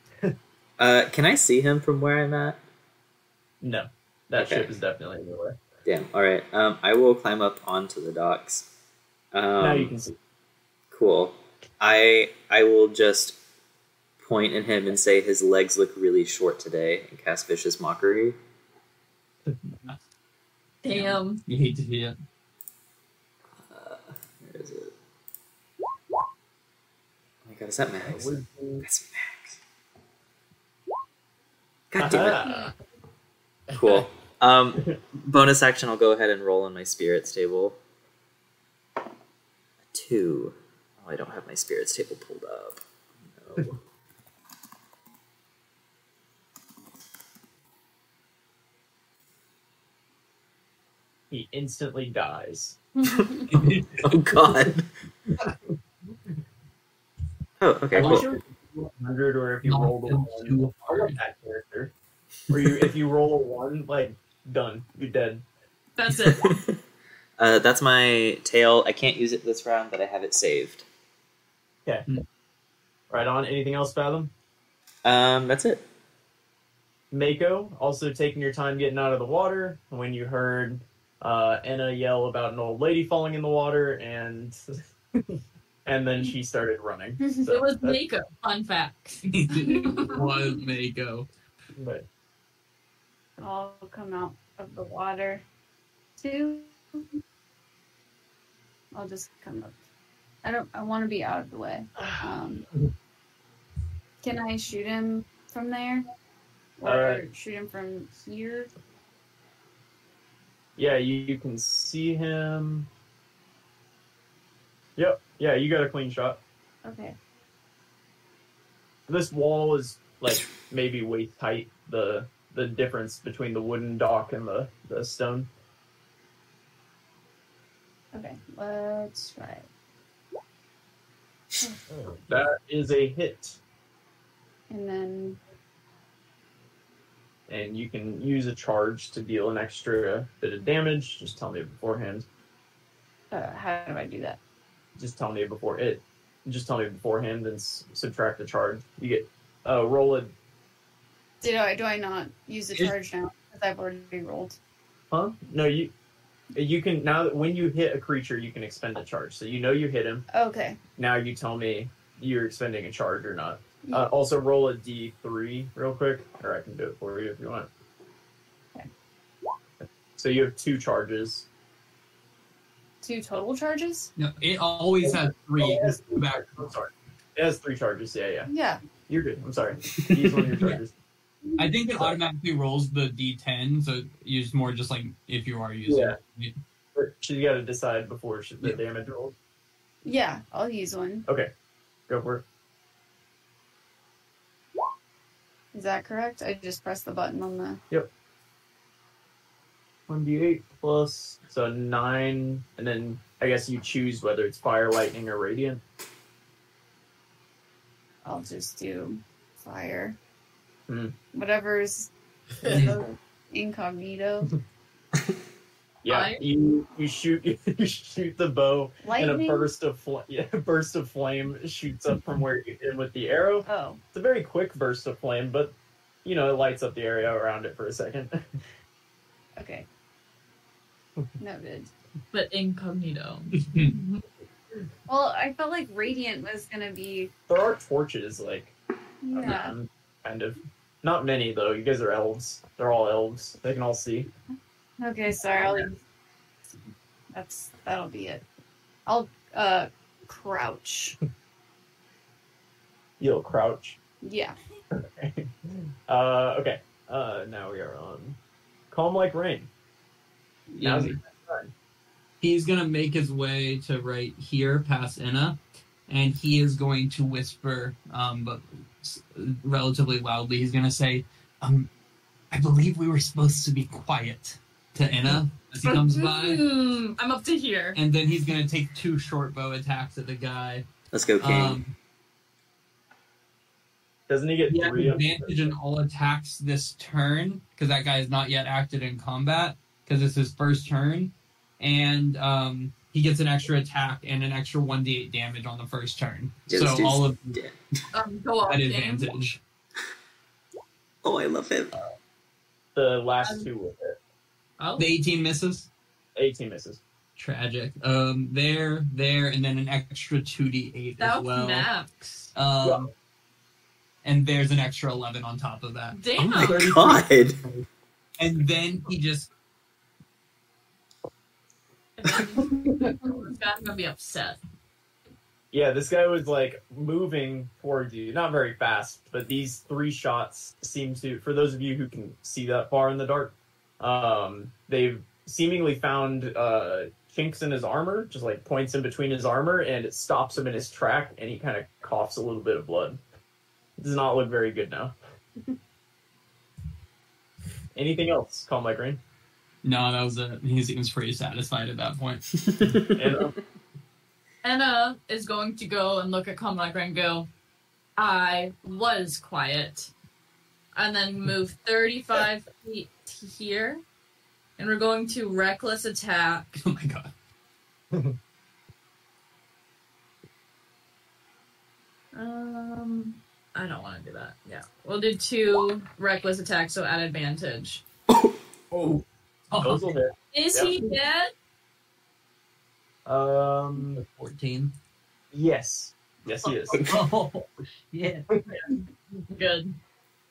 uh, can I see him from where I'm at? No. That okay. Ship is definitely in the way. Damn, alright. Um, I will climb up onto the docks. Um, now you can see. Cool. I I will just... point at him and say his legs look really short today and cast Vicious Mockery. Damn. Damn. You hate to hear it. Uh, where is it? Oh my god, is that Max? That That's Max. God damn it. Cool. Um, bonus action, I'll go ahead and roll on my spirits table. A two. Oh, I don't have my spirits table pulled up. No. He instantly dies. Oh, God. Oh, okay, cool. Sure if you one hundred or if you Not rolled a one, hard. That character. Or you, if you roll a one, like, done. You're dead. That's it. uh, that's my tail. I can't use it this round, but I have it saved. Okay. Mm. Right on. Anything else, Fathom? Um, that's it. Mako, also taking your time getting out of the water, when you heard... Uh, Inna yell about an old lady falling in the water, and and then she started running. So it was that's... Mako. Fun fact. It was Mako. But... I'll come out of the water too. I'll just come up. I don't. I want to be out of the way. Um, can I shoot him from there, or uh, shoot him from here? Yeah, you, you can see him. Yep. Yeah, you got a clean shot. Okay. This wall is, like, maybe waist height, the the difference between the wooden dock and the, the stone. Okay, let's try it. Oh, that is a hit. And then... And you can use a charge to deal an extra bit of damage. Just tell me beforehand. Uh, how do I do that? Just tell me before it. Just tell me beforehand and s subtract the charge. You get... Uh, roll it. Did I, do I not use the charge now? Because I've already rolled. Huh? No, you... You can now that when you hit a creature, you can expend a charge. So you know you hit him. Okay. Now you tell me you're expending a charge or not. Yeah. Uh, also, roll a d three real quick, or I can do it for you if you want. Okay. So you have two charges. Two total charges? No, it always has three. Oh, it has three. Back. I'm sorry. It has three charges. Yeah, yeah. Yeah. You're good. I'm sorry. Use one of your charges. I think it automatically rolls the d ten, so it's more just like if you are using yeah. it. She's got to decide before she, the yeah. damage rolls. Yeah, I'll use one. Okay, go for it. Is that correct? I just pressed the button on the... Yep. one d eight plus, so nine, and then I guess you choose whether it's fire, lightning, or radiant. I'll just do fire. Mm. Whatever's incognito. Yeah, you, you shoot you shoot the bow, lightning? And a burst of fl yeah, a burst of flame shoots up from where you hit with the arrow. Oh, it's a very quick burst of flame, but you know it lights up the area around it for a second. Okay, noted. But incognito. Well, I felt like radiant was gonna be. There are torches, like yeah. Um, kind of. Not many, though. You guys are elves. They're all elves. They can all see. Okay, sorry. I'll leave. That's, that'll be it. I'll, uh, crouch. You'll crouch? Yeah. Okay. Uh, okay. Uh, now we are on Calm Like Rain. Yeah. He He's gonna make his way to right here, past Inna, and he is going to whisper, um, but... relatively loudly, he's going to say, um, I believe we were supposed to be quiet to Inna as he comes by. I'm up to here. And then he's going to take two short bow attacks at the guy. Let's go, King. Um, Doesn't he get he three advantage in all attacks this turn, because that guy has not yet acted in combat, because it's his first turn. And um, he gets an extra attack and an extra one d eight damage on the first turn. Just so all of them um, go on, at advantage. Oh, I love him. Uh, the last um, two with it. Oh. The eighteen misses? eighteen misses. Tragic. Um, there, there, and then an extra two d eight as well. That's max. Um, wow. And there's an extra eleven on top of that. Damn. Oh my god. And then he just... I'm gonna be upset. Yeah, this guy was like moving towards you, not very fast, but these three shots seem to, for those of you who can see that far in the dark, um, they've seemingly found uh, chinks in his armor, just like points in between his armor, and it stops him in his track, and he kind of coughs a little bit of blood. It does not look very good now. Anything else? Calm Like Rain. No, that was a... He seems pretty satisfied at that point. Anna. Anna is going to go and look at Calm Like Rain and go, I was quiet. And then move thirty-five feet to here. And we're going to reckless attack. Oh my god. um, I don't want to do that. Yeah. We'll do two reckless attacks, so at advantage. Oh. Oh. Is yeah. he dead? Um, fourteen. Yes, yes he is. Oh, yeah. Good.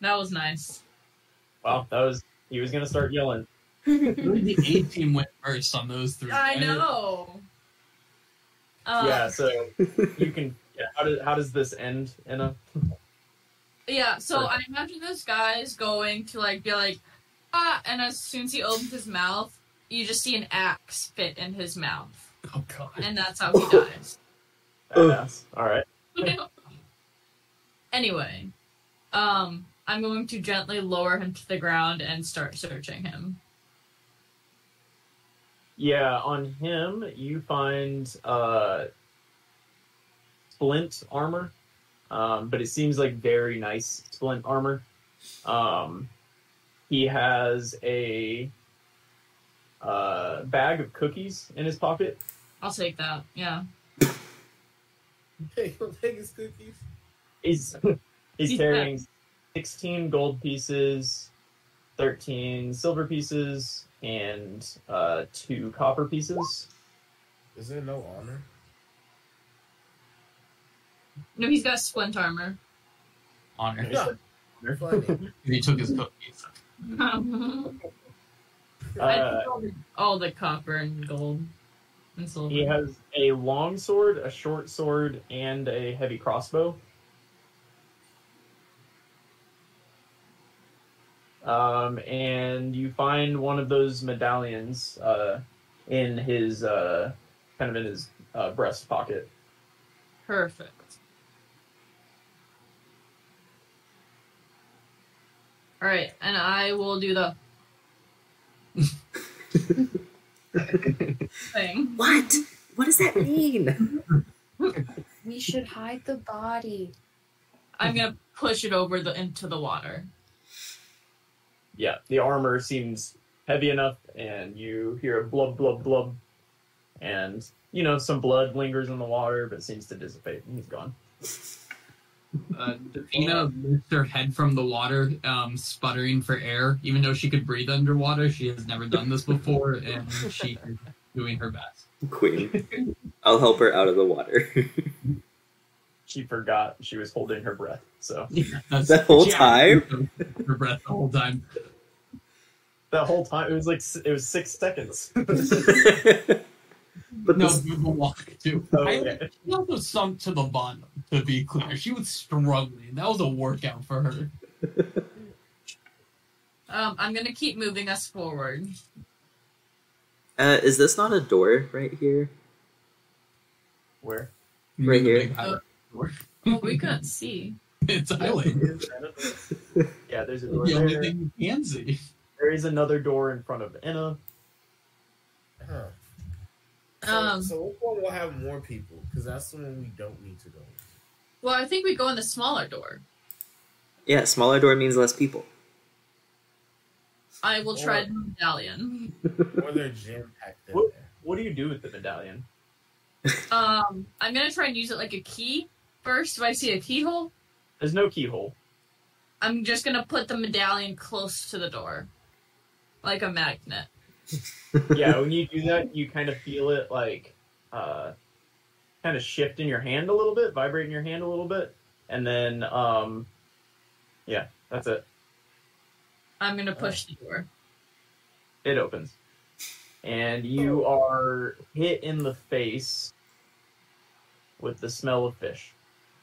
That was nice. Wow, that was. He was gonna start yelling. The A team went first on those three. I right? know. Uh, yeah. So you can. Yeah, how does how does this end, Inna? Yeah. So Perfect. I imagine this guy's going to like be like. Ah, and as soon as he opens his mouth, you just see an axe fit in his mouth. Oh, God. And that's how he dies. Badass. All right. Anyway, um, I'm going to gently lower him to the ground and start searching him. Yeah, on him, you find uh, splint armor, um, but it seems like very nice splint armor. Um, he has a uh, bag of cookies in his pocket. I'll take that, yeah. Hey, I'll take his cookies. He's, he's, he's carrying back. sixteen gold pieces, thirteen silver pieces, and uh, two copper pieces. Is there no armor? No, he's got splint armor. Honor. Yeah. He took his cookies. uh, all the copper and gold and silver. He has a long sword, a short sword, and a heavy crossbow. Um, and you find one of those medallions uh, in his, uh, kind of in his uh, breast pocket. Perfect. All right, and I will do the thing. What? What does that mean? We should hide the body. I'm gonna push it over the into the water. Yeah, the armor seems heavy enough, and you hear a blub, blub, blub. And, you know, some blood lingers in the water, but seems to dissipate, and he's gone. Uh, Dafina lifts her head from the water, um, sputtering for air. Even though she could breathe underwater, she has never done this before, and she is doing her best. Queen. I'll help her out of the water. She forgot she was holding her breath, so... Yeah, that whole time? Her breath the whole time. That whole time? It was like, it was six seconds. But no, this... we will walk, too. Oh, okay. I, she also sunk to the bottom, to be clear. She was struggling. That was a workout for her. um, I'm gonna keep moving us forward. Uh, is this not a door right here? Where? Right here. Uh, well, we couldn't see. It's island. Yeah, there's a door the there. Only thing you can see. There is another door in front of Inna. Huh. So, um, so which one will have more people? Because that's the one we don't need to go. Well, I think we go in the smaller door. Yeah, smaller door means less people. I will or, try the medallion. Or their gym packed in what, there. What do you do with the medallion? um, I'm going to try and use it like a key first. Do I see a keyhole? There's no keyhole. I'm just going to put the medallion close to the door. Like a magnet. Yeah, when you do that, you kind of feel it, like, uh, kind of shift in your hand a little bit, vibrate in your hand a little bit, and then, um, yeah, that's it. I'm going to push uh, the door. It opens. And you are hit in the face with the smell of fish.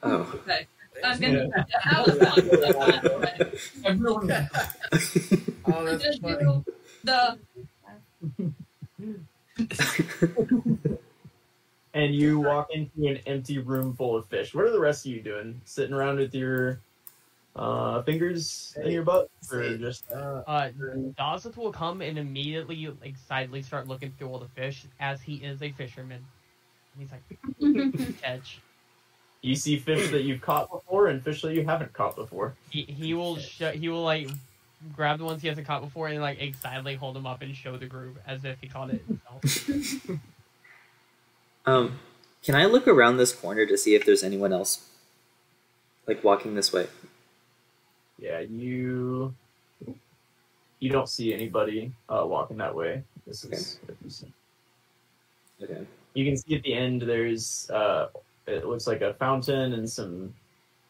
Oh. Okay. I'm gonna yeah. I was wrong with that. I'm really oh, that's just funny. The and you walk into an empty room full of fish. What are the rest of you doing? Sitting around with your Uh, fingers in your butt, or just uh, uh Dazeth will come and immediately excitedly start looking through all the fish, as he is a fisherman. And he's like, catch. You see fish that you've caught before and fish that you haven't caught before. He he will sh- he will like grab the ones he hasn't caught before and like excitedly hold them up and show the group as if he caught it himself. um, can I look around this corner to see if there's anyone else, like walking this way? Yeah, you you don't see anybody uh, walking that way. This okay. is what you see. Okay. You can see at the end there's uh, it looks like a fountain and some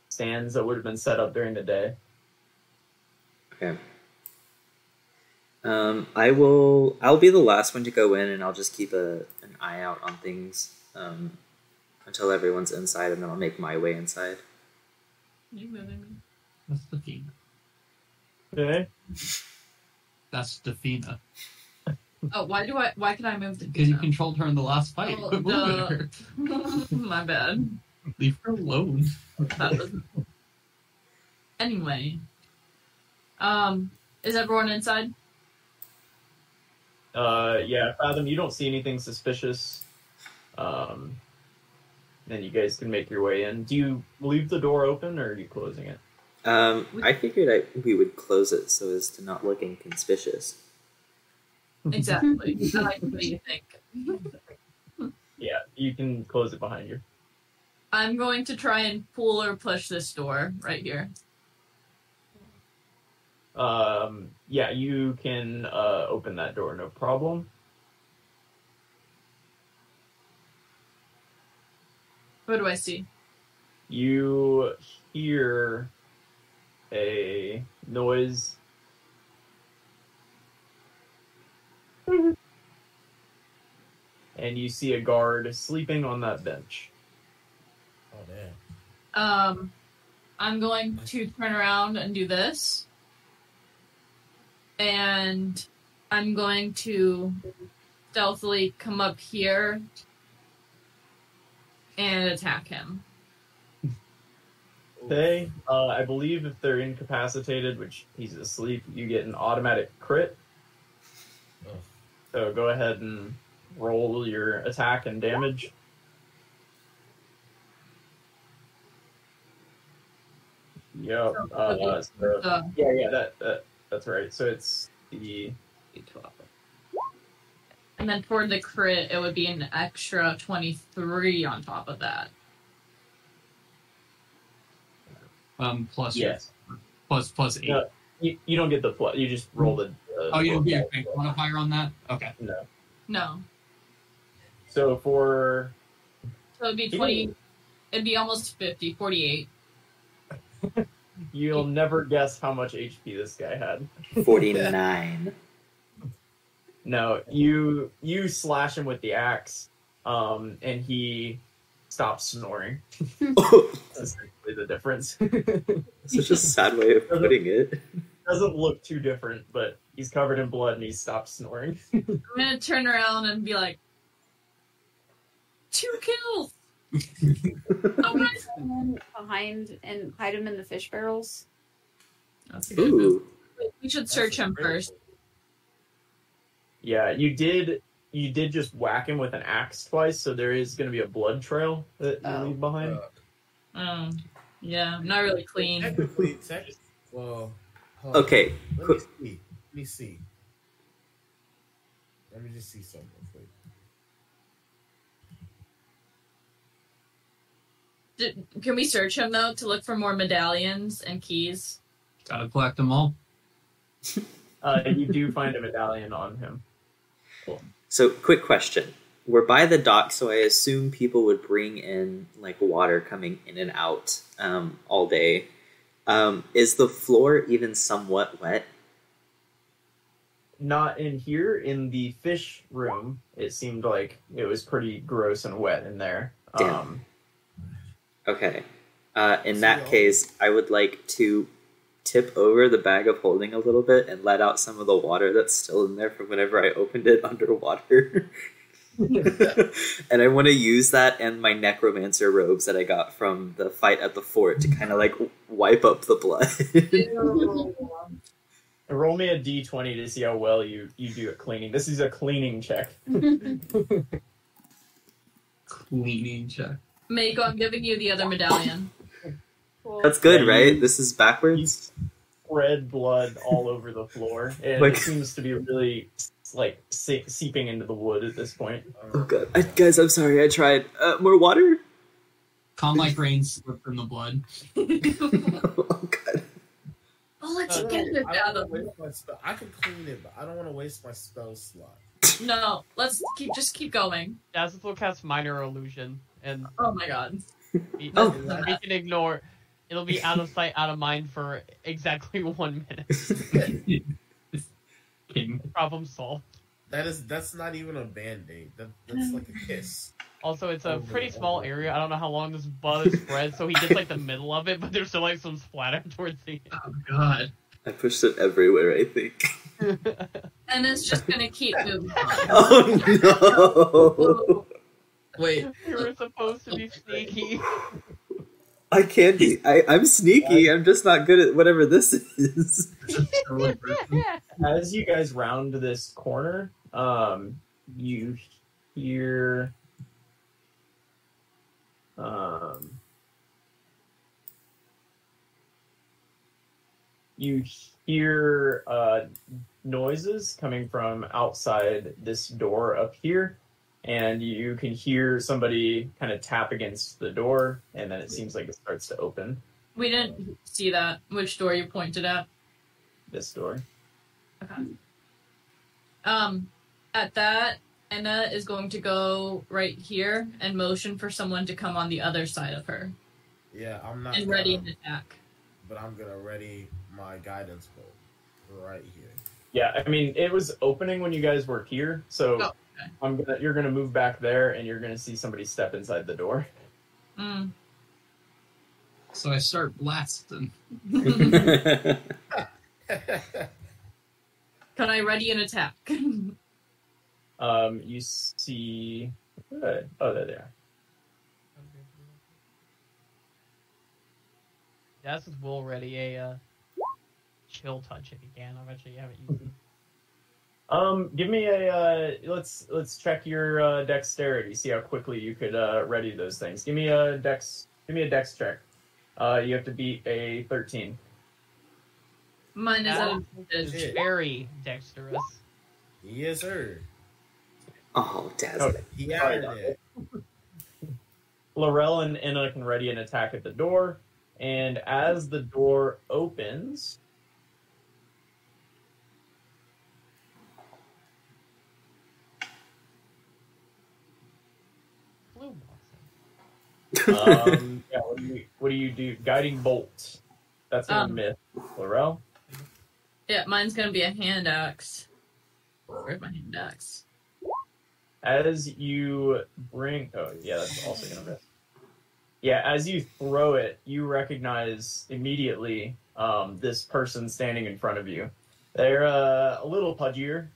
stands that would have been set up during the day. Okay. Um, I will. I'll be the last one to go in, and I'll just keep a an eye out on things um, until everyone's inside, and then I'll make my way inside. You moving me? That's Dafina. Okay. That's Dafina. Oh, why do I? Why can I move Dafina? Because you controlled her in the last fight. Oh, Quit moving no. her. My bad. Leave her alone. Was... Anyway, um, is everyone inside? Uh, yeah, Fathom, you don't see anything suspicious. Um, and you guys can make your way in. Do you leave the door open, or are you closing it? Um, I figured I, we would close it so as to not look inconspicuous. Exactly. I like what you think. Yeah, you can close it behind you. I'm going to try and pull or push this door right here. Um, yeah, you can uh, open that door, no problem. What do I see? You hear a noise. And you see a guard sleeping on that bench. Oh, damn. Um, I'm going to turn around and do this. And I'm going to stealthily come up here and attack him. Okay. Uh, I believe if they're incapacitated, which he's asleep, you get an automatic crit. Oh. So go ahead and roll your attack and damage. Yep. Uh, okay. so, uh, yeah, yeah, that, that that's right. So it's the twelve. And then for the crit, it would be an extra twenty-three on top of that. Um, plus yes, plus plus eight. No, you, you don't get the plus. You just roll the. Uh, oh, you don't get a quantifier on that. Okay. No. No. So for. So it'd be twenty. It'd be almost fifty, forty-eight. You'll never guess how much H P this guy had. forty-nine. No, you you slash him with the axe, um, and he stops snoring. That's essentially the difference. It's such a sad way of putting it. Doesn't look too different, but he's covered in blood and he stops snoring. I'm gonna turn around and be like, two kills. Oh my God. Behind and hide him in the fish barrels. That's a good move. We should search him first. Yeah, you did. You did just whack him with an axe twice, so there is going to be a blood trail that you oh. leave behind. Oh, um, yeah, not really clean. Technically, technically, well, okay. Let me see. Let me see. Let me just see something. Did, can we search him, though, to look for more medallions and keys? Gotta collect them all. uh, you do find a medallion on him. Cool. So, quick question. We're by the dock, so I assume people would bring in, like, water coming in and out um, all day. Um, is the floor even somewhat wet? Not in here. In the fish room, it seemed like it was pretty gross and wet in there. Damn. Um, Okay. Uh, in that case, I would like to tip over the bag of holding a little bit and let out some of the water that's still in there from whenever I opened it underwater. And I want to use that and my necromancer robes that I got from the fight at the fort to kind of like wipe up the blood. Roll me a d twenty to see how well you, you do at cleaning. This is a cleaning check. Cleaning check. Mako, I'm giving you the other medallion. Cool. That's good, right? This is backwards. Red blood all over the floor. And like, it seems to be really, like, se- seeping into the wood at this point. Oh, God. I, guys, I'm sorry. I tried. Uh, more water? Calm Like Rain slipped from the blood. Oh, God. I'll let you get it out of it. I can clean it, but I don't want to waste my spell slot. No, let's keep just keep going. Dazeth will cast Minor Illusion. And oh my God! We, oh, we can ignore. It'll be out of sight, out of mind for exactly one minute. Problem solved. That is. That's not even a band-aid. That, that's like a kiss. Also, it's a oh, pretty God. small area. I don't know how long this buzz spreads, so he gets like the middle of it, but there's still like some splatter towards the end. Oh God! I pushed it everywhere. I think. And it's just gonna keep moving on. Oh no! Wait, you were supposed to be sneaky. I can't be. I, I'm sneaky. I'm just not good at whatever this is. As you guys round this corner, Um, you hear um, you hear uh, noises coming from outside this door up here, and you can hear somebody kind of tap against the door, and then it seems like it starts to open. We didn't see that. Which door you pointed at? This door. Okay. Um, at that, Inna is going to go right here and motion for someone to come on the other side of her. Yeah, I'm not. And gonna, ready an attack. But I'm gonna ready my guidance bolt right here. Yeah, I mean it was opening when you guys were here, so oh, okay. I'm gonna. You're gonna move back there, and you're gonna see somebody step inside the door. Mm. So I start blasting. Can I ready an attack? um, you see... Uh, oh, there they are. That's will ready a uh, chill touch it again. I bet you haven't used it. Um, give me a... Uh, let's let's check your uh, dexterity. See how quickly you could uh, ready those things. Give me a dex. Give me a dex check. Uh, you have to beat a thirteen. Mine is, is very dexterous. Yes, sir. Oh, Dazeth. Yeah. Lorel and Inna can ready an attack at the door, and as the door opens, Blue um, yeah, what do you what do you do? Guiding bolt. That's a um, myth, Lorel. Yeah, mine's going to be a hand axe. Where's my hand axe? As you bring... Oh, yeah, that's also going to miss. Yeah, as you throw it, you recognize immediately um, this person standing in front of you. They're uh, a little pudgier,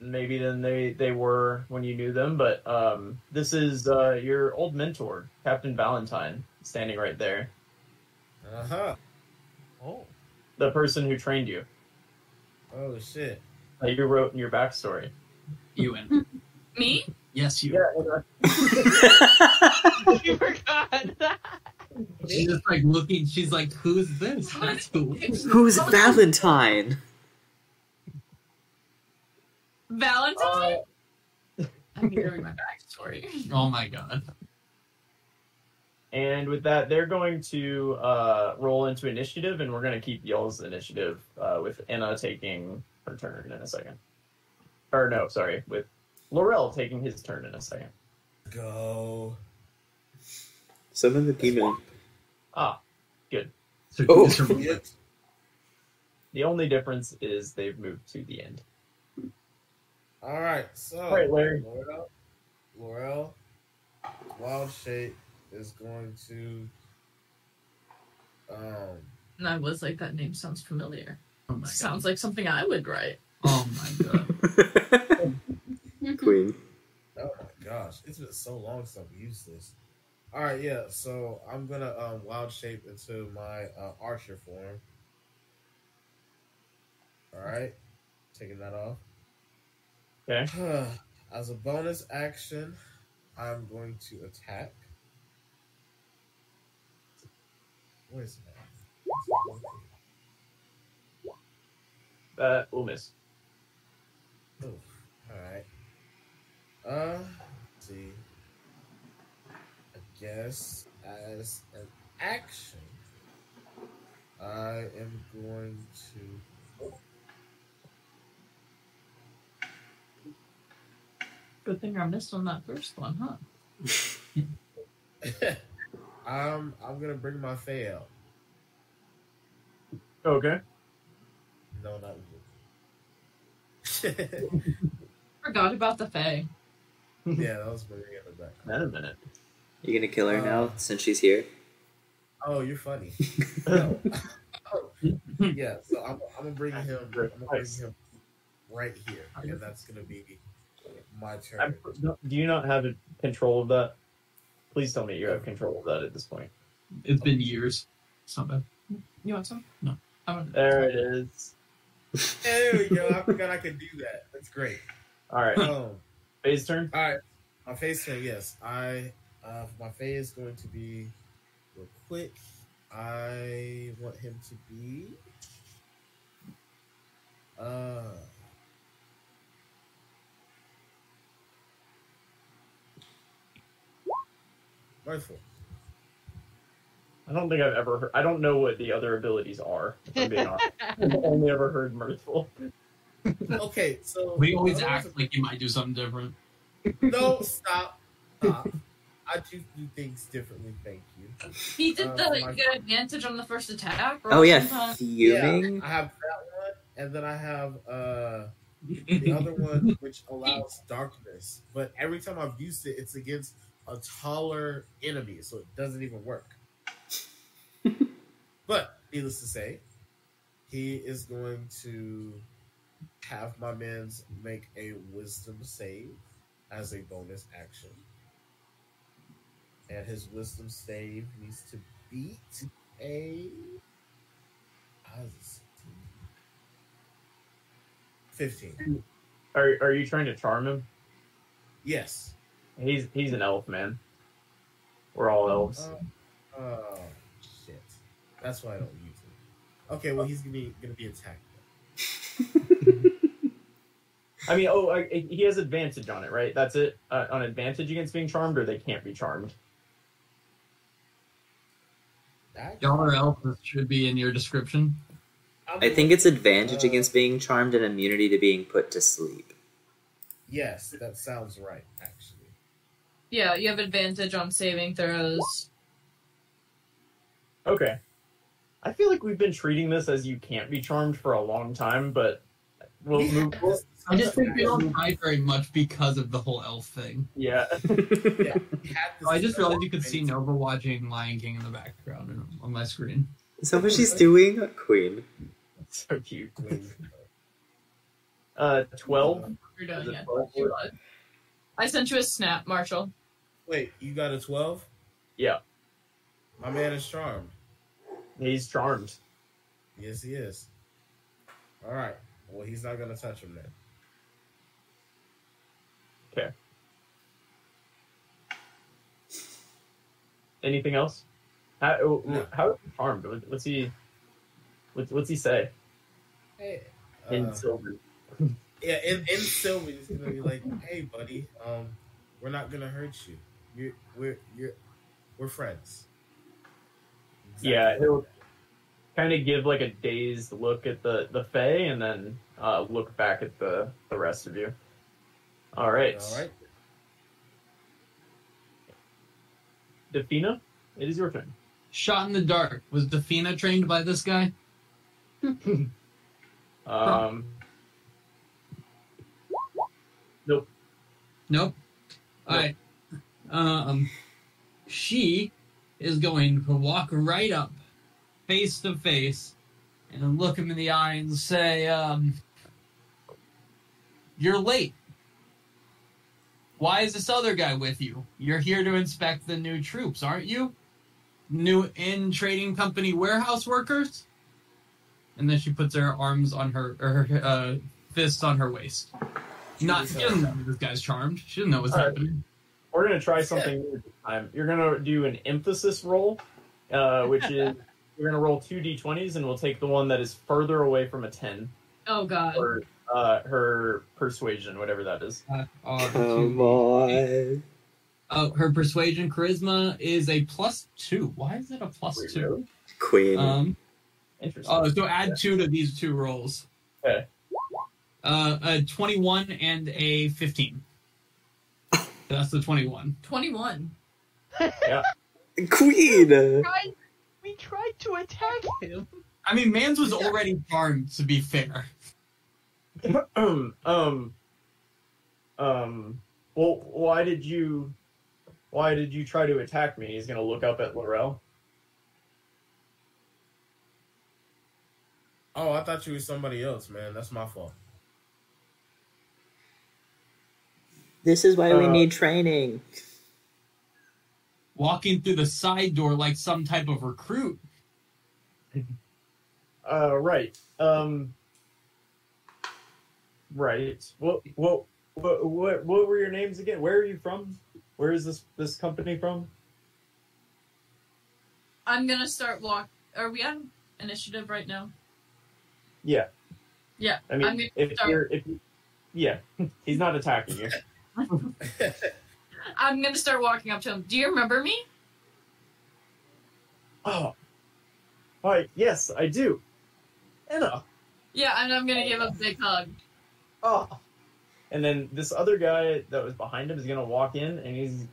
maybe, than they, they were when you knew them, but um, this is uh, your old mentor, Captain Valentine, standing right there. Uh-huh. Oh. The person who trained you. Oh, shit. Uh, you wrote in your backstory. You and me? Yes, you. Yeah, you forgot. She's just like looking. She's like, who's this? That's who. Who's Valentine? Valentine? Uh, I'm hearing my backstory. Oh, my God. And with that, they're going to uh, roll into initiative, and we're going to keep y'all's initiative uh, with Inna taking her turn in a second. Or no, sorry, with Lorel taking his turn in a second. Go. Summon the demon. Ah, good. So oh, yes. The only difference is they've moved to the end. All right, so All right, Larry. Lorel, Lorel, Wild Shape is going to um and I was like, that name sounds familiar. Oh my sounds God. Like something I would write. Oh my God. Queen. Oh my gosh. It's been so long since I've used this. Alright, yeah, so I'm gonna um wild shape into my uh, archer form. Alright. Taking that off. Okay. As a bonus action, I'm going to attack. What is that? Uh, we'll miss. Oh, alright. Uh, let's see. I guess as an action, I am going to... Good thing I missed on that first one, huh? I'm I'm gonna bring my Fae out. Okay. No, not really. Forgot about the Fae. Yeah, that was bringing it back. Not a minute. You gonna kill her uh, now since she's here? Oh, you're funny. No. Oh. Yeah, so I'm I'm gonna bring him. I'm gonna bring him right here, and that's gonna be my turn. I'm, do you not have control of that? Please tell me you have control of that at this point. It's been years. It's not bad. You want some? No. I want there it is. There we go. I forgot I could do that. That's great. All right. Oh. Phase turn? All right. My phase turn, yes. I uh, my phase is going to be real quick. I want him to be uh Mirthful. I don't think I've ever heard... I don't know what the other abilities are, if I'm being honest. I've only ever heard Mirthful. Okay, so... We always uh, act like you might do something different. No, stop. Stop. I do do things differently, thank you. He did um, the like, advantage on the first attack. Right? Oh, yeah. Fuming. Yeah, I have that one, and then I have uh, the other one, which allows darkness. But every time I've used it, it's against a taller enemy, so it doesn't even work. But, needless to say, he is going to have my mans make a wisdom save as a bonus action. And his wisdom save needs to beat a fifteen. Are are you trying to charm him? Yes. He's he's an elf, man. We're all elves. Uh, oh, shit. That's why I don't use it. Okay, well, he's gonna be gonna be attacked. I mean, oh, I, he has advantage on it, right? That's it? Uh, on advantage against being charmed, or they can't be charmed? Y'all are elves should be in your description. I think it's advantage uh, against being charmed and immunity to being put to sleep. Yes, that sounds right, actually. Yeah, you have advantage on saving throws. Okay. I feel like we've been treating this as you can't be charmed for a long time, but we'll yeah. move forward. I just think we don't hide very much because of the whole elf thing. Yeah. yeah. So I just realized you could see Nova watching Lion King in the background on my screen. Is that what she's doing? Queen. That's so cute. Queen. Uh, twelve? You're done, yeah. twelve? I sent you a snap, Marshall. Wait, you got a twelve? Yeah. My man is charmed. He's charmed. Yes, he is. All right. Well, he's not going to touch him then. Okay. Anything else? How, no. How is he charmed? What's he, what's, what's he say? Hey. Uh, in Silver. Yeah, in, in Silver, he's going to be like, hey, buddy, um, we're not going to hurt you. You're, we're, you're, we're friends. Exactly. Yeah, he'll kind of give like a dazed look at the, the Fae and then uh, look back at the, the rest of you. All right. All right. Dafina, it is your turn. Shot in the dark. Was Dafina trained by this guy? um. Nope. Nope. All right. Um, she is going to walk right up, face to face, and look him in the eye and say, um, "You're late. Why is this other guy with you? You're here to inspect the new troops, aren't you? New End Trading Company warehouse workers?" And then she puts her arms on her, or her uh, fists on her waist. Not, she doesn't know this guy's charmed. She doesn't know what's right. happening. We're going to try something new this time. You're going to do an emphasis roll, uh, which is you're going to roll two d twenties, and we'll take the one that is further away from a ten. Oh, God. Or uh, her persuasion, whatever that is. Uh, oh, Come on. Oh, her persuasion charisma is a plus two. Why is it a plus Weirdo. two? Queen. Um, Interesting. Oh, so add yeah. two to these two rolls. Okay. Uh, a twenty-one and a fifteen. That's the twenty-one. twenty-one. Yeah. Queen! We tried, we tried to attack him. I mean, Mans was already charmed, to be fair. um, um, um, well, why did you, why did you try to attack me? He's going to look up at Lorel. Oh, I thought you were somebody else, man. That's my fault. This is why uh, we need training. Walking through the side door like some type of recruit. Uh, right. Um, right. Well, well, What, what what were your names again? Where are you from? Where is this this company from? I'm gonna start walk. Are we on initiative right now? Yeah. Yeah. I mean, I'm gonna if start... you're, if you, yeah, he's not attacking you. I'm gonna start walking up to him. Do you remember me? Oh, all right. Yes, I do. Inna. Yeah, and I'm gonna oh. give him a big hug. Oh. And then this other guy that was behind him is going to walk in, and he's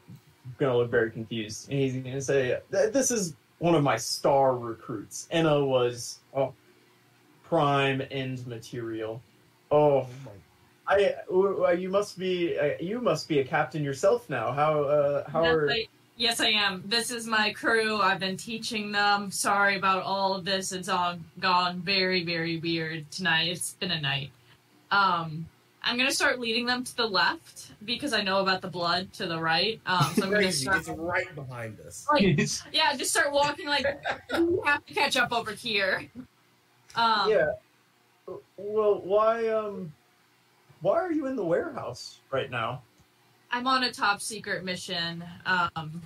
going to look very confused. And he's going to say, this is one of my star recruits. Inna was oh, prime end material. Oh, I, you must be you must be a captain yourself now. How, uh, how yes, are... I, yes, I am. This is my crew. I've been teaching them. Sorry about all of this. It's all gone very, very weird tonight. It's been a night. Um... I'm going to start leading them to the left because I know about the blood to the right. Um, so I'm going to start it's right behind us. Like, yeah, just start walking like, we have to catch up over here. Um, yeah. Well, why um, why are you in the warehouse right now? I'm on a top secret mission. Um,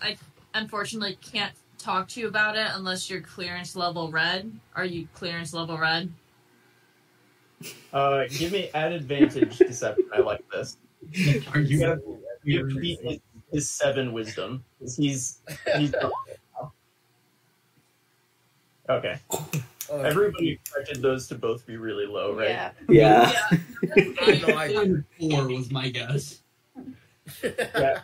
I unfortunately can't talk to you about it unless you're clearance level red. Are you clearance level red? Uh, give me at advantage deception. I like this. Are you gonna beat his seven wisdom? He's he's okay. Oh, everybody expected those to both be really low, right? Yeah. Yeah. yeah. I know I four was my guess. Yeah.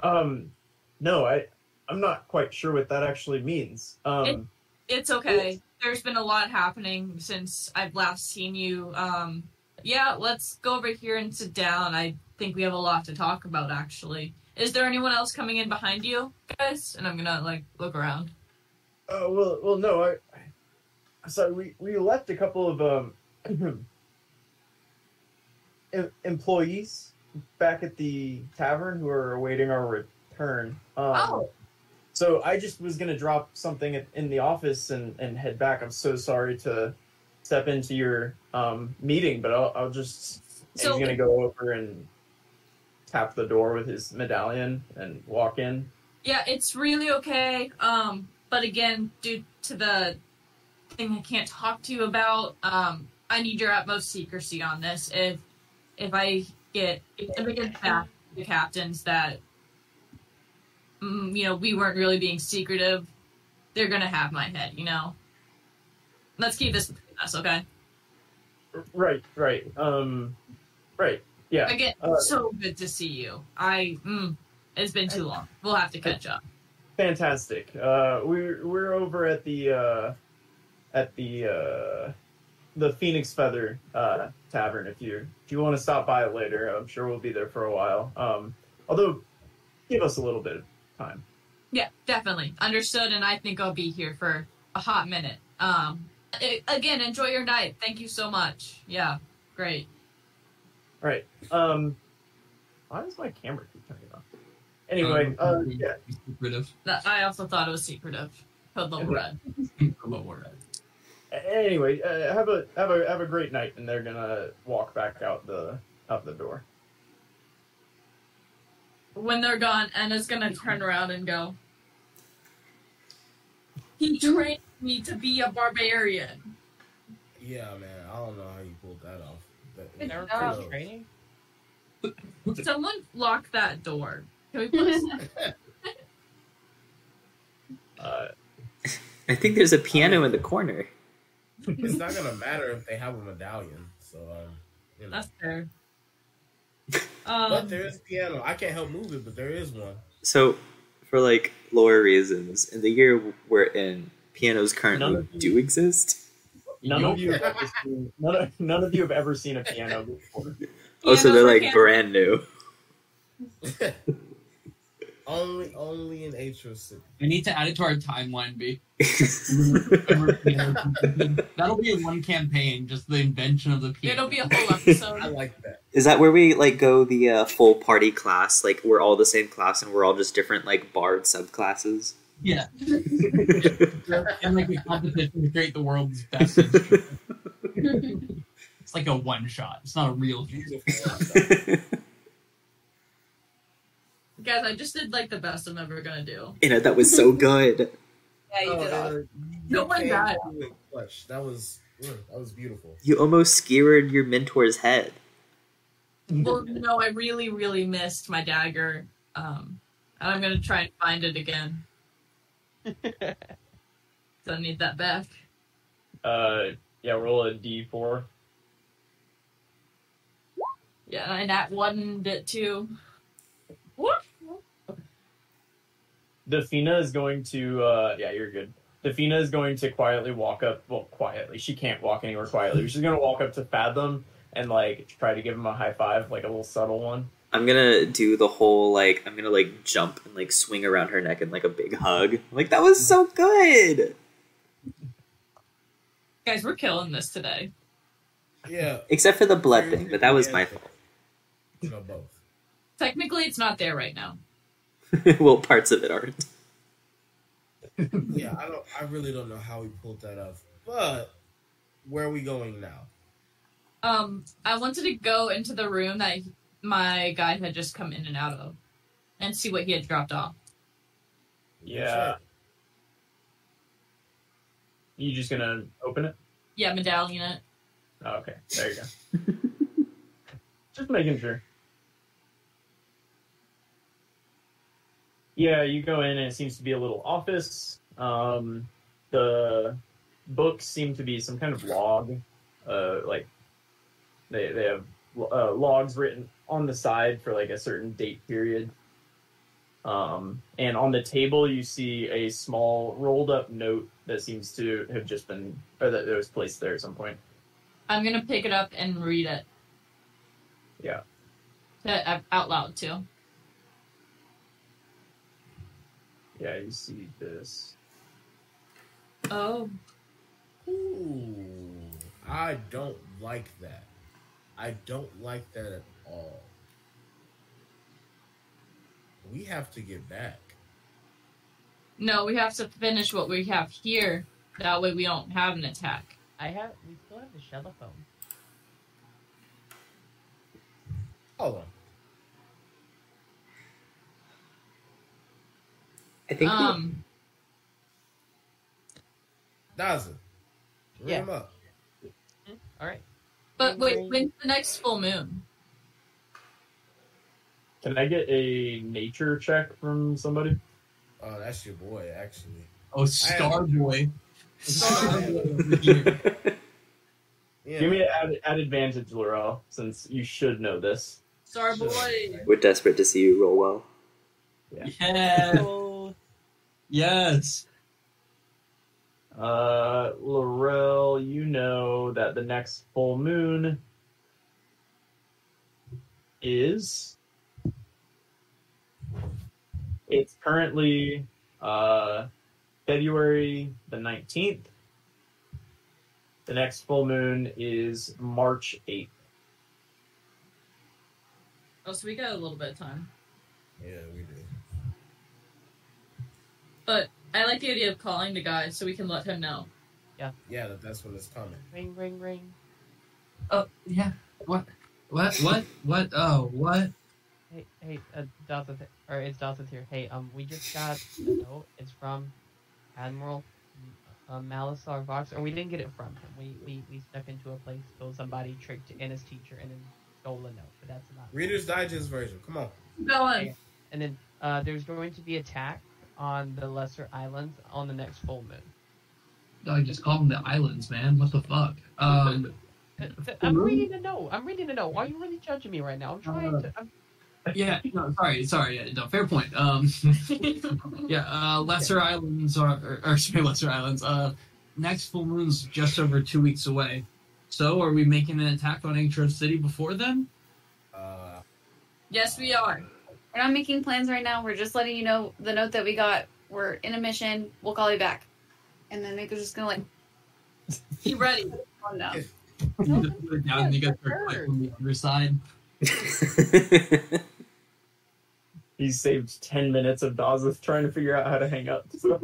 Um, no, I I'm not quite sure what that actually means. Um, it, it's okay. Cool. There's been a lot happening since I've last seen you. Um, yeah, let's go over here and sit down. I think we have a lot to talk about, actually. Is there anyone else coming in behind you, guys? And I'm gonna, like, look around. Oh, uh, well, well, no, I... I so we, we left a couple of, um... em employees back at the tavern who are awaiting our return. Um, oh! So I just was going to drop something in the office and, and head back. I'm so sorry to step into your um, meeting, but I'll, I'll just... So, he's going to go over and tap the door with his medallion and walk in. Yeah, it's really okay. Um, but again, due to the thing I can't talk to you about, um, I need your utmost secrecy on this. If if I get... If I get back to the captains that... you know, we weren't really being secretive, they're going to have my head, you know? Let's keep this between us, okay? Right, right. Um, right, yeah. Again, uh, so good to see you. I, mm, it's been too long. We'll have to catch up. Fantastic. Uh, we're, we're over at the, uh, at the, uh, the Phoenix Feather, uh, Tavern, if you, if you want to stop by later. I'm sure we'll be there for a while. Um, although, give us a little bit of time. Yeah, definitely. Understood, and I think I'll be here for a hot minute. Um, it, again, enjoy your night. Thank you so much. Yeah, great. All right. Um, why does my camera keep turning off? Anyway, um, uh, yeah. Secretive. I also thought it was secretive. Code level red. Code level red. Anyway, uh, have a have a have a great night, and they're gonna walk back out the out the door. When they're gone, Anna's gonna turn around and go, he trained me to be a barbarian. Yeah, man, I don't know how you pulled that off. But never no. training? Someone lock that door. Can we please? uh, I think there's a piano in the corner. It's not gonna matter if they have a medallion, so... Um, you know. That's fair. Um, but there is piano. I can't help move it, but there is one. So, for like lore reasons, in the year we're in, pianos currently you, do exist. None of you have ever seen. None of, none of you have ever seen a piano before. Oh, so they're like brand new. only, only in Aetros City. We need to add it to our timeline, B. That'll be in one campaign, just the invention of the piano. It'll be a whole episode. I like that. Is that where we like go the uh, full party class? Like we're all the same class and we're all just different like bard subclasses. Yeah. And like we competition to create the world's best instrument. It's like a one shot. It's not a real view. Guys, I just did like the best I'm ever gonna do. You know, that was so good. Yeah, you oh, did. Uh, no one died. That was ugh, that was beautiful. You almost skewered your mentor's head. Well, no, I really, really missed my dagger. Um, and I'm gonna try and find it again. So I need that back. Uh, yeah, roll a d four. Yeah, and I nat one bit too. What? Dafina is going to, uh, yeah, you're good. Dafina is going to quietly walk up, well, quietly, she can't walk anywhere quietly. She's going to walk up to Fathom and, like, try to give him a high five, like a little subtle one. I'm going to do the whole, like, I'm going to, like, jump and, like, swing around her neck in, like, a big hug. Like, that was so good! Guys, we're killing this today. Yeah. Except for the blood thing, but that was my fault. You know, both. Technically, it's not there right now. Well, parts of it aren't. Yeah, I don't. I really don't know how we pulled that off. But where are we going now? Um, I wanted to go into the room that my guy had just come in and out of, and see what he had dropped off. Yeah. Sure. You just gonna open it? Yeah, medallion it. Oh, okay, there you go. Just making sure. Yeah, you go in and it seems to be a little office. Um, the books seem to be some kind of log. Uh, like they they have uh, logs written on the side for like a certain date period. Um, and on the table you see a small rolled up note that seems to have just been, or that was placed there at some point. I'm gonna pick it up and read it. Yeah. To, out loud too. Yeah, you see this. Oh. Ooh. I don't like that. I don't like that at all. We have to get back. No, we have to finish what we have here. That way we don't have an attack. I have... We still have the shell phone. Hold on. I think um, Dazeth. Bring yeah. him up. All right. But wait, when's the next full moon? Can I get a nature check from somebody? Oh, that's your boy, actually. Oh, Star Boy. Star Boy. Yeah. Give me an ad, ad advantage, Lorel, since you should know this. Star Boy. We're desperate to see you roll well. Yeah. yeah. Yes. Uh, Lorel, you know that the next full moon is... It's currently uh, February the nineteenth. The next full moon is March eighth. Oh, so we got a little bit of time. Yeah, we do. But I like the idea of calling the guy so we can let him know. Yeah. Yeah, that's what it's coming. Ring, ring, ring. Oh, yeah. What? What? What? What? Oh, what? Hey, hey, uh, Dazeth, or it's Dazeth here. Hey, um, we just got a note. It's from Admiral uh, Malasar Vox, or we didn't get it from him. We we we snuck into a place till somebody tricked Anna's teacher and then stole a note. But that's not. Reader's Digest version. Come on. Go on. And then uh, there's going to be attack on the lesser islands on the next full moon. I just call them the islands, man. What the fuck? Um, I'm reading a note. I'm reading a note. Why are you really judging me right now? I'm trying uh, to. I'm... Yeah. No. Sorry. Sorry. Yeah, no. Fair point. Um. yeah. Uh. Lesser okay. islands are. Or, or sorry. Lesser islands. Uh. Next full moon's just over two weeks away. So, are we making an attack on Aetros City before then? Uh. Yes, we are. We're not making plans right now. We're just letting you know the note that we got. We're in a mission. We'll call you back. And then they're just going to, like, be ready. Oh, no. No, just put it down and you guys are like on the other side. He saved ten minutes of Dazeth trying to figure out how to hang up. So.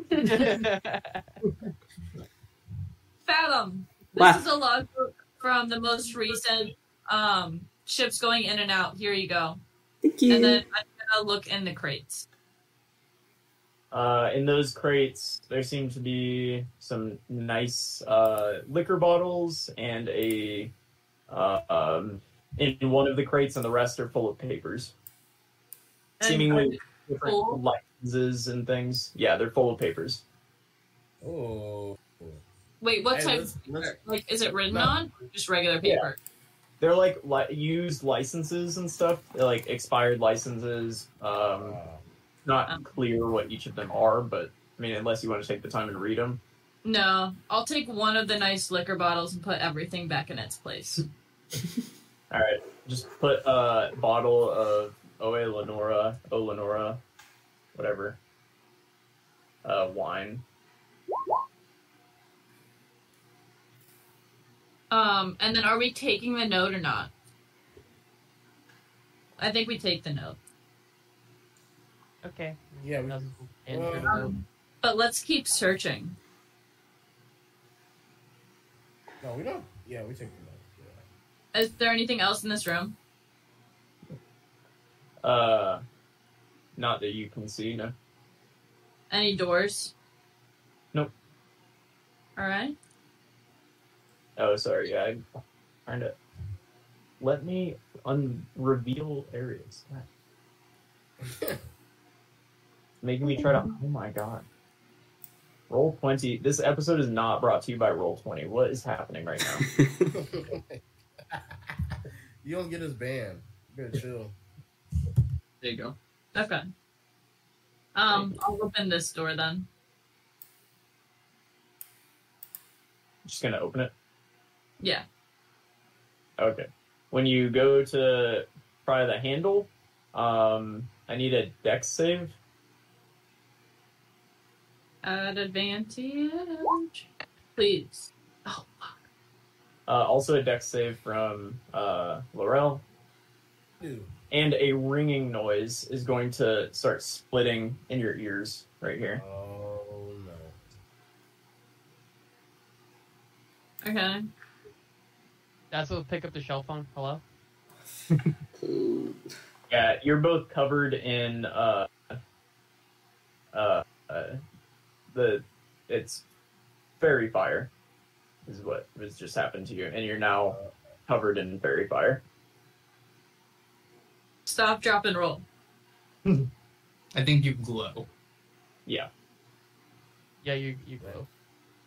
Fathom, this wow. is a logbook from the most recent um, ships going in and out. Here you go. Thank you. And then I'm going to look in the crates. Uh, in those crates, there seem to be some nice uh, liquor bottles and a... Uh, um, in one of the crates, and the rest are full of papers. And seemingly different full? licenses and things. Yeah, they're full of papers. Oh. Wait, what type? Like, is it written no. on? Or just regular paper? Yeah. They're like li used licenses and stuff. They're like expired licenses. Um, not um. clear what each of them are, but I mean, unless you want to take the time and read them. No, I'll take one of the nice liquor bottles and put everything back in its place. All right, just put a bottle of Oelenora, Oelenora, whatever, uh, wine. Um, and then are we taking the note or not? I think we take the note. Okay. Yeah. We, um, um, but let's keep searching. No, we don't. Yeah, we take the note. Yeah. Is there anything else in this room? Uh, not that you can see, no. Any doors? Nope. All right. Oh, sorry. Yeah, I turned it. Let me unreveal areas. Making me try to. Oh my god. Roll twenty. This episode is not brought to you by Roll twenty. What is happening right now? You don't get us banned. You gotta chill. There you go. Okay. Um, I'll open this door then. I'm just gonna open it? Yeah. Okay. When you go to pry the handle, um, I need a dex save. At advantage, please. Oh, fuck. Uh, also a dex save from uh, Lorel. Ew. And a ringing noise is going to start splitting in your ears right here. Oh, no. Okay. That's what will pick up the shell phone. Hello? Yeah, you're both covered in... Uh, uh, uh, The it's fairy fire is what has just happened to you, and you're now covered in fairy fire. Stop, drop, and roll. I think you glow. Yeah. Yeah, you you glow.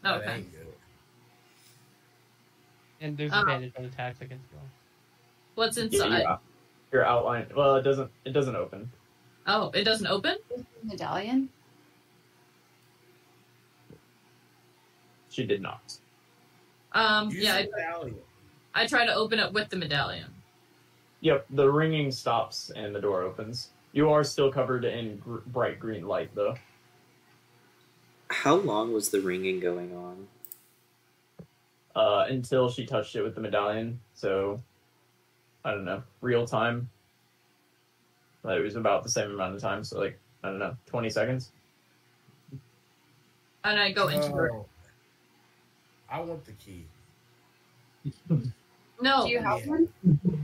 Oh, okay. And there's advantage on attacks against you. What's inside? Yeah, your outline. Well, it doesn't. It doesn't open. Oh, it doesn't open? Medallion. She did not. Um, Use yeah, I, I try to open it with the medallion. Yep, the ringing stops and the door opens. You are still covered in gr bright green light, though. How long was the ringing going on? Uh, until she touched it with the medallion. So, I don't know, real time. It was about the same amount of time, so like, I don't know, twenty seconds. And I go into her. Oh. I want the key. No. Do you have yeah. one?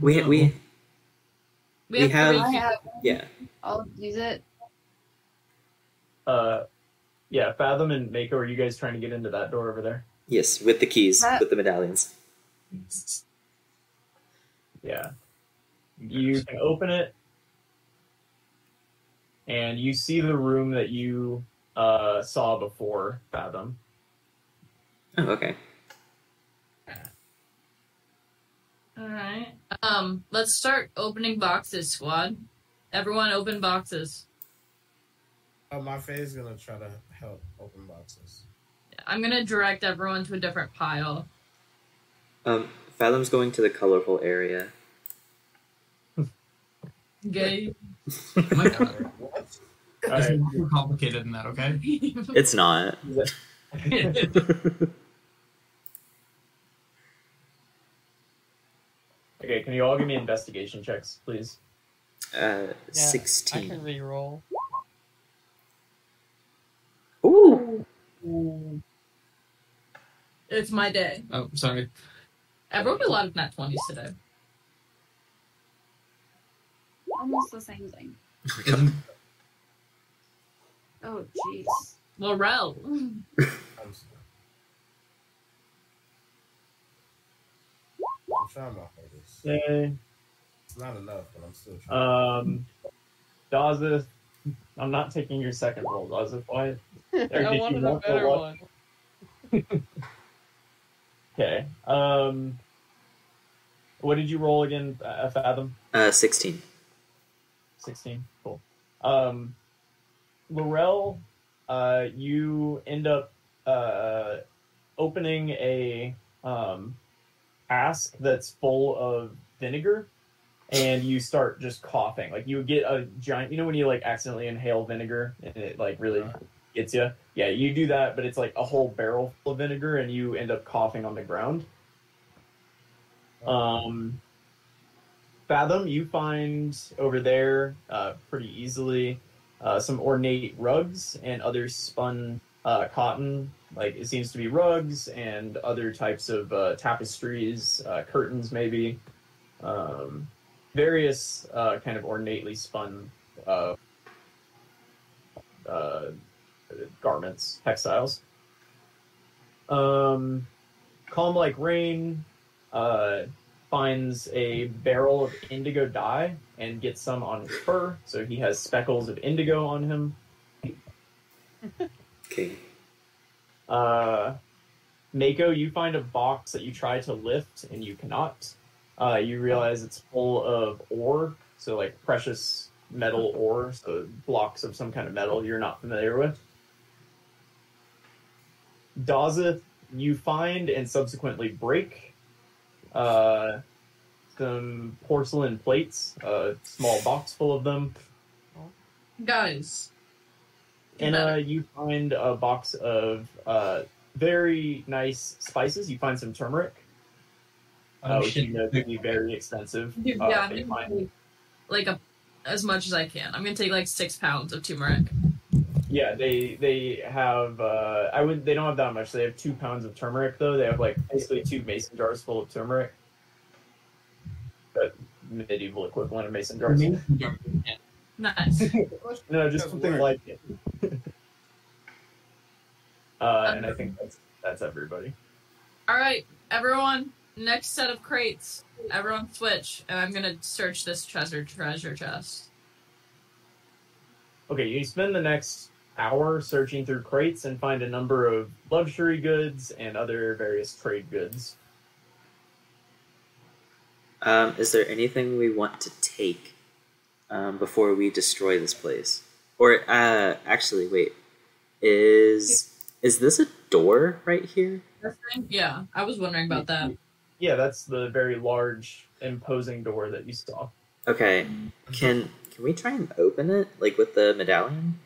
We have, we we have, we have, I have one. Yeah. I'll use it. Uh, yeah. Fathom and Mako, are you guys trying to get into that door over there? Yes, with the keys, that... with the medallions. Yeah. You can open it, and you see the room that you uh, saw before, Fathom. Oh, okay. Alright. Um, let's start opening boxes, squad. Everyone open boxes. Oh, my Faye's gonna try to help open boxes. I'm gonna direct everyone to a different pile. Um, Fathom's going to the colorful area. Gay. Oh my God. What? It's right. more complicated than that, okay? It's not. Okay, can you all give me investigation checks, please? Uh, yeah, sixteen. I can reroll. Ooh. It's my day. Oh, sorry. I rolled a lot of nat twenties today. Almost the same thing. Oh, jeez. Lorel. I'm trying my hardest. Hey. It's not enough, but I'm still trying. Um, Dazeth, I'm not taking your second roll, Dazeth. Why? There, I wanted a better one. Okay. Um, what did you roll again, uh, Fathom? Uh, sixteen. Sixteen. Cool. Um, Lorel, uh, you end up uh, opening a um, cask that's full of vinegar, and you start just coughing. Like you get a giant. You know when you like accidentally inhale vinegar, and it like really gets you. Yeah, you do that, but it's like a whole barrel full of vinegar, and you end up coughing on the ground. Um. Fathom, you find over there uh, pretty easily uh, some ornate rugs and other spun uh, cotton. Like it seems to be rugs and other types of uh, tapestries, uh, curtains maybe, um, various uh, kind of ornately spun uh, uh, garments, textiles. Um, Calm Like Rain. Uh, finds a barrel of indigo dye and gets some on his fur, so he has speckles of indigo on him. Okay. Uh, Mako, you find a box that you try to lift and you cannot. Uh, you realize it's full of ore, so like precious metal ore, so blocks of some kind of metal you're not familiar with. Dazeth, you find and subsequently break Uh, some porcelain plates, a small box full of them. Guys. And uh, you find a box of uh, very nice spices. You find some turmeric, oh, uh, which shit. You know can be very expensive. Dude, uh, yeah, I'm gonna take, like a, as much as I can. I'm gonna take like six pounds of turmeric. Yeah, they they have. Uh, I would. They don't have that much. They have two pounds of turmeric, though. They have like basically two mason jars full of turmeric. But medieval equivalent of mason jars. Nice. No, just something like it. uh, and I think that's that's everybody. All right, everyone. Next set of crates. Everyone, switch, and I'm gonna search this treasure treasure chest. Okay, you spend the next hour searching through crates and find a number of luxury goods and other various trade goods. Um, is there anything we want to take um, before we destroy this place? Or uh, actually, wait, is is this a door right here? Yeah, I was wondering about that. Yeah, that's the very large, imposing door that you saw. Okay, can can we try and open it, like with the medallion?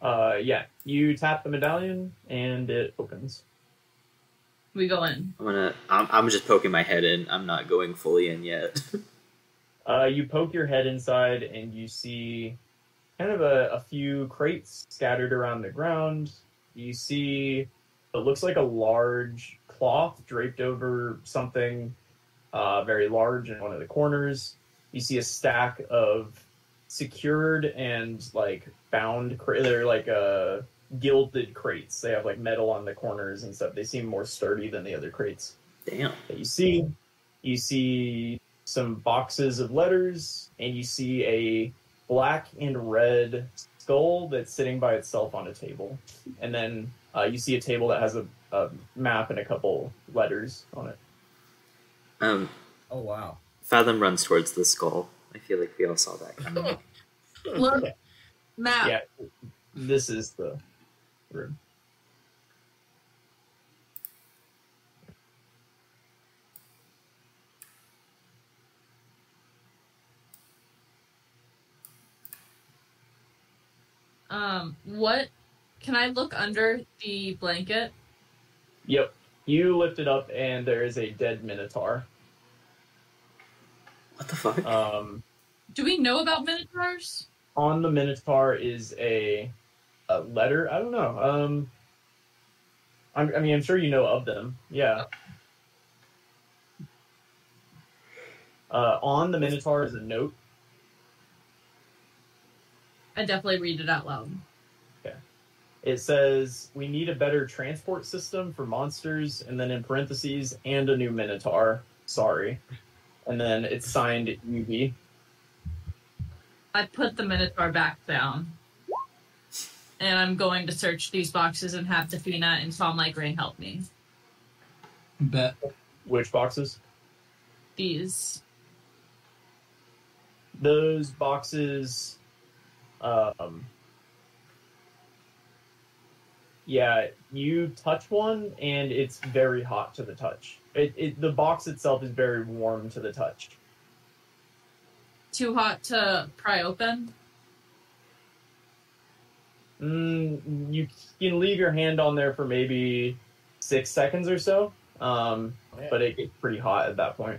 Uh, yeah. You tap the medallion and it opens. We go in. I'm gonna. I'm. I'm just poking my head in. I'm not going fully in yet. uh, you poke your head inside and you see kind of a, a few crates scattered around the ground. You see what looks like a large cloth draped over something uh, very large in one of the corners. You see a stack of secured and like bound, cra- they're like uh, gilded crates. They have like metal on the corners and stuff. They seem more sturdy than the other crates. Damn. But you see, you see some boxes of letters, and you see a black and red skull that's sitting by itself on a table. And then uh, you see a table that has a, a map and a couple letters on it. Um. Oh wow. Fathom runs towards the skull. I feel like we all saw that coming. Look, map. Yeah, this is the room. Um, what? Can I look under the blanket? Yep. You lift it up, and there is a dead minotaur. What the fuck? Um, Do we know about minotaurs? On the minotaur is a, a letter. I don't know. Um, I'm, I mean, I'm sure you know of them. Yeah. Uh, on the Minotaur is a note. I definitely read it out loud. Okay. It says, we need a better transport system for monsters, and then in parentheses, and a new Minotaur. Sorry. And then it's signed U V. I put the Minotaur back down. And I'm going to search these boxes and have Dafina and Calm Like Rain help me. Bet. Which boxes? These. Those boxes... Um, yeah, you touch one and it's very hot to the touch. It, it the box itself is very warm to the touch. Too hot to pry open? Mm, you can leave your hand on there for maybe six seconds or so, um, oh, yeah. But it gets pretty hot at that point.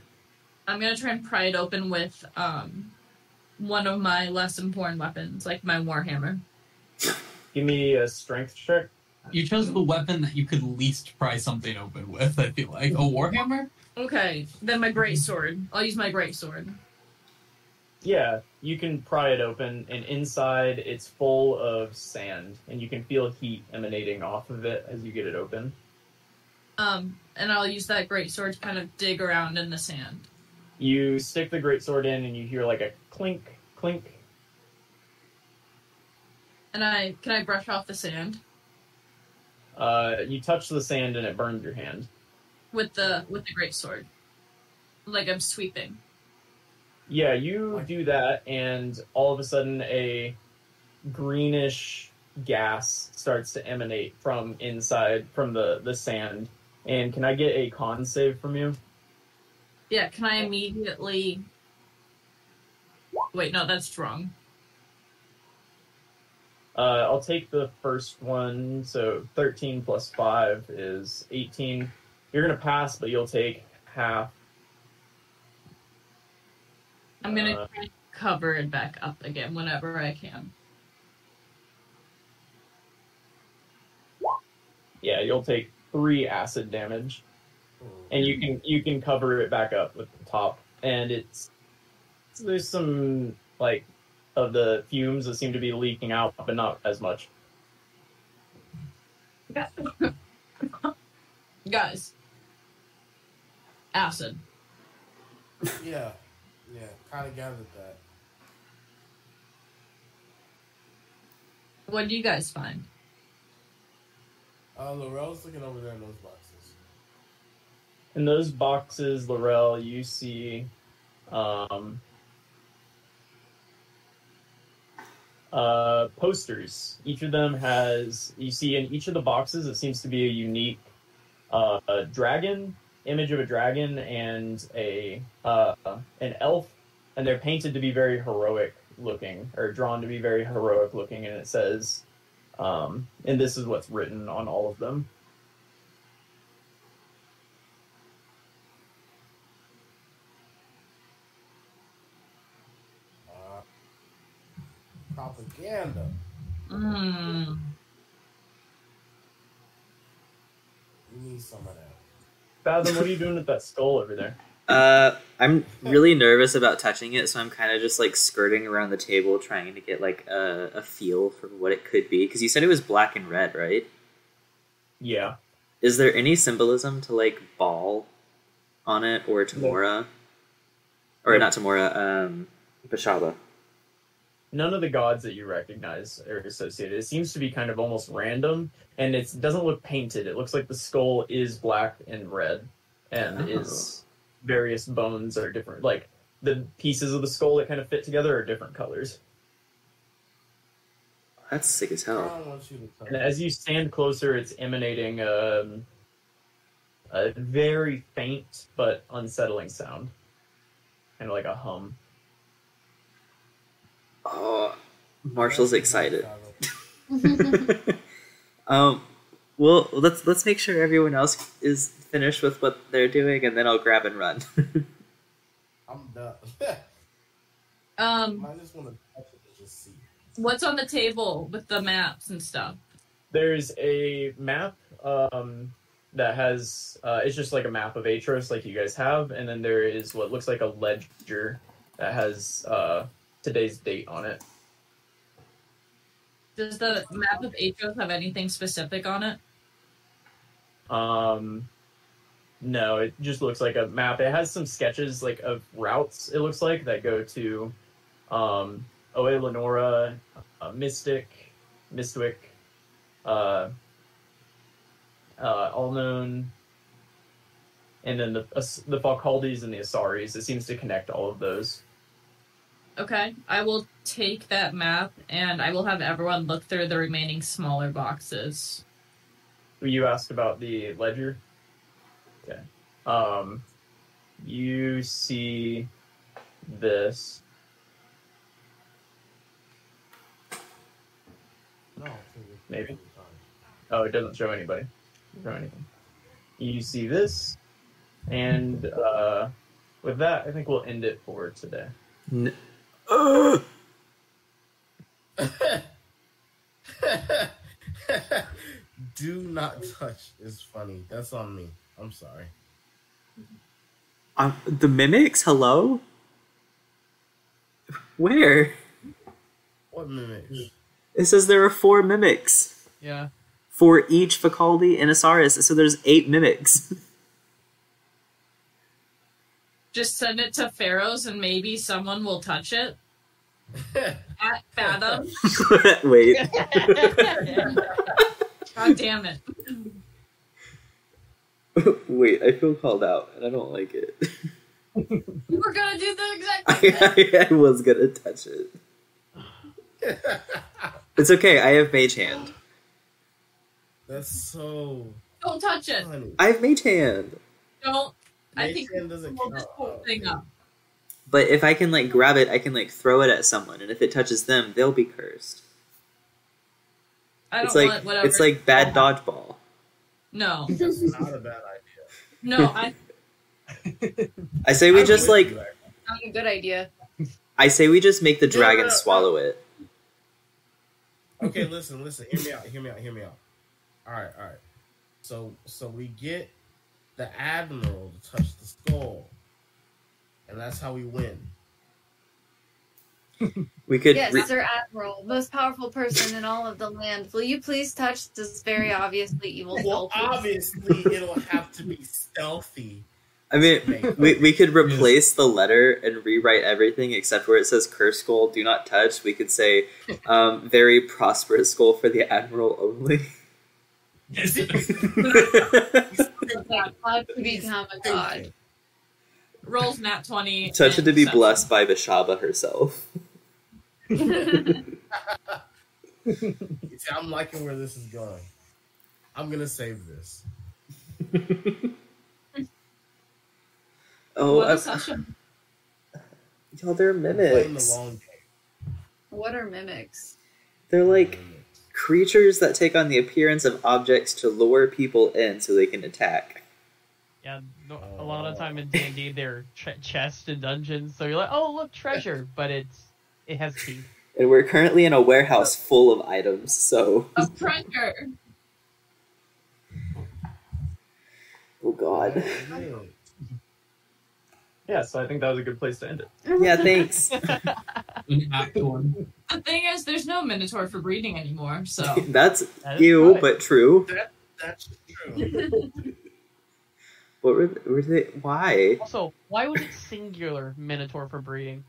I'm going to try and pry it open with... Um, one of my less important weapons, like my warhammer. Give me a strength check. You chose the weapon that you could least pry something open with, I feel like. A warhammer? Okay, then my greatsword. I'll use my greatsword. Yeah, you can pry it open, and inside it's full of sand, and you can feel heat emanating off of it as you get it open. Um, and I'll use that greatsword to kind of dig around in the sand. You stick the greatsword in, and you hear like a clink, clink. And I can I brush off the sand? Uh, you touch the sand, and it burns your hand. With the with the greatsword, like I'm sweeping. Yeah, you do that, and all of a sudden, a greenish gas starts to emanate from inside from the the sand. And can I get a con save from you? Yeah, can I immediately... Wait, no, that's wrong. Uh, I'll take the first one, so thirteen plus five is eighteen. You're going to pass, but you'll take half. I'm going to uh, try to cover it back up again whenever I can. Yeah, you'll take three acid damage. And you can you can cover it back up with the top, and it's there's some like of the fumes that seem to be leaking out, but not as much. Guys, acid. Yeah, yeah, kind of gathered that. What do you guys find? Uh, Lorel's looking over there in those boxes. In those boxes, Lorel, you see um, uh, posters. Each of them has, you see in each of the boxes, it seems to be a unique uh, a dragon, image of a dragon, and a uh, an elf. And they're painted to be very heroic looking, or drawn to be very heroic looking. And it says, um, and this is what's written on all of them. Propaganda. Mm. We need some of that. Fathom, what are you doing with that skull over there? Uh, I'm really nervous about touching it, so I'm kind of just like skirting around the table, trying to get like a, a feel for what it could be. Because you said it was black and red, right? Yeah. Is there any symbolism to like Ball on it, or Tamora, no. or no. not Tamora, um, Bashaba? None of the gods that you recognize are associated. It seems to be kind of almost random, and it doesn't look painted. It looks like the skull is black and red, and oh. is various bones are different. Like, the pieces of the skull that kind of fit together are different colors. That's sick as hell. And as you stand closer, it's emanating um, a very faint but unsettling sound. Kind of like a hum. Oh, Marshall's excited. um, well, let's let's make sure everyone else is finished with what they're doing, and then I'll grab and run. I'm done. um, I just want to just see what's on the table with the maps and stuff. There's a map, um, that has, uh, it's just like a map of Aetros like you guys have, and then there is what looks like a ledger that has uh, today's date on it. Does the map of Aetros have anything specific on it? Um, no, it just looks like a map. It has some sketches like of routes, it looks like, that go to um, Oelenora, uh, Mystic, Mistwick, uh, uh, All-Known, and then the uh, the Falcaldis and the Asaris. It seems to connect all of those. Okay, I will take that map, and I will have everyone look through the remaining smaller boxes. You asked about the ledger? Okay. Um, you see this. No. Maybe. Oh, it doesn't show anybody. Show anything. You see this, and uh, with that, I think we'll end it for today. N- Oh! Do not touch is funny. That's on me. I'm sorry. Um, the mimics? Hello? Where? What mimics? It says there are four mimics. Yeah. For each Facaldi and Asaris, so there's eight mimics. Just send it to Pharaohs and maybe someone will touch it. At Fathom. Wait. God damn it. Wait, I feel called out and I don't like it. You were going to do the exact thing. I, I, I was going to touch it. It's okay, I have Mage Hand. That's so... Don't touch it. Funny. I have Mage Hand. Don't. I think doesn't hold this whole thing up. But if I can like grab it, I can like throw it at someone, and if it touches them, they'll be cursed. I don't it's like want whatever. It's like bad dodgeball. No, that's not a bad idea. No, I. I say we I just like. Not a good idea. I say we just make the dragon yeah. swallow it. Okay, listen, listen. Hear me out. Hear me out. Hear me out. All right, all right. So, so we get the admiral to touch the skull, and that's how we win. We could yes, re- Sir Admiral, most powerful person in all of the land. Will you please touch this very obviously evil skull? Well, obviously, it'll have to be stealthy. I mean, we we could replace the letter and rewrite everything except where it says "curse skull, do not touch." We could say um, "very prosperous skull for the admiral only." Yes. To become a god. Rolls nat twenty. Touch it to be seven. Blessed by Bashaba herself. I'm liking where this is going. I'm gonna save this. Oh, what Sasha? Y'all, they're mimics. The what are mimics? They're like creatures that take on the appearance of objects to lure people in so they can attack. Yeah, no, a lot of time in D and D they're tre- chests and dungeons, so you're like, oh, look, treasure, but it's it has teeth. And we're currently in a warehouse full of items, so... A treasure! Oh, God. Yeah, so I think that was a good place to end it. Yeah, thanks. The thing is, there's no Minotaur for breeding anymore, so... That's that ew, right. But true. That, that's true. What were they, were they... Why? Also, why was it singular Minotaur for breeding?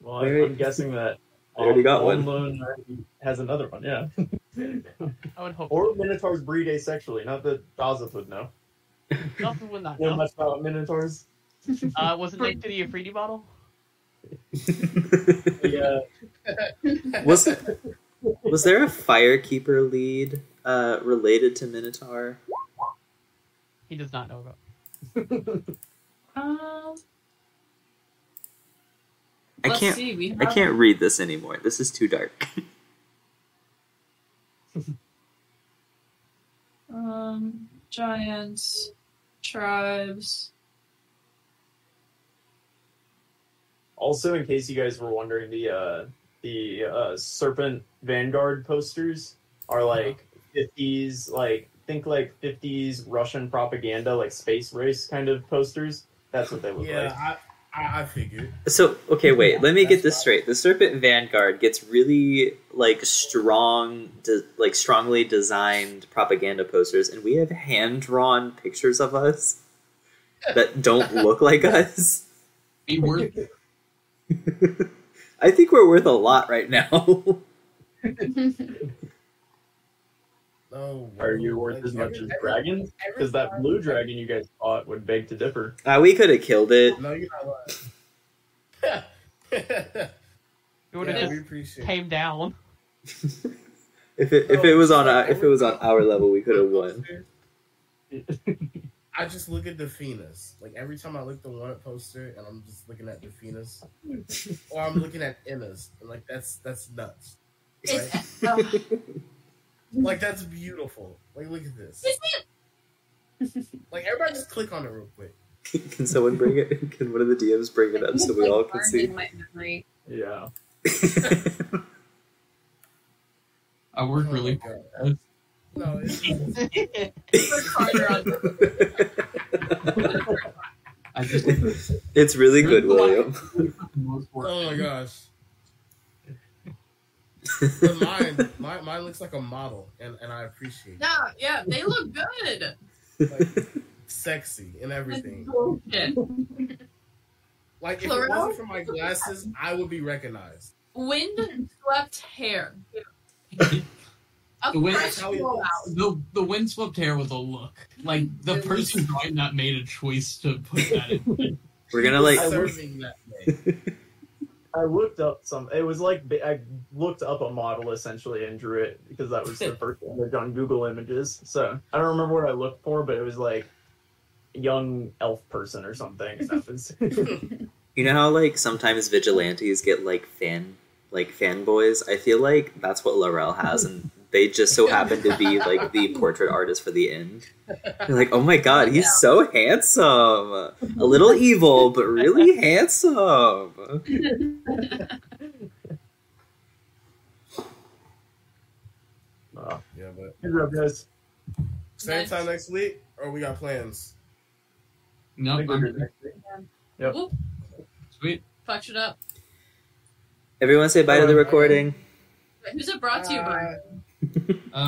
Well, I, I'm guessing that... I already got one. Lone has another one, yeah. I would hope or Minotaurs so. Breed asexually, not that Dazeth would know. Dazeth would not know. You know much about Minotaurs? Uh, wasn't linked to the Afridi model? Yeah. Was was there a Firekeeper lead uh, related to Minotaur? He does not know about. um, I can't. See, we have... I can't read this anymore. This is too dark. um, giants, tribes. Also, in case you guys were wondering, the uh, the uh, Serpent Vanguard posters are like fifties, like think like fifties Russian propaganda, like space race kind of posters. That's what they look yeah, like. Yeah, I, I figured. So, okay, wait. Yeah, let me get this straight. The Serpent Vanguard gets really like strong, de- like strongly designed propaganda posters, and we have hand-drawn pictures of us that don't look like us. Be worth it. I think we're worth a lot right now. Oh, are you worth as much as dragons? Because that blue dragon you guys fought would beg to differ. Uh, we could have killed it. No, you're not lying. It would have yeah, just came down. if it if it was on our, if it was on our level, we could have won. I just look at Dafina's. Like every time I look at the wanted poster, and I'm just looking at Dafina's, or I'm looking at Inna's, and like that's that's nuts. Right? Oh. Like, that's beautiful. Like, look at this. Like, everybody just click on it real quick. Can someone bring it? Can one of the D Ms bring it up so we like all can see? In my memory. Yeah. I work oh really hard. No, it's I just It's really good, William. Oh my gosh. But mine, mine, mine looks like a model, and, and I appreciate it. Yeah, yeah, they look good. Like, sexy and everything. Like, if Lorel? It wasn't for my glasses, I would be recognized. Wind-swept hair. the, wind, the, the wind-swept hair was a look. Like, the person drawing that made a choice to put that in. We're gonna, like... serving that day. I looked up some, it was like, I looked up a model essentially and drew it because that was the first image on Google Images. So I don't remember what I looked for, but it was like a young elf person or something. You know how like sometimes vigilantes get like fan, like fanboys? I feel like that's what Lorel has, and they just so happen to be like the portrait artist for the end. They're like, oh my God, he's yeah. so handsome. A little evil, but really handsome. Uh, yeah, but good job, guys. Same time next week, or we got plans? No, nope, I'm yep. Oop. Sweet. Fucked it up. Everyone say bye uh, to the recording. Who's it brought to you by? Uh,